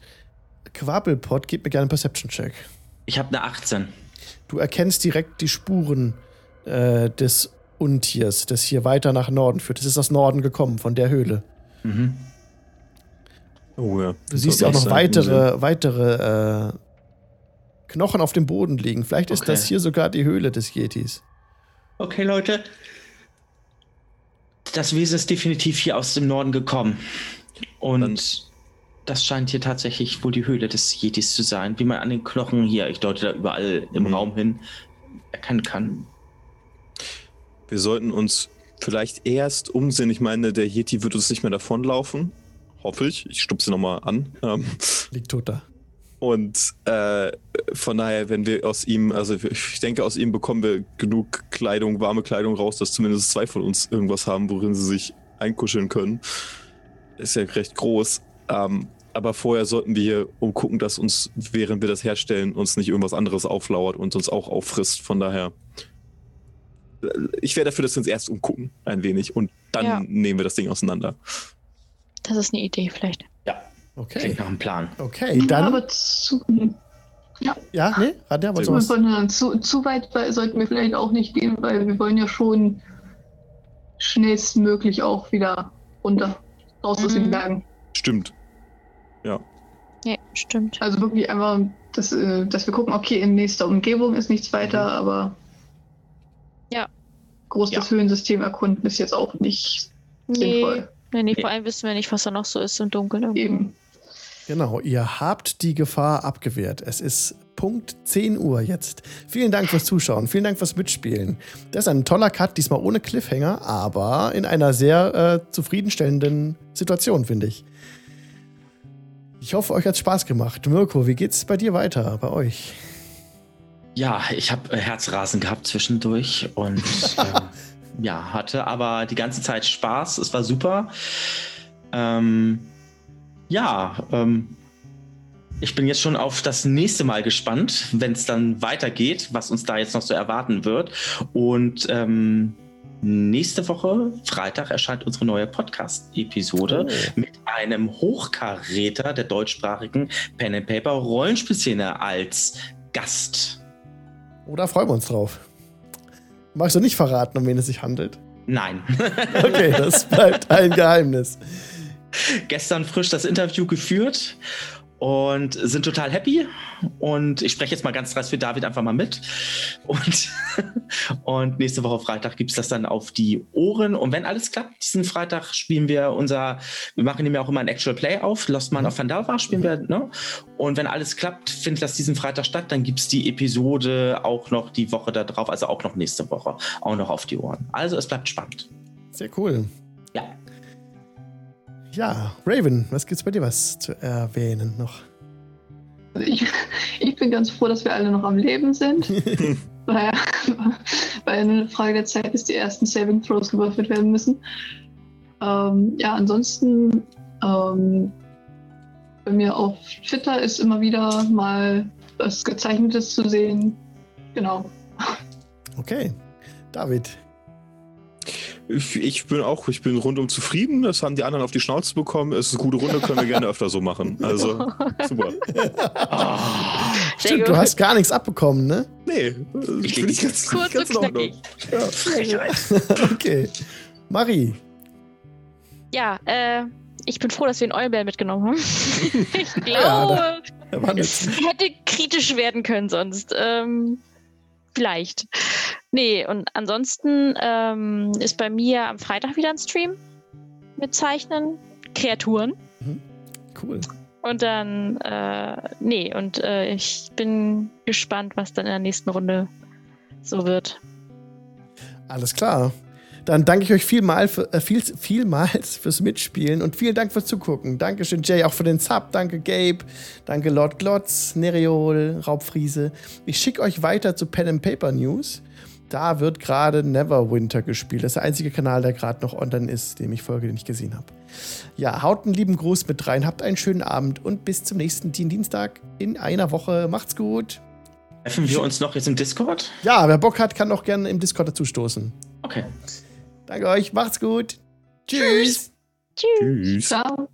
Quabbelpott, gib mir gerne einen Perception-Check. Ich habe eine 18. Du erkennst direkt die Spuren des Untiers, das hier weiter nach Norden führt. Das ist aus Norden gekommen, von der Höhle. Mhm. Oh ja. Du siehst ja auch noch weitere Knochen auf dem Boden liegen. Vielleicht ist das hier sogar die Höhle des Yetis. Okay, Leute. Das Wesen ist definitiv hier aus dem Norden gekommen. Und das scheint hier tatsächlich wohl die Höhle des Yetis zu sein. Wie man an den Knochen hier, ich deute da überall im Raum hin, erkennen kann. Wir sollten uns vielleicht erst umsehen. Ich meine, der Yeti wird uns nicht mehr davonlaufen. Hoffe ich. Ich stupse ihn nochmal an. Liegt tot da. Und von daher, wenn wir aus ihm, also ich denke, aus ihm bekommen wir genug Kleidung, warme Kleidung raus, dass zumindest 2 von uns irgendwas haben, worin sie sich einkuscheln können. Ist ja recht groß. Aber vorher sollten wir hier umgucken, dass uns, während wir das herstellen, uns nicht irgendwas anderes auflauert und uns auch auffrisst. Von daher, ich wäre dafür, dass wir uns erst umgucken, ein wenig. Und dann nehmen wir das Ding auseinander. Das ist eine Idee vielleicht. Ja. Okay. Klingt nach einem Plan. Okay, dann... Aber zu... Ja, nee? Rania, aber sowas. Zu weit sollten wir vielleicht auch nicht gehen, weil wir wollen ja schon schnellstmöglich auch wieder runter, raus aus den Bergen. Stimmt. Ja. Ja, stimmt. Also wirklich einfach, dass wir gucken, okay, in nächster Umgebung ist nichts weiter, aber... Ja. Groß das Höhlensystem erkunden ist jetzt auch nicht sinnvoll. Nee, vor allem wissen wir nicht, was da noch so ist im Dunkeln. Irgendwie. Eben. Genau, ihr habt die Gefahr abgewehrt. Es ist Punkt 10 Uhr jetzt. Vielen Dank fürs Zuschauen, vielen Dank fürs Mitspielen. Das ist ein toller Cut, diesmal ohne Cliffhanger, aber in einer sehr zufriedenstellenden Situation, finde ich. Ich hoffe, euch hat es Spaß gemacht. Mirko, wie geht's bei dir weiter, bei euch? Ja, ich habe Herzrasen gehabt zwischendurch und... Ja, hatte aber die ganze Zeit Spaß. Es war super. Ich bin jetzt schon auf das nächste Mal gespannt, wenn es dann weitergeht, was uns da jetzt noch so erwarten wird. Und nächste Woche, Freitag, erscheint unsere neue Podcast-Episode mit einem Hochkaräter der deutschsprachigen Pen-and-Paper-Rollenspielszene als Gast. Oh, da freuen wir uns drauf. Magst du nicht verraten, um wen es sich handelt? Nein. Okay, das bleibt ein Geheimnis. Gestern frisch das Interview geführt und sind total happy. Und ich spreche jetzt mal ganz dreist für David einfach mal mit. Und nächste Woche Freitag gibt es das dann auf die Ohren. Und wenn alles klappt, diesen Freitag spielen wir wir machen nämlich auch immer ein Actual Play auf, Lost Man of Pandava spielen wir, ne? Und wenn alles klappt, findet das diesen Freitag statt, dann gibt es die Episode auch noch die Woche da drauf, also auch noch nächste Woche, auch noch auf die Ohren. Also es bleibt spannend. Sehr cool. Ja. Ja, Raven, was gibt's bei dir was zu erwähnen noch? Also ich bin ganz froh, dass wir alle noch am Leben sind. weil eine Frage der Zeit ist, die ersten Saving Throws gewürfelt werden müssen. Ansonsten bei mir auf Twitter ist immer wieder mal was Gezeichnetes zu sehen. Genau. Okay, David. Ich bin rundum zufrieden. Das haben die anderen auf die Schnauze bekommen. Es ist eine gute Runde, können wir gerne öfter so machen. Also, super. Stimmt, du hast gar nichts abbekommen, ne? Nee. Ich bin nicht ganz knackig. Ja. Okay. Marie. Ja, ich bin froh, dass wir einen Eulenbär mitgenommen haben. Ich glaube, es hätte kritisch werden können sonst. Vielleicht. Nee, und ansonsten ist bei mir am Freitag wieder ein Stream mit Zeichnen, Kreaturen. Mhm. Cool. Und dann, ich bin gespannt, was dann in der nächsten Runde so wird. Alles klar. Dann danke ich euch vielmals fürs Mitspielen und vielen Dank fürs Zugucken. Dankeschön, Jay, auch für den Sub. Danke, Gabe. Danke, Lord Glotz, Nereol, Raubfriese. Ich schicke euch weiter zu Pen and Paper News. Da wird gerade Neverwinter gespielt. Das ist der einzige Kanal, der gerade noch online ist, dem ich folge, den ich gesehen habe. Ja, haut einen lieben Gruß mit rein. Habt einen schönen Abend und bis zum nächsten Dienstag in einer Woche. Macht's gut. Treffen wir uns noch jetzt im Discord? Ja, wer Bock hat, kann auch gerne im Discord dazu stoßen. Okay. Danke euch, macht's gut. Tschüss. Tschüss. Ciao.